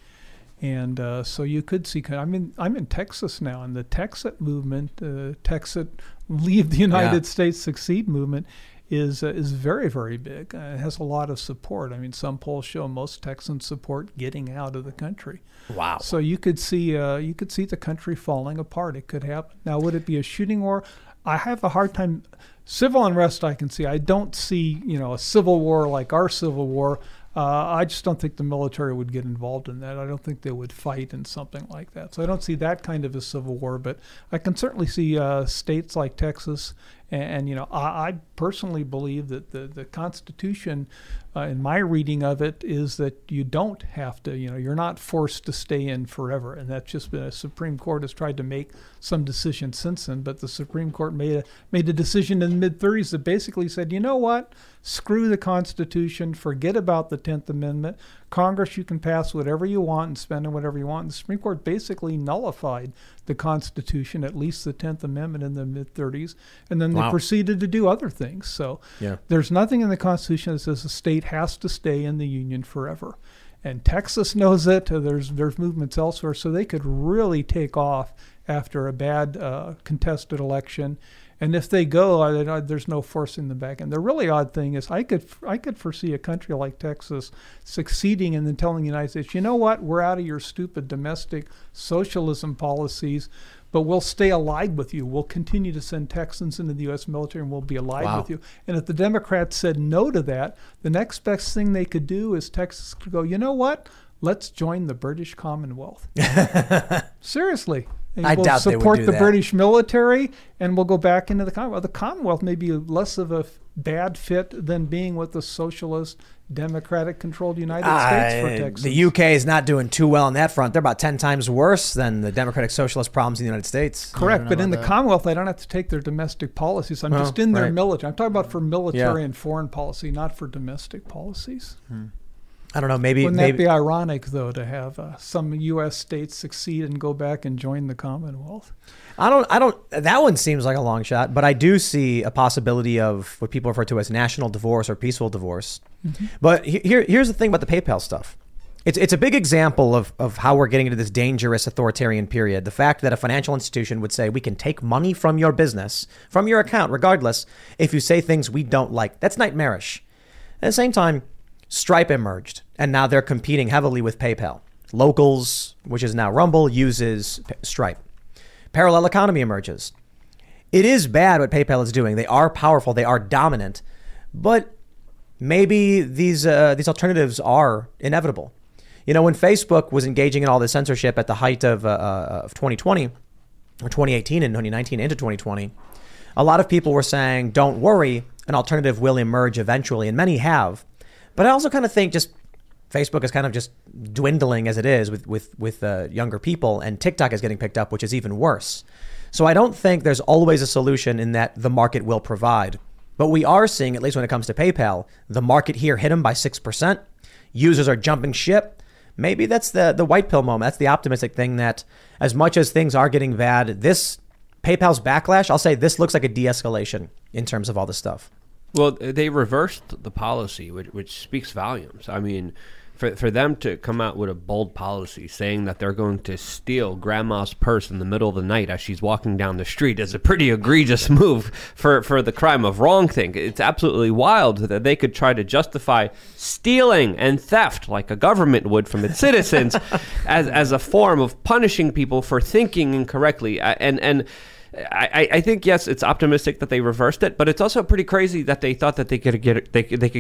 and so you could see. I'm in Texas now, and the Texit movement, Texit Leave the United States Succeed movement, is very, very big. It has a lot of support. I mean, some polls show most Texans support getting out of the country. Wow! So you could see the country falling apart. It could happen. Now, would it be a shooting war? I have a hard time. Civil unrest, I can see. I don't see, you know, a civil war like our civil war. I just don't think the military would get involved in that. I don't think they would fight in something like that. So I don't see that kind of a civil war, but I can certainly see states like Texas. And you know, I personally believe that the Constitution, in my reading of it, is that you don't have to, you know, you're not forced to stay in forever. And that's just been, the Supreme Court has tried to make some decision since then, but the Supreme Court made a decision in the mid-30s that basically said, you know what, screw the Constitution, forget about the 10th Amendment. Congress, you can pass whatever you want and spend on whatever you want. And the Supreme Court basically nullified the Constitution, at least the 10th Amendment, in the mid-30s, and then they proceeded to do other things. So there's nothing in the Constitution that says a state has to stay in the Union forever. And Texas knows it. There's movements elsewhere. So they could really take off after a bad contested election. And if they go, there's no forcing them back. And the really odd thing is I could foresee a country like Texas succeeding and then telling the United States, you know what, we're out of your stupid domestic socialism policies, but we'll stay allied with you. We'll continue to send Texans into the U.S. military, and we'll be allied with you. And if the Democrats said no to that, the next best thing they could do is Texas could go, you know what, let's join the British Commonwealth. Seriously. I doubt they would do that. We'll support the British military, and we'll go back into the Commonwealth. The Commonwealth may be less of a bad fit than being with the socialist, Democratic-controlled United States for Texas. The UK is not doing too well on that front. They're about 10 times worse than the Democratic socialist problems in the United States. Correct, but in the Commonwealth, I don't have to take their domestic policies. I'm just in their military. I'm talking about for military and foreign policy, not for domestic policies. I don't know, maybe wouldn't that be ironic, though, to have some U.S. states succeed and go back and join the Commonwealth? I don't. That one seems like a long shot, but I do see a possibility of what people refer to as national divorce or peaceful divorce. But here's the thing about the PayPal stuff. It's a big example of how we're getting into this dangerous authoritarian period. The fact that a financial institution would say, we can take money from your business, from your account, regardless, if you say things we don't like. That's nightmarish. At the same time, Stripe emerged, and now they're competing heavily with PayPal. Locals, which is now Rumble, uses Stripe. Parallel Economy emerges. It is bad what PayPal is doing. They are powerful. They are dominant. But maybe these alternatives are inevitable. You know, when Facebook was engaging in all this censorship at the height of 2020, or 2018 and 2019 into 2020, a lot of people were saying, don't worry, an alternative will emerge eventually, and many have. But I also kind of think just Facebook is kind of just dwindling as it is with younger people, and TikTok is getting picked up, which is even worse. So I don't think there's always a solution in that the market will provide. But we are seeing, at least when it comes to PayPal, the market here hit them by 6%. Users are jumping ship. Maybe that's the white pill moment. That's the optimistic thing, that as much as things are getting bad, this PayPal's backlash, I'll say this looks like a de-escalation in terms of all this stuff. Well, they reversed the policy, which speaks volumes. I mean, for them to come out with a bold policy saying that they're going to steal grandma's purse in the middle of the night as she's walking down the street is a pretty egregious move for the crime of wrong thing. It's absolutely wild that they could try to justify stealing and theft like a government would from its citizens as a form of punishing people for thinking incorrectly. And I think, yes, it's optimistic that they reversed it, but it's also pretty crazy that they thought that they could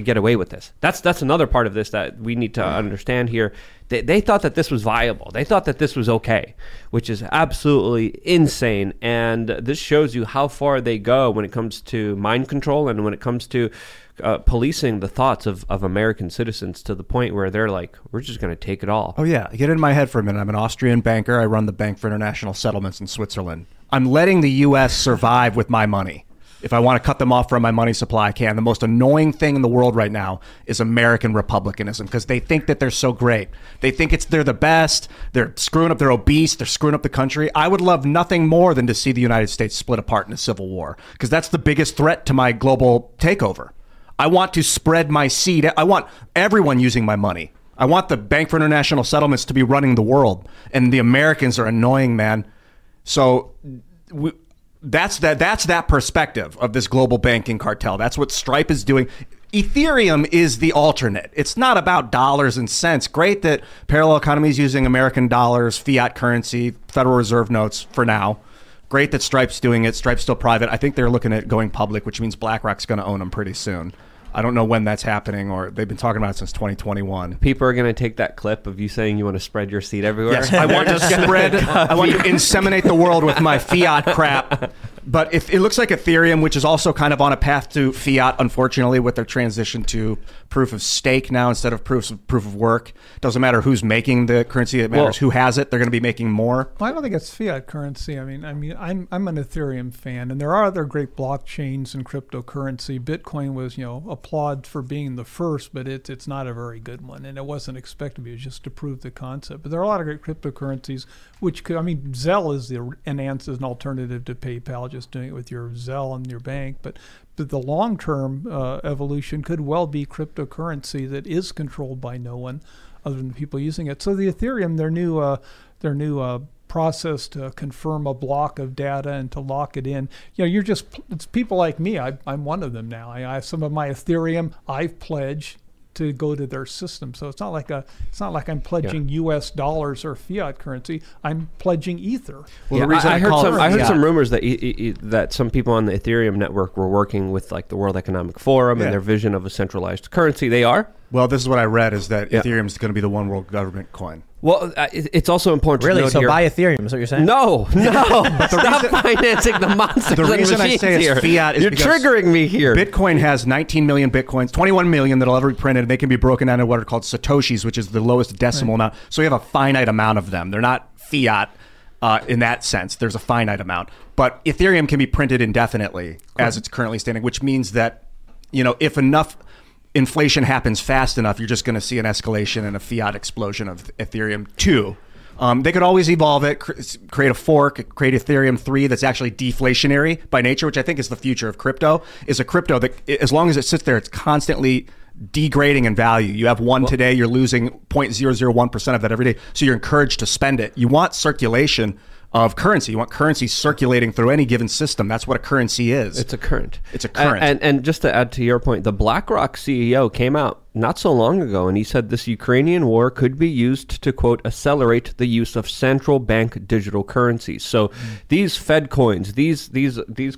get away with this. That's another part of this that we need to understand here. They thought that this was viable. They thought that this was okay, which is absolutely insane. And this shows you how far they go when it comes to mind control and when it comes to policing the thoughts of American citizens, to the point where they're like, we're just going to take it all. Oh, yeah. Get in my head for a minute. I'm an Austrian banker. I run the Bank for International Settlements in Switzerland. I'm letting the U.S. survive with my money. If I want to cut them off from my money supply, I can. The most annoying thing in the world right now is American republicanism, because they think that they're so great. They think they're the best. They're screwing up. They're obese. They're screwing up the country. I would love nothing more than to see the United States split apart in a civil war, because that's the biggest threat to my global takeover. I want to spread my seed. I want everyone using my money. I want the Bank for International Settlements to be running the world. And the Americans are annoying, man. So that's that perspective of this global banking cartel. That's what Stripe is doing. Ethereum is the alternate. It's not about dollars and cents. Great that Parallel Economy is using American dollars, fiat currency, Federal Reserve notes for now. Great that Stripe's doing it. Stripe's still private. I think they're looking at going public, which means BlackRock's going to own them pretty soon. I don't know when that's happening, or they've been talking about it since 2021. People are going to take that clip of you saying you want to spread your seed everywhere. Yes, I want to spread, I want to inseminate the world with my fiat crap. But if it looks like Ethereum, which is also kind of on a path to fiat, unfortunately, with their transition to proof of stake now instead of proof of work. Doesn't matter who's making the currency; it matters who has it. They're going to be making more. Well, I don't think it's fiat currency. I mean, I'm an Ethereum fan, and there are other great blockchains and cryptocurrency. Bitcoin was, applauded for being the first, but it's not a very good one, and it wasn't expected to be. It was just to prove the concept. But there are a lot of great cryptocurrencies, which could. I mean, Zelle is an alternative to PayPal. Just doing it with your Zelle and your bank, but the long-term evolution could well be cryptocurrency that is controlled by no one other than the people using it. So the Ethereum, their new process to confirm a block of data and to lock it in. It's people like me. I'm one of them now. I have some of my Ethereum I've pledged to go to their system. So it's not like I'm pledging US dollars or fiat currency. I'm pledging ether. Well, I heard some rumors that that some people on the Ethereum network were working with like the World Economic Forum and their vision of a centralized currency. They are? Well, this is what I read is that Ethereum is going to be the one world government coin. Well, it's also important to note here. Really? So buy Ethereum is what you're saying? No. Stop financing the monsters and machines here. The reason I say it's fiat is because... You're triggering me here. Bitcoin has 19 million Bitcoins, 21 million that'll ever be printed, and they can be broken down into what are called Satoshis, which is the lowest decimal amount. So you have a finite amount of them. They're not fiat in that sense. There's a finite amount. But Ethereum can be printed indefinitely as it's currently standing, which means that, if enough... inflation happens fast enough, you're just going to see an escalation and a fiat explosion of Ethereum 2. They could always evolve it, create a fork, create Ethereum 3 that's actually deflationary by nature, which I think is the future of crypto, is a crypto that as long as it sits there, it's constantly degrading in value. You have one today, you're losing 0.001% of that every day, so you're encouraged to spend it. You want circulation of currency. You want currency circulating through any given system. That's what a currency is. It's a current. It's a current. And just to add to your point, the BlackRock CEO came out not so long ago, and he said this Ukrainian war could be used to, quote, accelerate the use of central bank digital currencies. So these Fed coins, these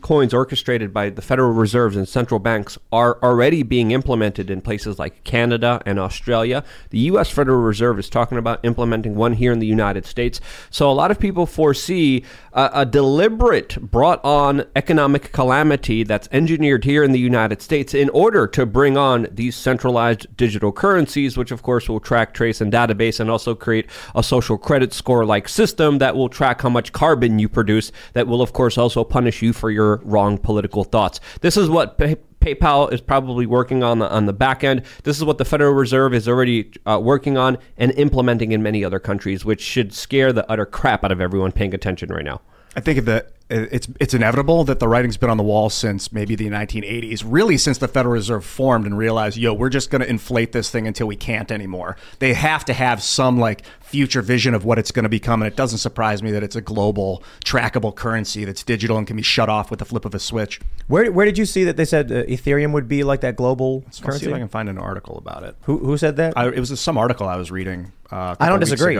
coins orchestrated by the Federal Reserves and central banks are already being implemented in places like Canada and Australia. The U.S. Federal Reserve is talking about implementing one here in the United States. So a lot of people foresee a deliberate brought on economic calamity that's engineered here in the United States in order to bring on these centralized digital currencies, which of course will track, trace, and database, and also create a social credit score like system that will track how much carbon you produce, that will of course also punish you for your wrong political thoughts. This is what PayPal is probably working on the back end. This is what the Federal Reserve is already working on and implementing in many other countries, which should scare the utter crap out of everyone paying attention right now. I think that it's inevitable that the writing's been on the wall since maybe the 1980s, really since the Federal Reserve formed and realized, we're just going to inflate this thing until we can't anymore. They have to have some future vision of what it's going to become. And it doesn't surprise me that it's a global trackable currency that's digital and can be shut off with the flip of a switch. Where did you see that they said Ethereum would be like that global currency? Let's see if I can find an article about it. Who said that? It was some article I was reading I don't disagree.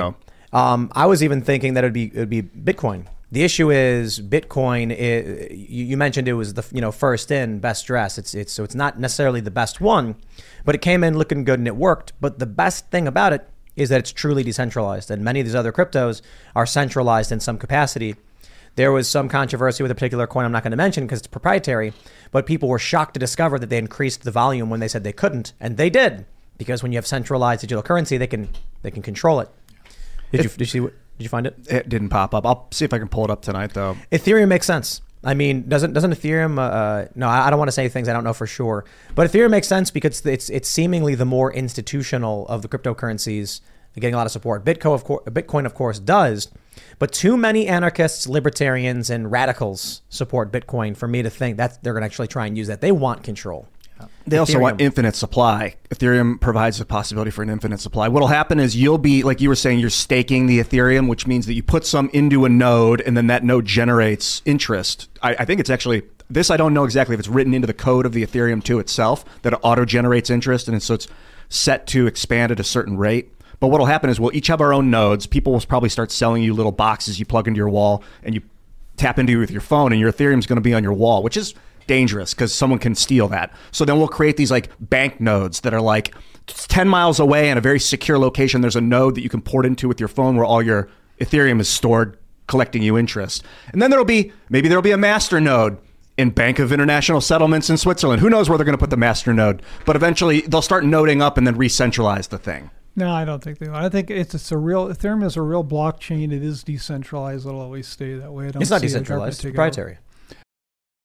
I was even thinking that it'd be Bitcoin. The issue is Bitcoin. You mentioned it was the first in, best dressed. It's so it's not necessarily the best one, but it came in looking good and it worked. But the best thing about it is that it's truly decentralized, and many of these other cryptos are centralized in some capacity. There was some controversy with a particular coin I'm not going to mention because it's proprietary, but people were shocked to discover that they increased the volume when they said they couldn't, and they did, because when you have centralized digital currency, they can control it. Did you see what? Did you find it? It didn't pop up. I'll see if I can pull it up tonight, though. Ethereum makes sense. I mean, doesn't Ethereum? No, I don't want to say things I don't know for sure. But Ethereum makes sense because it's seemingly the more institutional of the cryptocurrencies, getting a lot of support. Bitcoin, of course, does. But too many anarchists, libertarians, and radicals support Bitcoin for me to think that they're going to actually try and use that. They want control. They also want infinite supply. Ethereum provides the possibility for an infinite supply. What'll happen is you'll be, like you were saying, you're staking the Ethereum, which means that you put some into a node and then that node generates interest. I think it's actually, this I don't know exactly if it's written into the code of the Ethereum to itself, that it auto-generates interest, and so it's set to expand at a certain rate. But what'll happen is we'll each have our own nodes. People will probably start selling you little boxes you plug into your wall and you tap into with your phone, and your Ethereum's going to be on your wall, which is dangerous because someone can steal that. So then we'll create these like bank nodes that are like 10 miles away in a very secure location. There's a node that you can port into with your phone where all your Ethereum is stored, collecting you interest. And then maybe there'll be a master node in Bank of International Settlements in Switzerland. Who knows where they're going to put the master node, but eventually they'll start noding up and then re-centralize the thing. No, I don't think they will. I think Ethereum is a real blockchain. It is decentralized. It'll always stay that way. It's not decentralized. It's proprietary.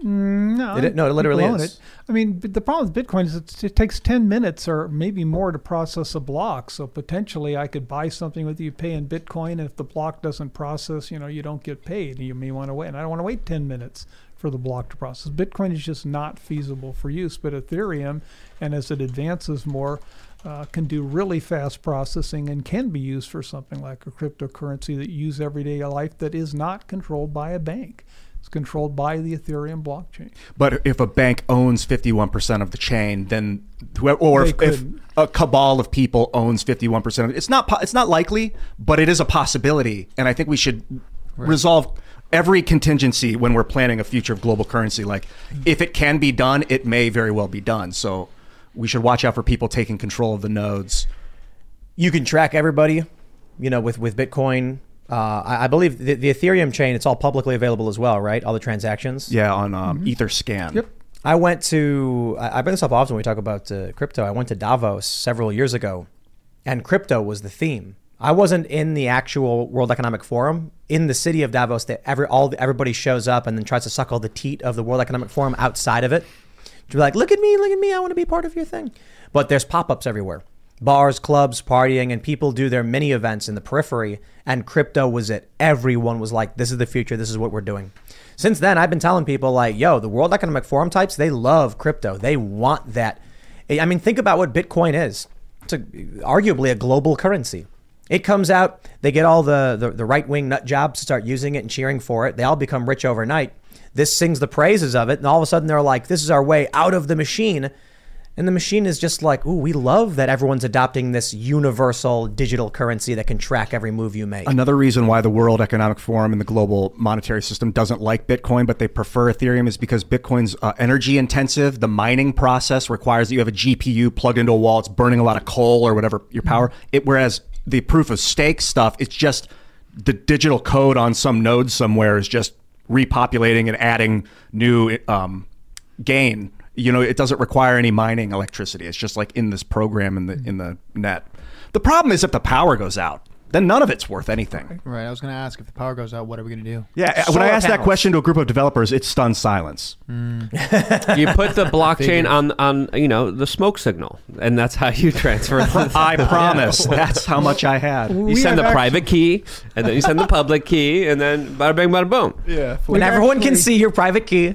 No, it literally is. I mean, the problem with Bitcoin is it takes 10 minutes or maybe more to process a block. So potentially I could buy something with you, pay in Bitcoin, and if the block doesn't process, you don't get paid. You may want to wait. And I don't want to wait 10 minutes for the block to process. Bitcoin is just not feasible for use, but Ethereum, and as it advances more, can do really fast processing and can be used for something like a cryptocurrency that you use everyday life that is not controlled by a bank. It's controlled by the Ethereum blockchain. But if a bank owns 51% of the chain, then if a cabal of people owns 51% of it, it's not likely, but it is a possibility. And I think we should resolve every contingency when we're planning a future of global currency. Like, if it can be done, it may very well be done. So we should watch out for people taking control of the nodes. You can track everybody, with Bitcoin. I believe the Ethereum chain, it's all publicly available as well, right? All the transactions. Yeah, on Etherscan. Yep. I bring this up often when we talk about crypto. I went to Davos several years ago, and crypto was the theme. I wasn't in the actual World Economic Forum. In the city of Davos, everybody shows up and then tries to suck all the teat of the World Economic Forum outside of it. To be like, look at me, I want to be part of your thing. But there's pop-ups everywhere. Bars, clubs, partying, and people do their mini events in the periphery, and crypto was it. Everyone was like, this is the future, this is what we're doing. Since then, I've been telling people like, the World Economic Forum types, they love crypto. They want that. I mean, think about what Bitcoin is. It's arguably a global currency. It comes out, they get all the right-wing nut jobs to start using it and cheering for it. They all become rich overnight. This sings the praises of it, and all of a sudden they're like, this is our way out of the machine. And the machine is just like, ooh, we love that everyone's adopting this universal digital currency that can track every move you make. Another reason why the World Economic Forum and the global monetary system doesn't like Bitcoin, but they prefer Ethereum, is because Bitcoin's energy intensive. The mining process requires that you have a GPU plugged into a wall. It's burning a lot of coal or whatever your power. Whereas the proof of stake stuff, it's just the digital code on some node somewhere is just repopulating and adding new gain. It doesn't require any mining electricity. It's just like in this program in the net. The problem is if the power goes out, then none of it's worth anything. Right. I was going to ask, if the power goes out, what are we going to do? Yeah. Solar when I asked panels. That question to a group of developers, it stunned silence. You put the blockchain on the smoke signal, and that's how you transfer. I promise. That's how much I had. You send the private key, and then you send the public key, and then bada bing, bada boom. Yeah. When everyone can see your private key.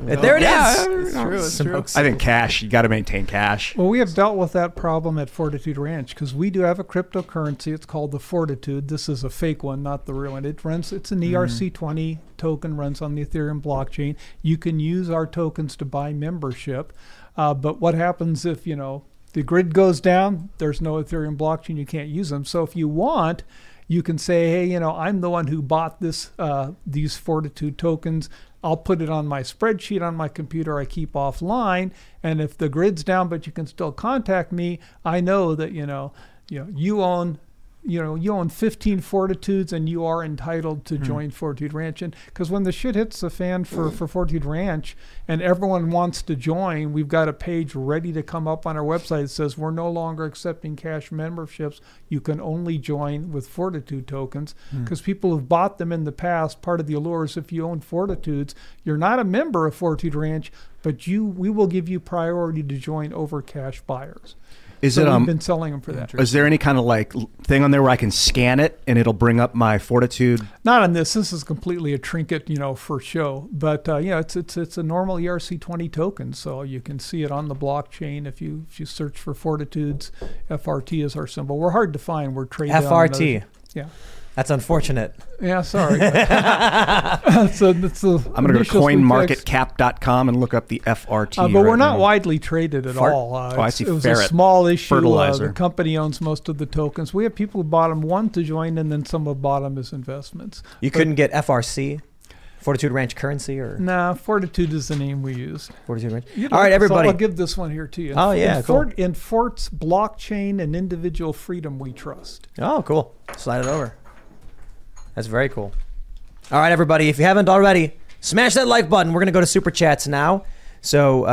No. There it is. It's true. I think cash, you got to maintain cash. Well, we have dealt with that problem at Fortitude Ranch because we do have a cryptocurrency. It's called the Fortitude. This is a fake one, not the real one. It runs. It's an ERC20 token, runs on the Ethereum blockchain. You can use our tokens to buy membership. But what happens if, the grid goes down, there's no Ethereum blockchain, you can't use them. So if you want, you can say, hey, I'm the one who bought these Fortitude tokens. I'll put it on my spreadsheet on my computer I keep offline. And if the grid's down, but you can still contact me, I know that, you own 15 Fortitudes and you are entitled to join Fortitude Ranch. And because when the shit hits the fan for Fortitude Ranch and everyone wants to join, we've got a page ready to come up on our website that says we're no longer accepting cash memberships. You can only join with Fortitude tokens because people have bought them in the past. Part of the allure is if you own Fortitudes, you're not a member of Fortitude Ranch, but we will give you priority to join over cash buyers. We've been selling them for that. Is there any kind of thing on there where I can scan it and it'll bring up my Fortitude? Not on this. This is completely a trinket, for show. But it's a normal ERC20 token, so you can see it on the blockchain if you search for Fortitudes. FRT is our symbol. We're hard to find. We're trading FRT. Yeah. That's unfortunate. Yeah, sorry. so I'm going to go to coinmarketcap.com and look up the FRT. But we're not widely traded at all. It was a small issue. The company owns most of the tokens. We have people who bought them to join, and then some have bought them as investments. But couldn't get FRC? Fortitude Ranch currency or? Nah, Fortitude is the name we used. Fortitude Ranch. All right, everybody. I'll give this one here to you. Oh, yeah, cool. In Fort's blockchain and individual freedom we trust. Oh, cool. Slide it over. That's very cool. All right, everybody. If you haven't already, smash that like button. We're going to go to Super Chats now. So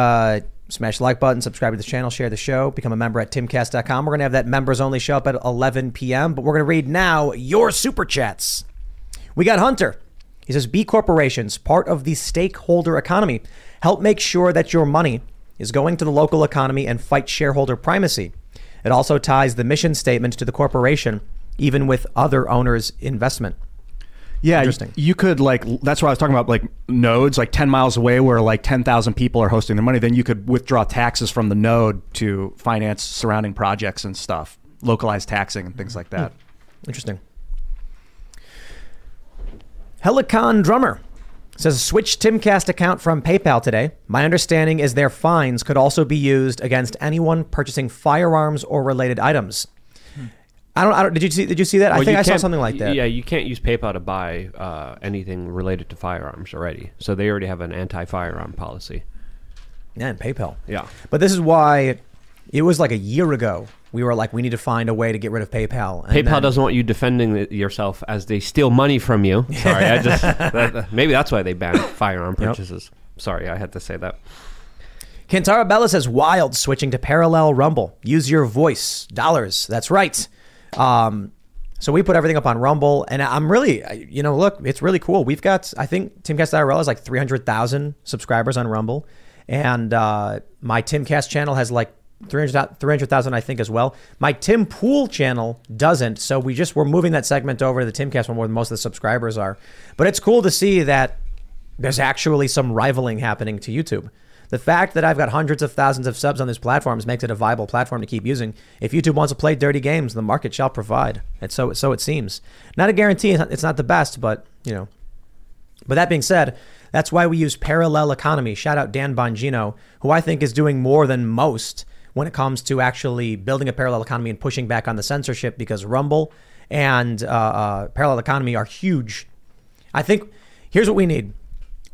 smash the like button, subscribe to the channel, share the show, become a member at TimCast.com. We're going to have that members only show up at 11 p.m. But we're going to read now your Super Chats. We got Hunter. He says, B corporations, part of the stakeholder economy, help make sure that your money is going to the local economy and fight shareholder primacy. It also ties the mission statement to the corporation, even with other owners' investment. Yeah, interesting. You could that's what I was talking about, nodes, 10 miles away where 10,000 people are hosting their money. Then you could withdraw taxes from the node to finance surrounding projects and stuff, localized taxing and things like that. Interesting. Helicon Drummer says, switch Timcast account from PayPal today. My understanding is their fines could also be used against anyone purchasing firearms or related items. I don't. Did you see that? Well, I think I saw something like that. Yeah, you can't use PayPal to buy anything related to firearms already. So they already have an anti-firearm policy. Yeah, and PayPal. Yeah. But this is why it was a year ago. We were we need to find a way to get rid of PayPal. And PayPal doesn't want you defending yourself as they steal money from you. Sorry, maybe that's why they banned firearm purchases. Yep. Sorry, I had to say that. Kentara Bella says, wild switching to Parallel Rumble. Use your voice. Dollars. That's right. So we put everything up on Rumble, and I'm really, look, it's really cool. We've got, I think TimCast.IRL is 300,000 subscribers on Rumble, and my Timcast channel has 300,000, I think, as well. My Tim Pool channel doesn't, so we're moving that segment over to the Timcast one where most of the subscribers are. But it's cool to see that there's actually some rivaling happening to YouTube. The fact that I've got hundreds of thousands of subs on these platforms makes it a viable platform to keep using. If YouTube wants to play dirty games, the market shall provide. And so it seems. Not a guarantee. It's not the best, but, But that being said, that's why we use Parallel Economy. Shout out Dan Bongino, who I think is doing more than most when it comes to actually building a parallel economy and pushing back on the censorship, because Rumble and Parallel Economy are huge. I think here's what we need.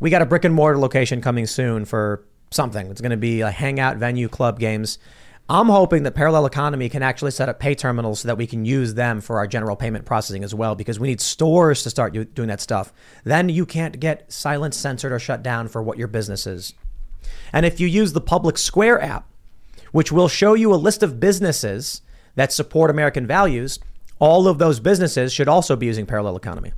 We got a brick and mortar location coming soon for... something. It's going to be a hangout venue, club games. I'm hoping that Parallel Economy can actually set up pay terminals so that we can use them for our general payment processing as well, because we need stores to start doing that stuff. Then you can't get silenced, censored, or shut down for what your business is. And if you use the Public Square app, which will show you a list of businesses that support American values, all of those businesses should also be using Parallel Economy.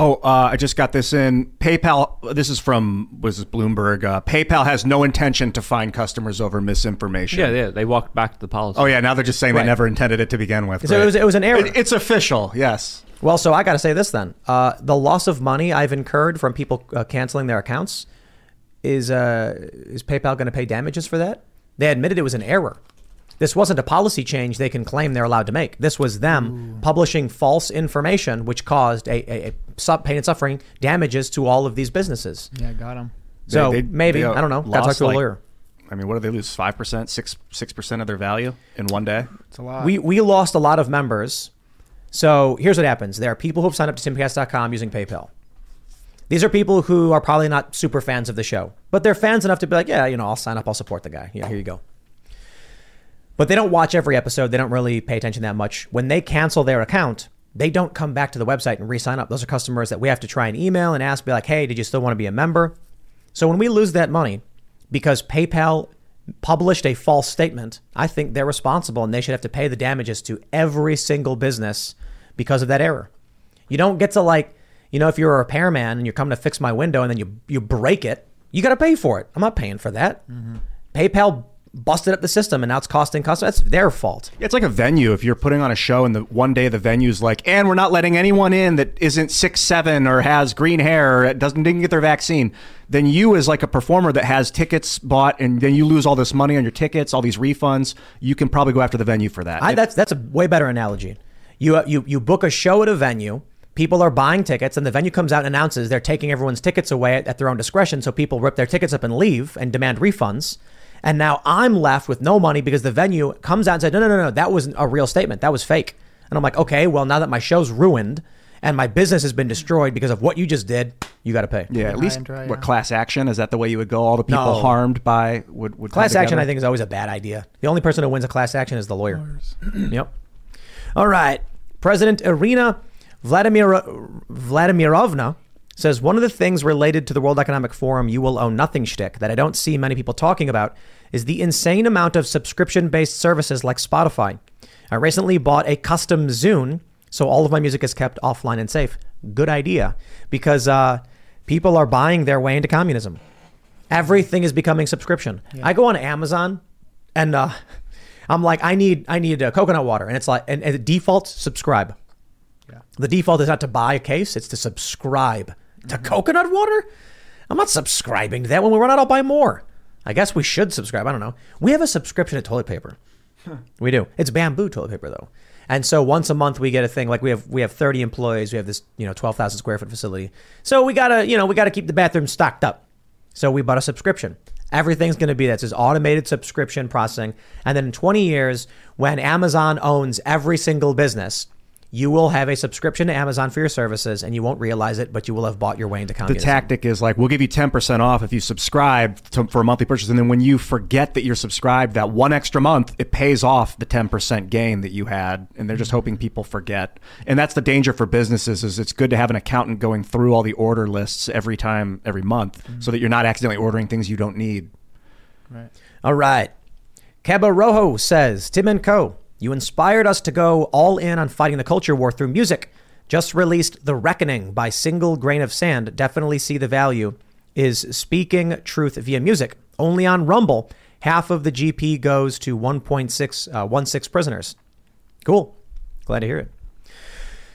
Oh, I just got this in. PayPal, this is from, Bloomberg. PayPal has no intention to fine customers over misinformation. Yeah, they walked back the policy. Oh, yeah, now they're just saying they never intended it to begin with. So right? It was an error. It's official, yes. Well, so I got to say this then. The loss of money I've incurred from people canceling their accounts, is PayPal going to pay damages for that? They admitted it was an error. This wasn't a policy change they can claim they're allowed to make. This was them publishing false information, which caused a pain and suffering, damages to all of these businesses. Yeah, got them. So maybe, I don't know, got to talk to a lawyer. I mean, what did they lose? 5%, 6% of their value in one day? It's a lot. We lost a lot of members. So here's what happens. There are people who have signed up to TimCast.com using PayPal. These are people who are probably not super fans of the show, but they're fans enough to be like, yeah, you know, I'll sign up, I'll support the guy. Yeah, here you go. But they don't watch every episode. They don't really pay attention that much. When they cancel their account, they don't come back to the website and re-sign up. Those are customers that we have to try and email and ask, be like, hey, did you still want to be a member? So when we lose that money because PayPal published a false statement, I think they're responsible and they should have to pay the damages to every single business because of that error. You don't get to, like, you know, if you're a repairman and you're coming to fix my window and then you break it, you got to pay for it. I'm not paying for that. Mm-hmm. PayPal busted up the system and now it's costing customers. That's their fault. It's like a venue. If you're putting on a show and the one day the venue's like, and we're not letting anyone in that isn't 6'7" or has green hair or didn't get their vaccine, then you as like a performer that has tickets bought and then you lose all this money on your tickets, all these refunds, you can probably go after the venue for that. That's a way better analogy. You book a show at a venue, people are buying tickets, and the venue comes out and announces they're taking everyone's tickets away at their own discretion, so people rip their tickets up and leave and demand refunds. And now I'm left with no money because the venue comes out and said, no, that wasn't a real statement. That was fake. And I'm like, okay, well, now that my show's ruined and my business has been destroyed because of what you just did, you got to pay. Yeah, at least dry, what, class action? Is that the way you would go? All the people harmed by would class action, I think, is always a bad idea. The only person who wins a class action is the lawyer. Yep. All right. President Irina Vladimirovna says, one of the things related to the World Economic Forum you will own nothing shtick that I don't see many people talking about is the insane amount of subscription-based services like Spotify. I recently bought a custom Zune, so all of my music is kept offline and safe. Good idea, because people are buying their way into communism. Everything is becoming subscription. Yeah. I go on Amazon and I'm like, I need coconut water. And it's like, and the default, subscribe. Yeah. The default is not to buy a case, it's to subscribe. To coconut water? I'm not subscribing to that. When we run out, I'll buy more. I guess we should subscribe. I don't know. We have a subscription to toilet paper. Huh. We do. It's bamboo toilet paper, though. And so once a month we get a thing, like we have 30 employees. We have this, 12,000 square foot facility. So we gotta keep the bathroom stocked up. So we bought a subscription. Everything's going to be that. It's automated subscription processing. And then in 20 years, when Amazon owns every single business, you will have a subscription to Amazon for your services and you won't realize it, but you will have bought your way into communism. The tactic is like, we'll give you 10% off if you subscribe for a monthly purchase. And then when you forget that you're subscribed that one extra month, it pays off the 10% gain that you had. And they're just hoping people forget. And that's the danger for businesses, is it's good to have an accountant going through all the order lists every month, mm-hmm. so that you're not accidentally ordering things you don't need. Right. All right. Cabarojo says, Tim and Co., you inspired us to go all in on fighting the culture war through music. Just released The Reckoning by Single Grain of Sand. Definitely see the value is speaking truth via music. Only on Rumble, half of the GP goes to 1.16 prisoners. Cool. Glad to hear it.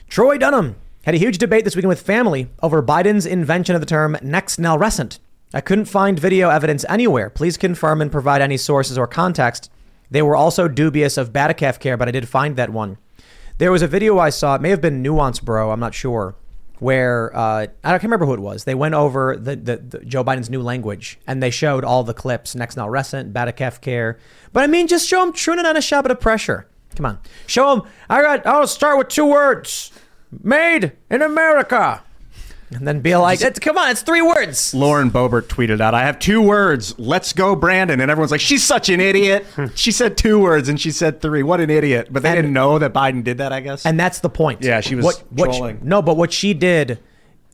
Troy Dunham had a huge debate this weekend with family over Biden's invention of the term next nalrescent. I couldn't find video evidence anywhere. Please confirm and provide any sources or context. They were also dubious of Batacaf care, but I did find that one. There was a video I saw. It may have been Nuance Bro. I'm not sure where. I can't remember who it was. They went over the Joe Biden's new language and they showed all the clips. Next nalrescent, Batacaf care. But I mean, just show them Trunan on a shop at a pressure. Come on. Show them. I'll start with two words. Made in America. And then be like, come on, it's three words. Lauren Boebert tweeted out, I have two words. Let's go, Brandon. And everyone's like, she's such an idiot. She said two words and she said three. What an idiot. But they didn't know that Biden did that, I guess. And that's the point. Yeah, she was trolling. But what she did,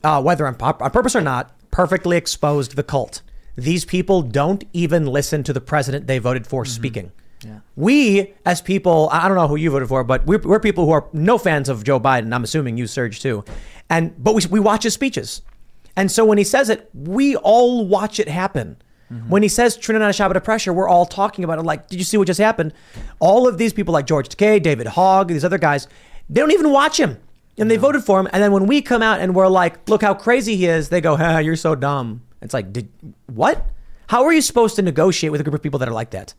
whether on purpose or not, perfectly exposed the cult. These people don't even listen to the president they voted for speaking. Yeah. We, as people, I don't know who you voted for, but we're people who are no fans of Joe Biden. I'm assuming you, Serge, too. But we watch his speeches. And so when he says it, we all watch it happen. Mm-hmm. When he says Trinidad Shabbat pressure, we're all talking about it. Like, did you see what just happened? All of these people like George Takei, David Hogg, these other guys, they don't even watch him. And they voted for him. And then when we come out and we're like, look how crazy he is, they go, you're so dumb. It's like, what? How are you supposed to negotiate with a group of people that are like that?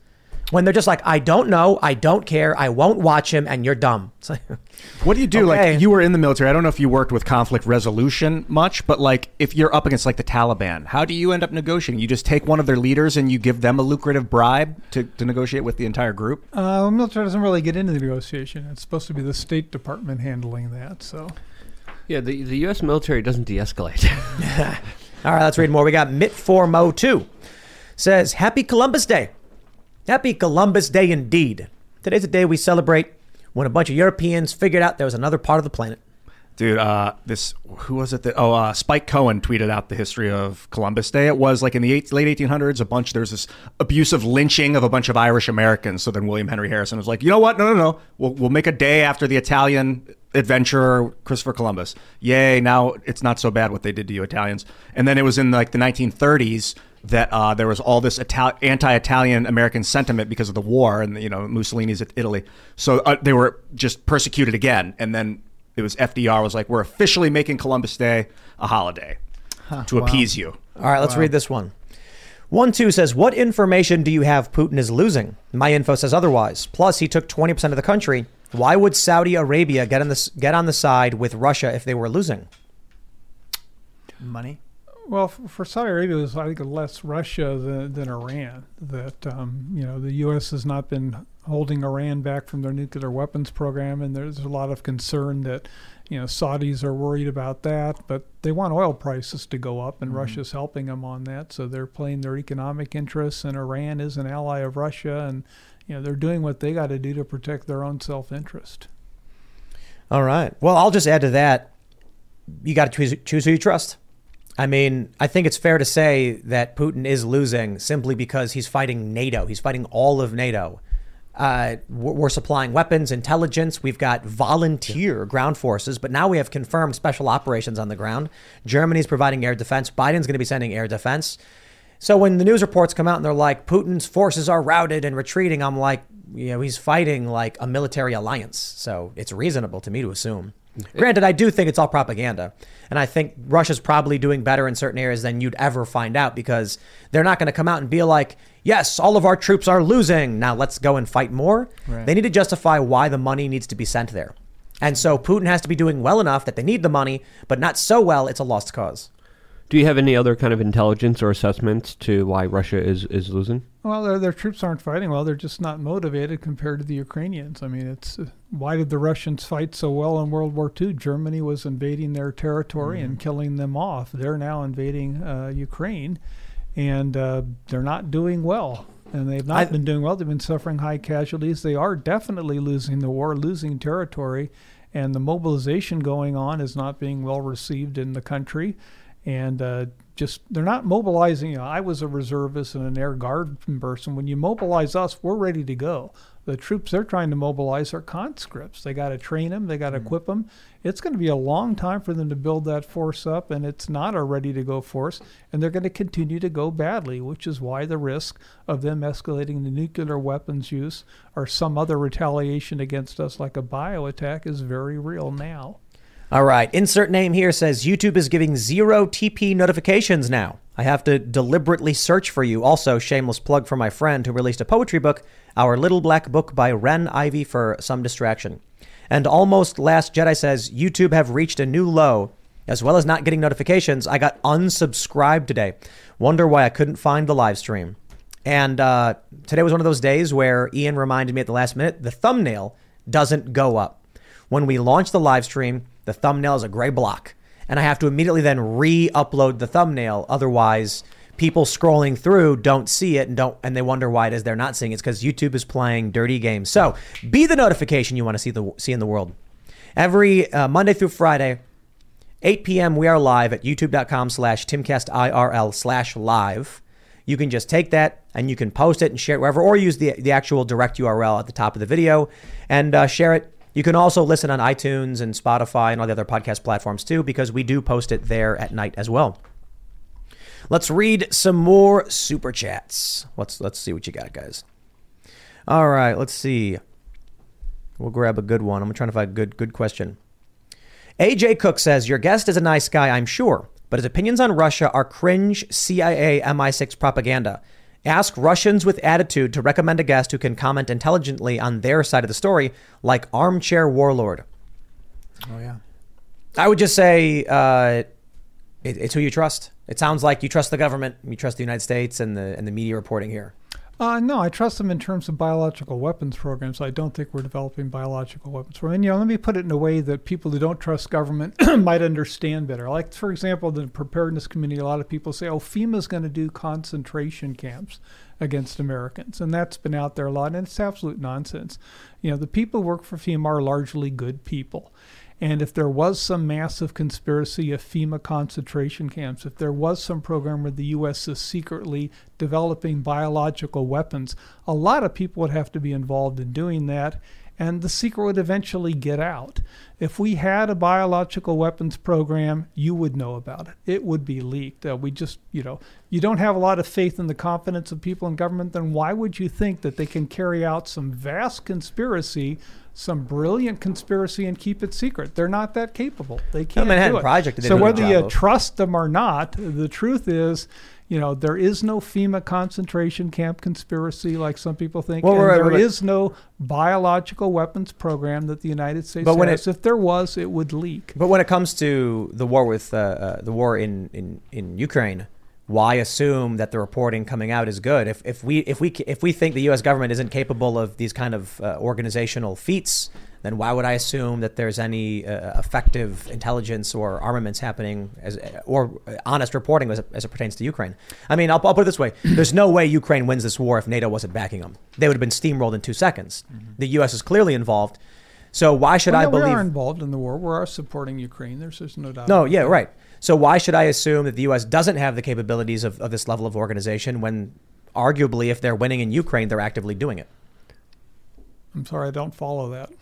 When they're just like, I don't know, I don't care, I won't watch him, and you're dumb. It's like, what do you do? Okay. Like, you were in the military. I don't know if you worked with conflict resolution much, but like, if you're up against like the Taliban, how do you end up negotiating? You just take one of their leaders and you give them a lucrative bribe to negotiate with the entire group? The military doesn't really get into the negotiation. It's supposed to be the State Department handling that, so... Yeah, the U.S. military doesn't de-escalate. All right, let's read more. We got Mitt4Mo2 says, Happy Columbus Day. Happy Columbus Day indeed. Today's the day we celebrate when a bunch of Europeans figured out there was another part of the planet. Dude, who was it? Spike Cohen tweeted out the history of Columbus Day. It was like in the late 1800s, there's this abusive lynching of a bunch of Irish Americans. So then William Henry Harrison was like, you know what? No. We'll make a day after the Italian adventurer Christopher Columbus. Yay, now it's not so bad what they did to you Italians. And then it was in like the 1930s that there was all this anti-Italian American sentiment because of the war and, Mussolini's at Italy. So they were just persecuted again. And then it was FDR was like, we're officially making Columbus Day a holiday to appease you. All right, let's read this one. 1-2 says, what information do you have Putin is losing? My info says otherwise. Plus, he took 20% of the country. Why would Saudi Arabia get on the side with Russia if they were losing? Money. Well, for Saudi Arabia, there's, I think, less Russia than Iran. That, the U.S. has not been holding Iran back from their nuclear weapons program. And there's a lot of concern that, Saudis are worried about that. But they want oil prices to go up, and Russia's helping them on that. So they're playing their economic interests. And Iran is an ally of Russia. And, they're doing what they got to do to protect their own self-interest. All right. Well, I'll just add to that. You got to choose who you trust. I mean, I think it's fair to say that Putin is losing simply because he's fighting NATO. He's fighting all of NATO. We're supplying weapons, intelligence. We've got volunteer ground forces, but now we have confirmed special operations on the ground. Germany's providing air defense. Biden's going to be sending air defense. So when the news reports come out and they're like, Putin's forces are routed and retreating, I'm like, he's fighting like a military alliance. So it's reasonable to me to assume. Granted, I do think it's all propaganda. And I think Russia's probably doing better in certain areas than you'd ever find out, because they're not going to come out and be like, yes, all of our troops are losing. Now let's go and fight more. Right. They need to justify why the money needs to be sent there. And so Putin has to be doing well enough that they need the money, but not so well it's a lost cause. Do you have any other kind of intelligence or assessments to why Russia is losing? Well, their troops aren't fighting well. They're just not motivated compared to the Ukrainians. I mean, it's why did the Russians fight so well in World War II? Germany was invading their territory and killing them off. They're now invading Ukraine, and they're not doing well. And they've not been doing well. They've been suffering high casualties. They are definitely losing the war, losing territory, and the mobilization going on is not being well received in the country. And they're not mobilizing. I was a reservist and an Air Guard person. When you mobilize us, we're ready to go. The troops they're trying to mobilize are conscripts. They got to train them. They got to equip them. It's going to be a long time for them to build that force up, and it's not a ready-to-go force, and they're going to continue to go badly, which is why the risk of them escalating the nuclear weapons use or some other retaliation against us like a bio attack is very real now. All right. Insert name here says YouTube is giving 0 TP notifications now. I have to deliberately search for you. Also, shameless plug for my friend who released a poetry book, Our Little Black Book by Ren Ivy, for some distraction. And Almost Last Jedi says YouTube have reached a new low. As well as not getting notifications, I got unsubscribed today. Wonder why I couldn't find the live stream. And today was one of those days where Ian reminded me at the last minute, the thumbnail doesn't go up. When we launch the live stream, the thumbnail is a gray block, and I have to immediately then re-upload the thumbnail. Otherwise, people scrolling through don't see it and they wonder why it is they're not seeing it. It's because YouTube is playing dirty games. So be the notification you want to see in the world. Every Monday through Friday, 8 p.m., we are live at youtube.com/TimCastIRL/live. You can just take that and you can post it and share it wherever, or use the actual direct URL at the top of the video and share it. You can also listen on iTunes and Spotify and all the other podcast platforms too, because we do post it there at night as well. Let's read some more super chats. Let's see what you got, guys. All right, let's see. We'll grab a good one. I'm trying to find a good question. AJ Cook says, your guest is a nice guy, I'm sure, but his opinions on Russia are cringe CIA MI6 propaganda. Ask Russians with attitude to recommend a guest who can comment intelligently on their side of the story, like Armchair Warlord. Oh, yeah. I would just say it's who you trust. It sounds like you trust the government. You trust the United States and the media reporting here. No, I trust them in terms of biological weapons programs. I don't think we're developing biological weapons. And, you know, let me put it in a way that people who don't trust government might understand better. Like, for example, the preparedness community, a lot of people say, oh, FEMA's going to do concentration camps against Americans. And that's been out there a lot, and it's absolute nonsense. You know, the people who work for FEMA are largely good people. And if there was some massive conspiracy of FEMA concentration camps, if there was some program where the U.S. is secretly developing biological weapons, a lot of people would have to be involved in doing that, and the secret would eventually get out. If we had a biological weapons program, you would know about it. It would be leaked. We just, you know, you don't have a lot of faith in the confidence of people in government, then why would you think that they can carry out some vast conspiracy, some brilliant conspiracy, and keep it secret? They're not that capable. They can't do it. Project, so whether you trust them or not, the truth is, you know, there is no FEMA concentration camp conspiracy like some people think. Well, and there is no biological weapons program that the United States has. If there was, it would leak. But when it comes to the war with the war in Ukraine, why assume that the reporting coming out is good? If we think the U.S. government isn't capable of these kind of organizational feats, then why would I assume that there's any effective intelligence or armaments happening or honest reporting as it pertains to Ukraine? I mean, I'll put it this way. There's no way Ukraine wins this war if NATO wasn't backing them. They would have been steamrolled in 2 seconds. Mm-hmm. The U.S. is clearly involved. So why should I believe? We are involved in the war. We are supporting Ukraine. There's no doubt. No, yeah, right. So why should I assume that the U.S. doesn't have the capabilities of this level of organization when arguably if they're winning in Ukraine, they're actively doing it? I'm sorry, I don't follow that.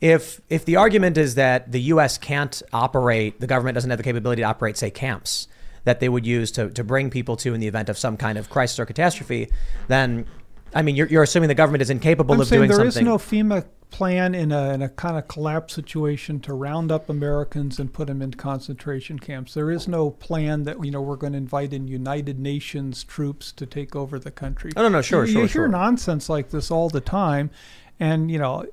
If the argument is that the U.S. can't operate, the government doesn't have the capability to operate, say, camps that they would use to bring people to in the event of some kind of crisis or catastrophe, then, I mean, you're assuming the government is incapable of doing something. I'm saying there is no FEMA plan in a kind of collapse situation to round up Americans and put them in concentration camps. There is no plan that, you know, we're going to invite in United Nations troops to take over the country. Oh, no, sure. You hear nonsense like this all the time. And, you know,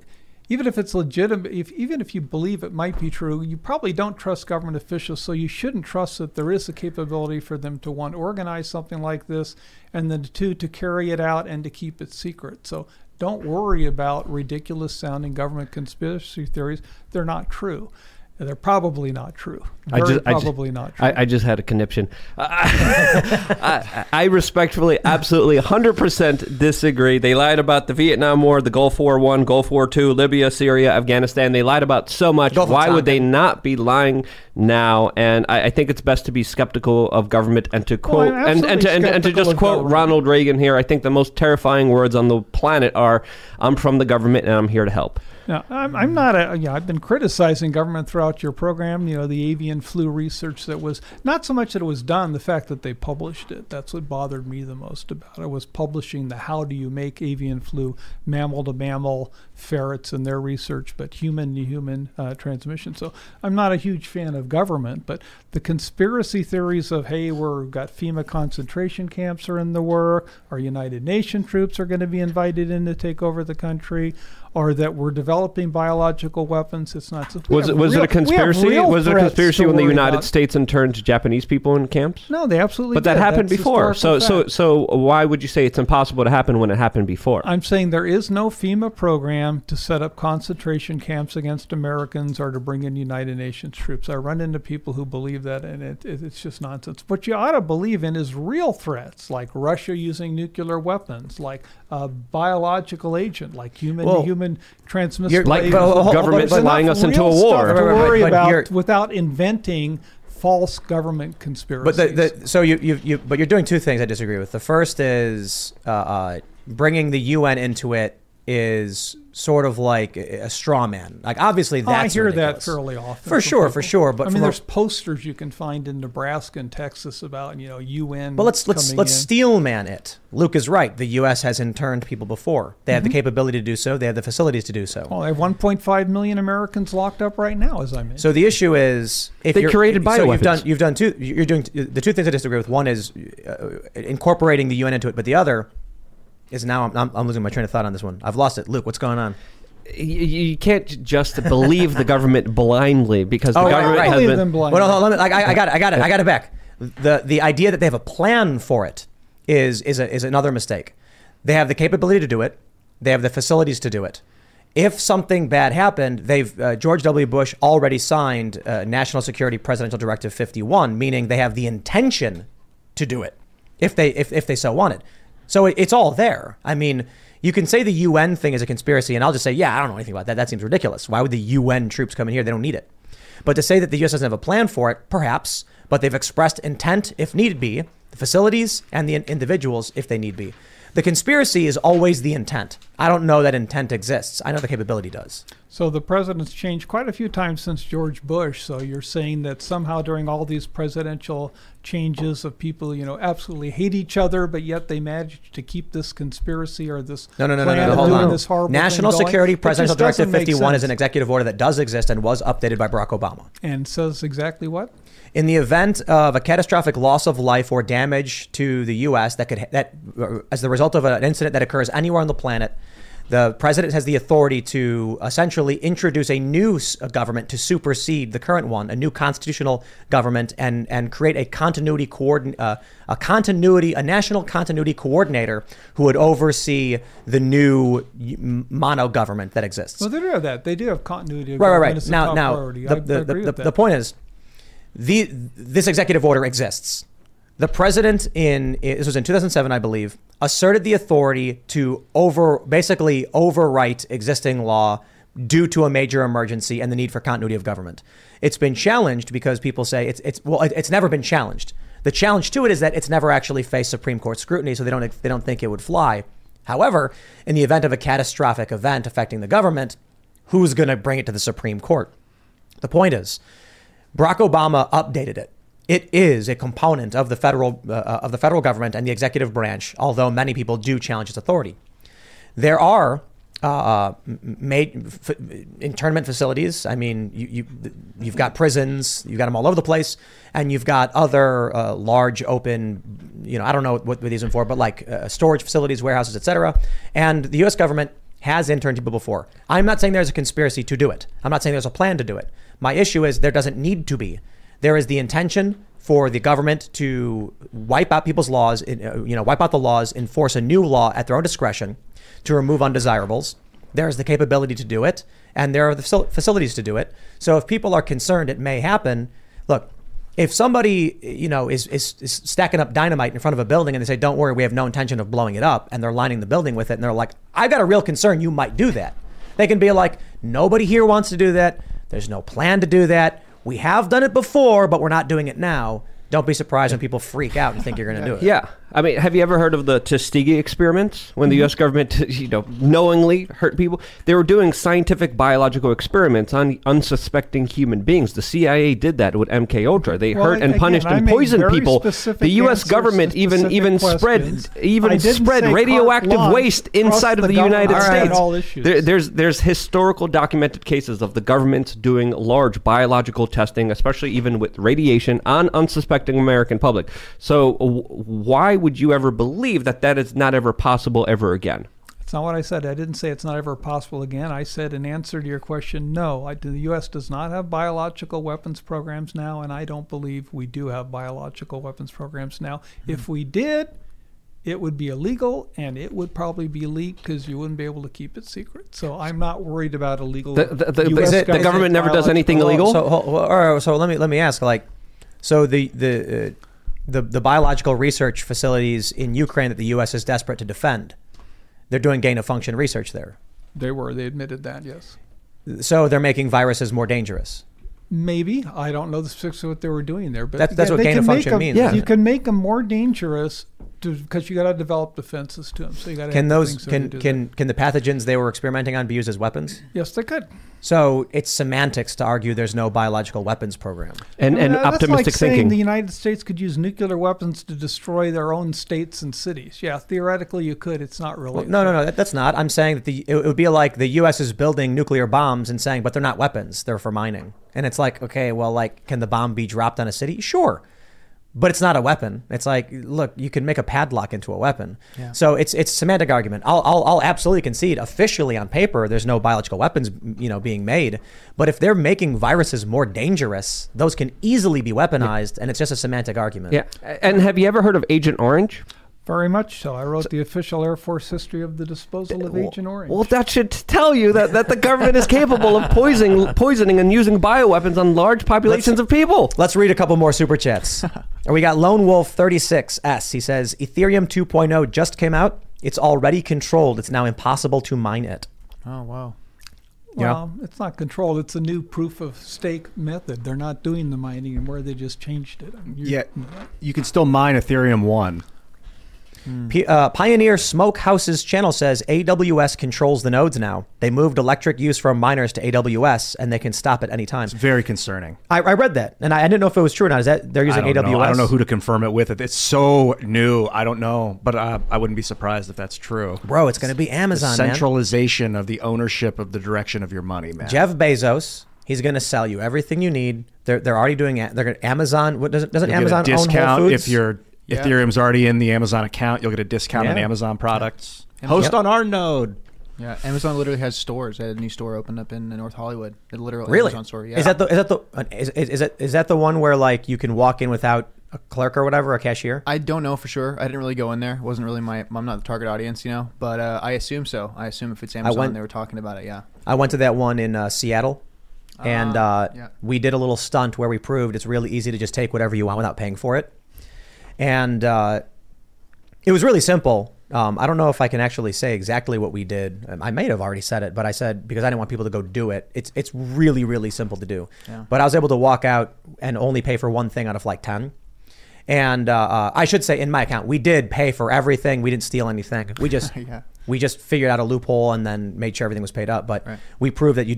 even if it's legitimate, even if you believe it might be true, you probably don't trust government officials, so you shouldn't trust that there is a capability for them to, one, organize something like this, and then, two, to carry it out and to keep it secret. So don't worry about ridiculous-sounding government conspiracy theories. They're not true. They're probably not true. Probably not true. I just had a conniption. I respectfully, absolutely, 100% disagree. They lied about the Vietnam War, the Gulf War I, Gulf War II, Libya, Syria, Afghanistan. They lied about so much. Why would they not be lying now? And I think it's best to be skeptical of government and to quote and to just quote Ronald Reagan here. I think the most terrifying words on the planet are, "I'm from the government and I'm here to help." Now, I'm not I've been criticizing government throughout your program, you know, the avian flu research that was not so much that it was done, the fact that they published it. That's what bothered me the most about it, was publishing the how do you make avian flu mammal to mammal ferrets and their research, but human to human transmission. So I'm not a huge fan of government, but the conspiracy theories of, hey, we've got FEMA concentration camps are in the work, our United Nations troops are going to be invited in to take over the country, or that we're developing biological weapons. It's not. Was it a conspiracy? Was it a conspiracy when the United States interned Japanese people in camps? No, they absolutely did. But that happened before. So why would you say it's impossible to happen when it happened before? I'm saying there is no FEMA program to set up concentration camps against Americans or to bring in United Nations troops. I run into people who believe that, and it's just nonsense. What you ought to believe in is real threats, like Russia using nuclear weapons, like a biological agent, like human-to-human transmissible government flying us into a war. But without inventing false government conspiracies. But you're doing two things I disagree with. The first is bringing the UN into it is sort of like a straw man. Like, obviously, that's ridiculous. That fairly often. For sure. But I mean, there's posters you can find in Nebraska and Texas about, you know, UN. But let's steel man it. Luke is right. The U.S. has interned people before. They have the capability to do so. They have the facilities to do so. Well, I have 1.5 million Americans locked up right now, as I mentioned. So the issue is, if they created bioweapons. So you've done two. You're doing the two things I disagree with. One is incorporating the UN into it, but the other is now I'm losing my train of thought on this one. I've lost it. Luke, what's going on? You can't just believe the government blindly because the government has been... I got it back. The idea that they have a plan for it is another mistake. They have the capability to do it. They have the facilities to do it. If something bad happened, they've George W. Bush already signed National Security Presidential Directive 51, meaning they have the intention to do it if they so wanted. So it's all there. I mean, you can say the UN thing is a conspiracy, and I'll just say, yeah, I don't know anything about that. That seems ridiculous. Why would the UN troops come in here? They don't need it. But to say that the U.S. doesn't have a plan for it, perhaps, but they've expressed intent if need be, the facilities and the individuals if they need be. The conspiracy is always the intent. I don't know that intent exists. I know the capability does. So the president's changed quite a few times since George Bush. So you're saying that somehow during all these presidential changes of people, you know, absolutely hate each other, but yet they managed to keep this conspiracy or this plan. National Security Presidential Directive 51 is an executive order that does exist and was updated by Barack Obama. And says exactly what? In the event of a catastrophic loss of life or damage to the U.S. that as the result of an incident that occurs anywhere on the planet, the president has the authority to essentially introduce a new government to supersede the current one, a new constitutional government, and create a national continuity coordinator who would oversee the new mono government that exists. Well, they do have that. They do have continuity. Right. Now the point is, this executive order exists. The president this was in 2007, I believe, asserted the authority to overwrite existing law due to a major emergency and the need for continuity of government. It's been challenged because people say it's never been challenged. The challenge to it is that it's never actually faced Supreme Court scrutiny, so they don't think it would fly. However, in the event of a catastrophic event affecting the government, who's going to bring it to the Supreme Court? The point is, Barack Obama updated it. It is a component of the federal government and the executive branch, although many people do challenge its authority. There are internment facilities. I mean, you've got prisons, you've got them all over the place, and you've got other large open, I don't know what these are for, but like storage facilities, warehouses, etc. And the U.S. government has interned people before. I'm not saying there's a conspiracy to do it. I'm not saying there's a plan to do it. My issue is there doesn't need to be. There is the intention for the government to wipe out people's laws, wipe out the laws, enforce a new law at their own discretion to remove undesirables. There is the capability to do it, and there are the facilities to do it. So if people are concerned it may happen, look, if somebody, is stacking up dynamite in front of a building and they say, don't worry, we have no intention of blowing it up, and they're lining the building with it, and they're like, I've got a real concern you might do that. They can be like, nobody here wants to do that. There's no plan to do that. We have done it before, but we're not doing it now. Don't be surprised when people freak out and think you're going to do it. Yeah. I mean, have you ever heard of the Tuskegee experiments? When the U.S. government, knowingly hurt people? They were doing scientific biological experiments on unsuspecting human beings. The CIA did that with MKUltra. They punished and poisoned people. The U.S. government even spread radioactive waste inside of the United States. There's historical documented cases of the government doing large biological testing, especially even with radiation, on unsuspecting American public. So why would you ever believe that is not ever possible ever again? That's not what I said. I didn't say it's not ever possible again. I said in answer to your question, no, the U.S. does not have biological weapons programs now, and I don't believe we do have biological weapons programs now. Mm-hmm. If we did, it would be illegal, and it would probably be leaked because you wouldn't be able to keep it secret. So I'm not worried about illegal. The government never does anything illegal? So let me ask, The biological research facilities in Ukraine that the U.S. is desperate to defend, they're doing gain-of-function research there. They admitted that, yes. So they're making viruses more dangerous. Maybe. I don't know the specifics of what they were doing there. But that's what gain-of-function means. Yeah. You can make them more dangerous because you got to develop defenses to them. So you got to can the pathogens they were experimenting on be used as weapons? Yes, they could. So it's semantics to argue there's no biological weapons program. And optimistic that's like thinking. Saying the United States could use nuclear weapons to destroy their own states and cities. Yeah, theoretically you could. It's not really. Well, that's not. I'm saying that it would be like the U.S. is building nuclear bombs and saying, but they're not weapons. They're for mining. And it's like, okay, well, can the bomb be dropped on a city? Sure. But it's not a weapon. It's like, look, you can make a padlock into a weapon. Yeah. So it's a semantic argument. I'll absolutely concede officially on paper there's no biological weapons being made. But if they're making viruses more dangerous, those can easily be weaponized, and it's just a semantic argument. Yeah. And have you ever heard of Agent Orange? Very much so. I wrote the official Air Force history of the disposal of Agent Orange. Well, that should tell you that the government is capable of poisoning and using bioweapons on large populations of people. Let's read a couple more Super Chats. We got Lone Wolf 36S. He says, Ethereum 2.0 just came out. It's already controlled. It's now impossible to mine it. Oh, wow. Well, it's not controlled. It's a new proof of stake method. They're not doing the mining anymore. They just changed it. I mean, you can still mine Ethereum 1. Pioneer Smokehouse's channel says AWS controls the nodes now. They moved electric use from miners to AWS, and they can stop at any time. It's very concerning. I read that, and I didn't know if it was true or not. Is that they're using AWS? I don't know who to confirm it with. It's so new. I don't know, but I wouldn't be surprised if that's true. Bro, it's going to be Amazon, the centralization of the ownership of the direction of your money, man. Jeff Bezos, he's going to sell you everything you need. They're already doing it. They're gonna, Amazon. What doesn't Amazon own Whole Foods? Discount if you're. Yeah. Ethereum's already in the Amazon account. You'll get a discount on Amazon products. Amazon. Host on our node. Yeah, Amazon literally has stores. They had a new store opened up in North Hollywood. The literal Amazon store. Yeah. Is that the one where like you can walk in without a clerk or whatever, a cashier? I don't know for sure. I didn't really go in there. It wasn't really I'm not the target audience, you know. But I assume so. I assume if it's Amazon, they were talking about it. Yeah. I went to that one in Seattle. And we did a little stunt where we proved it's really easy to just take whatever you want without paying for it. And it was really simple. I don't know if I can actually say exactly what we did. I may have already said it, but I said, because I didn't want people to go do it. It's really, really simple to do. Yeah. But I was able to walk out and only pay for one thing out of like 10. And I should say in my account, we did pay for everything. We didn't steal anything. We just we just figured out a loophole and then made sure everything was paid up. But we proved that you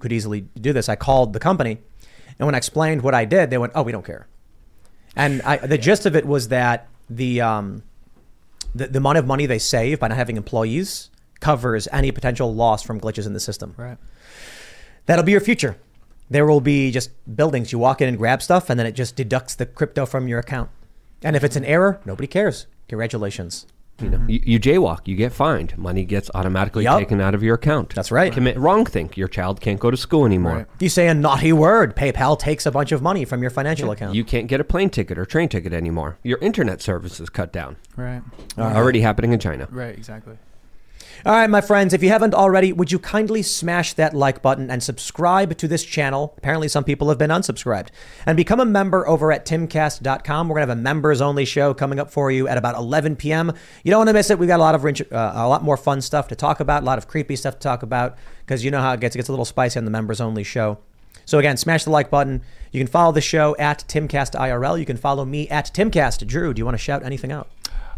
could easily do this. I called the company, and when I explained what I did, they went, "Oh, we don't care." And the gist of it was that the amount of money they save by not having employees covers any potential loss from glitches in the system. Right. That'll be your future. There will be just buildings. You walk in and grab stuff, and then it just deducts the crypto from your account. And if it's an error, nobody cares. Congratulations. You jaywalk, you get fined. Money gets automatically taken out of your account. That's right. Commit wrong thing. Your child can't go to school anymore. Right. You say a naughty word. PayPal takes a bunch of money from your financial account. You can't get a plane ticket or train ticket anymore. Your internet service is cut down. Right. Already happening in China. Right, exactly. All right, my friends, if you haven't already, would you kindly smash that like button and subscribe to this channel? Apparently, some people have been unsubscribed. And become a member over at TimCast.com. We're going to have a members-only show coming up for you at about 11 p.m. You don't want to miss it. We've got a lot more fun stuff to talk about, a lot of creepy stuff to talk about, because you know how it gets a little spicy on the members-only show. So again, smash the like button. You can follow the show at TimCastIRL. You can follow me at TimCast. Drew, do you want to shout anything out?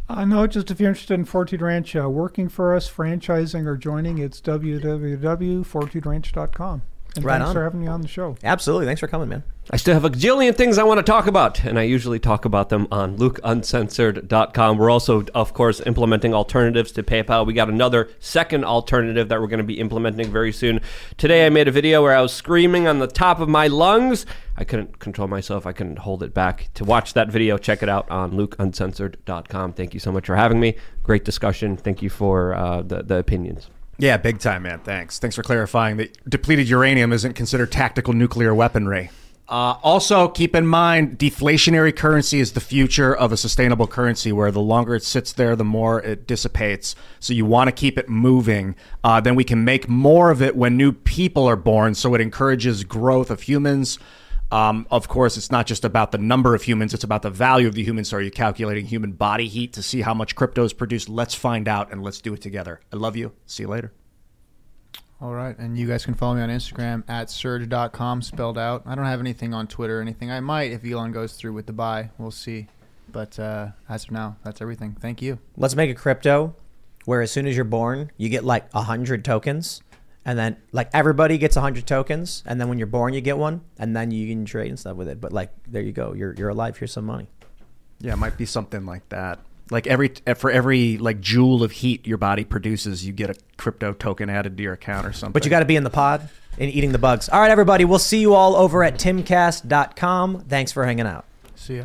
No, just if you're interested in Fortitude Ranch working for us, franchising, or joining, it's www.fortituderanch.com. And thanks for having me on the show. Absolutely. Thanks for coming, man. I still have a gajillion things I want to talk about, and I usually talk about them on LukeUncensored.com. We're also, of course, implementing alternatives to PayPal. We got another second alternative that we're going to be implementing very soon. Today I made a video where I was screaming on the top of my lungs. I couldn't control myself. I couldn't hold it back. To watch that video, check it out on LukeUncensored.com. Thank you so much for having me. Great discussion. Thank you for the opinions. Yeah, big time, man. Thanks. Thanks for clarifying that depleted uranium isn't considered tactical nuclear weaponry. Also, keep in mind, deflationary currency is the future of a sustainable currency, where the longer it sits there, the more it dissipates. So you want to keep it moving. Then we can make more of it when new people are born. So it encourages growth of humans. Of course, it's not just about the number of humans. It's about the value of the humans. So are you calculating human body heat to see how much crypto is produced? Let's find out, and let's do it together. I love you. See you later. All right. And you guys can follow me on Instagram at Serge.com spelled out. I don't have anything on Twitter or anything. I might if Elon goes through with the buy. We'll see. But as of now, that's everything. Thank you. Let's make a crypto where as soon as you're born, you get like 100 tokens. And then, like, everybody gets 100 tokens, and then when you're born, you get one, and then you can trade and stuff with it. But, like, there you go. You're alive. Here's some money. Yeah, it might be something like that. Like, for every, like, joule of heat your body produces, you get a crypto token added to your account or something. But you got to be in the pod and eating the bugs. All right, everybody. We'll see you all over at timcast.com. Thanks for hanging out. See ya.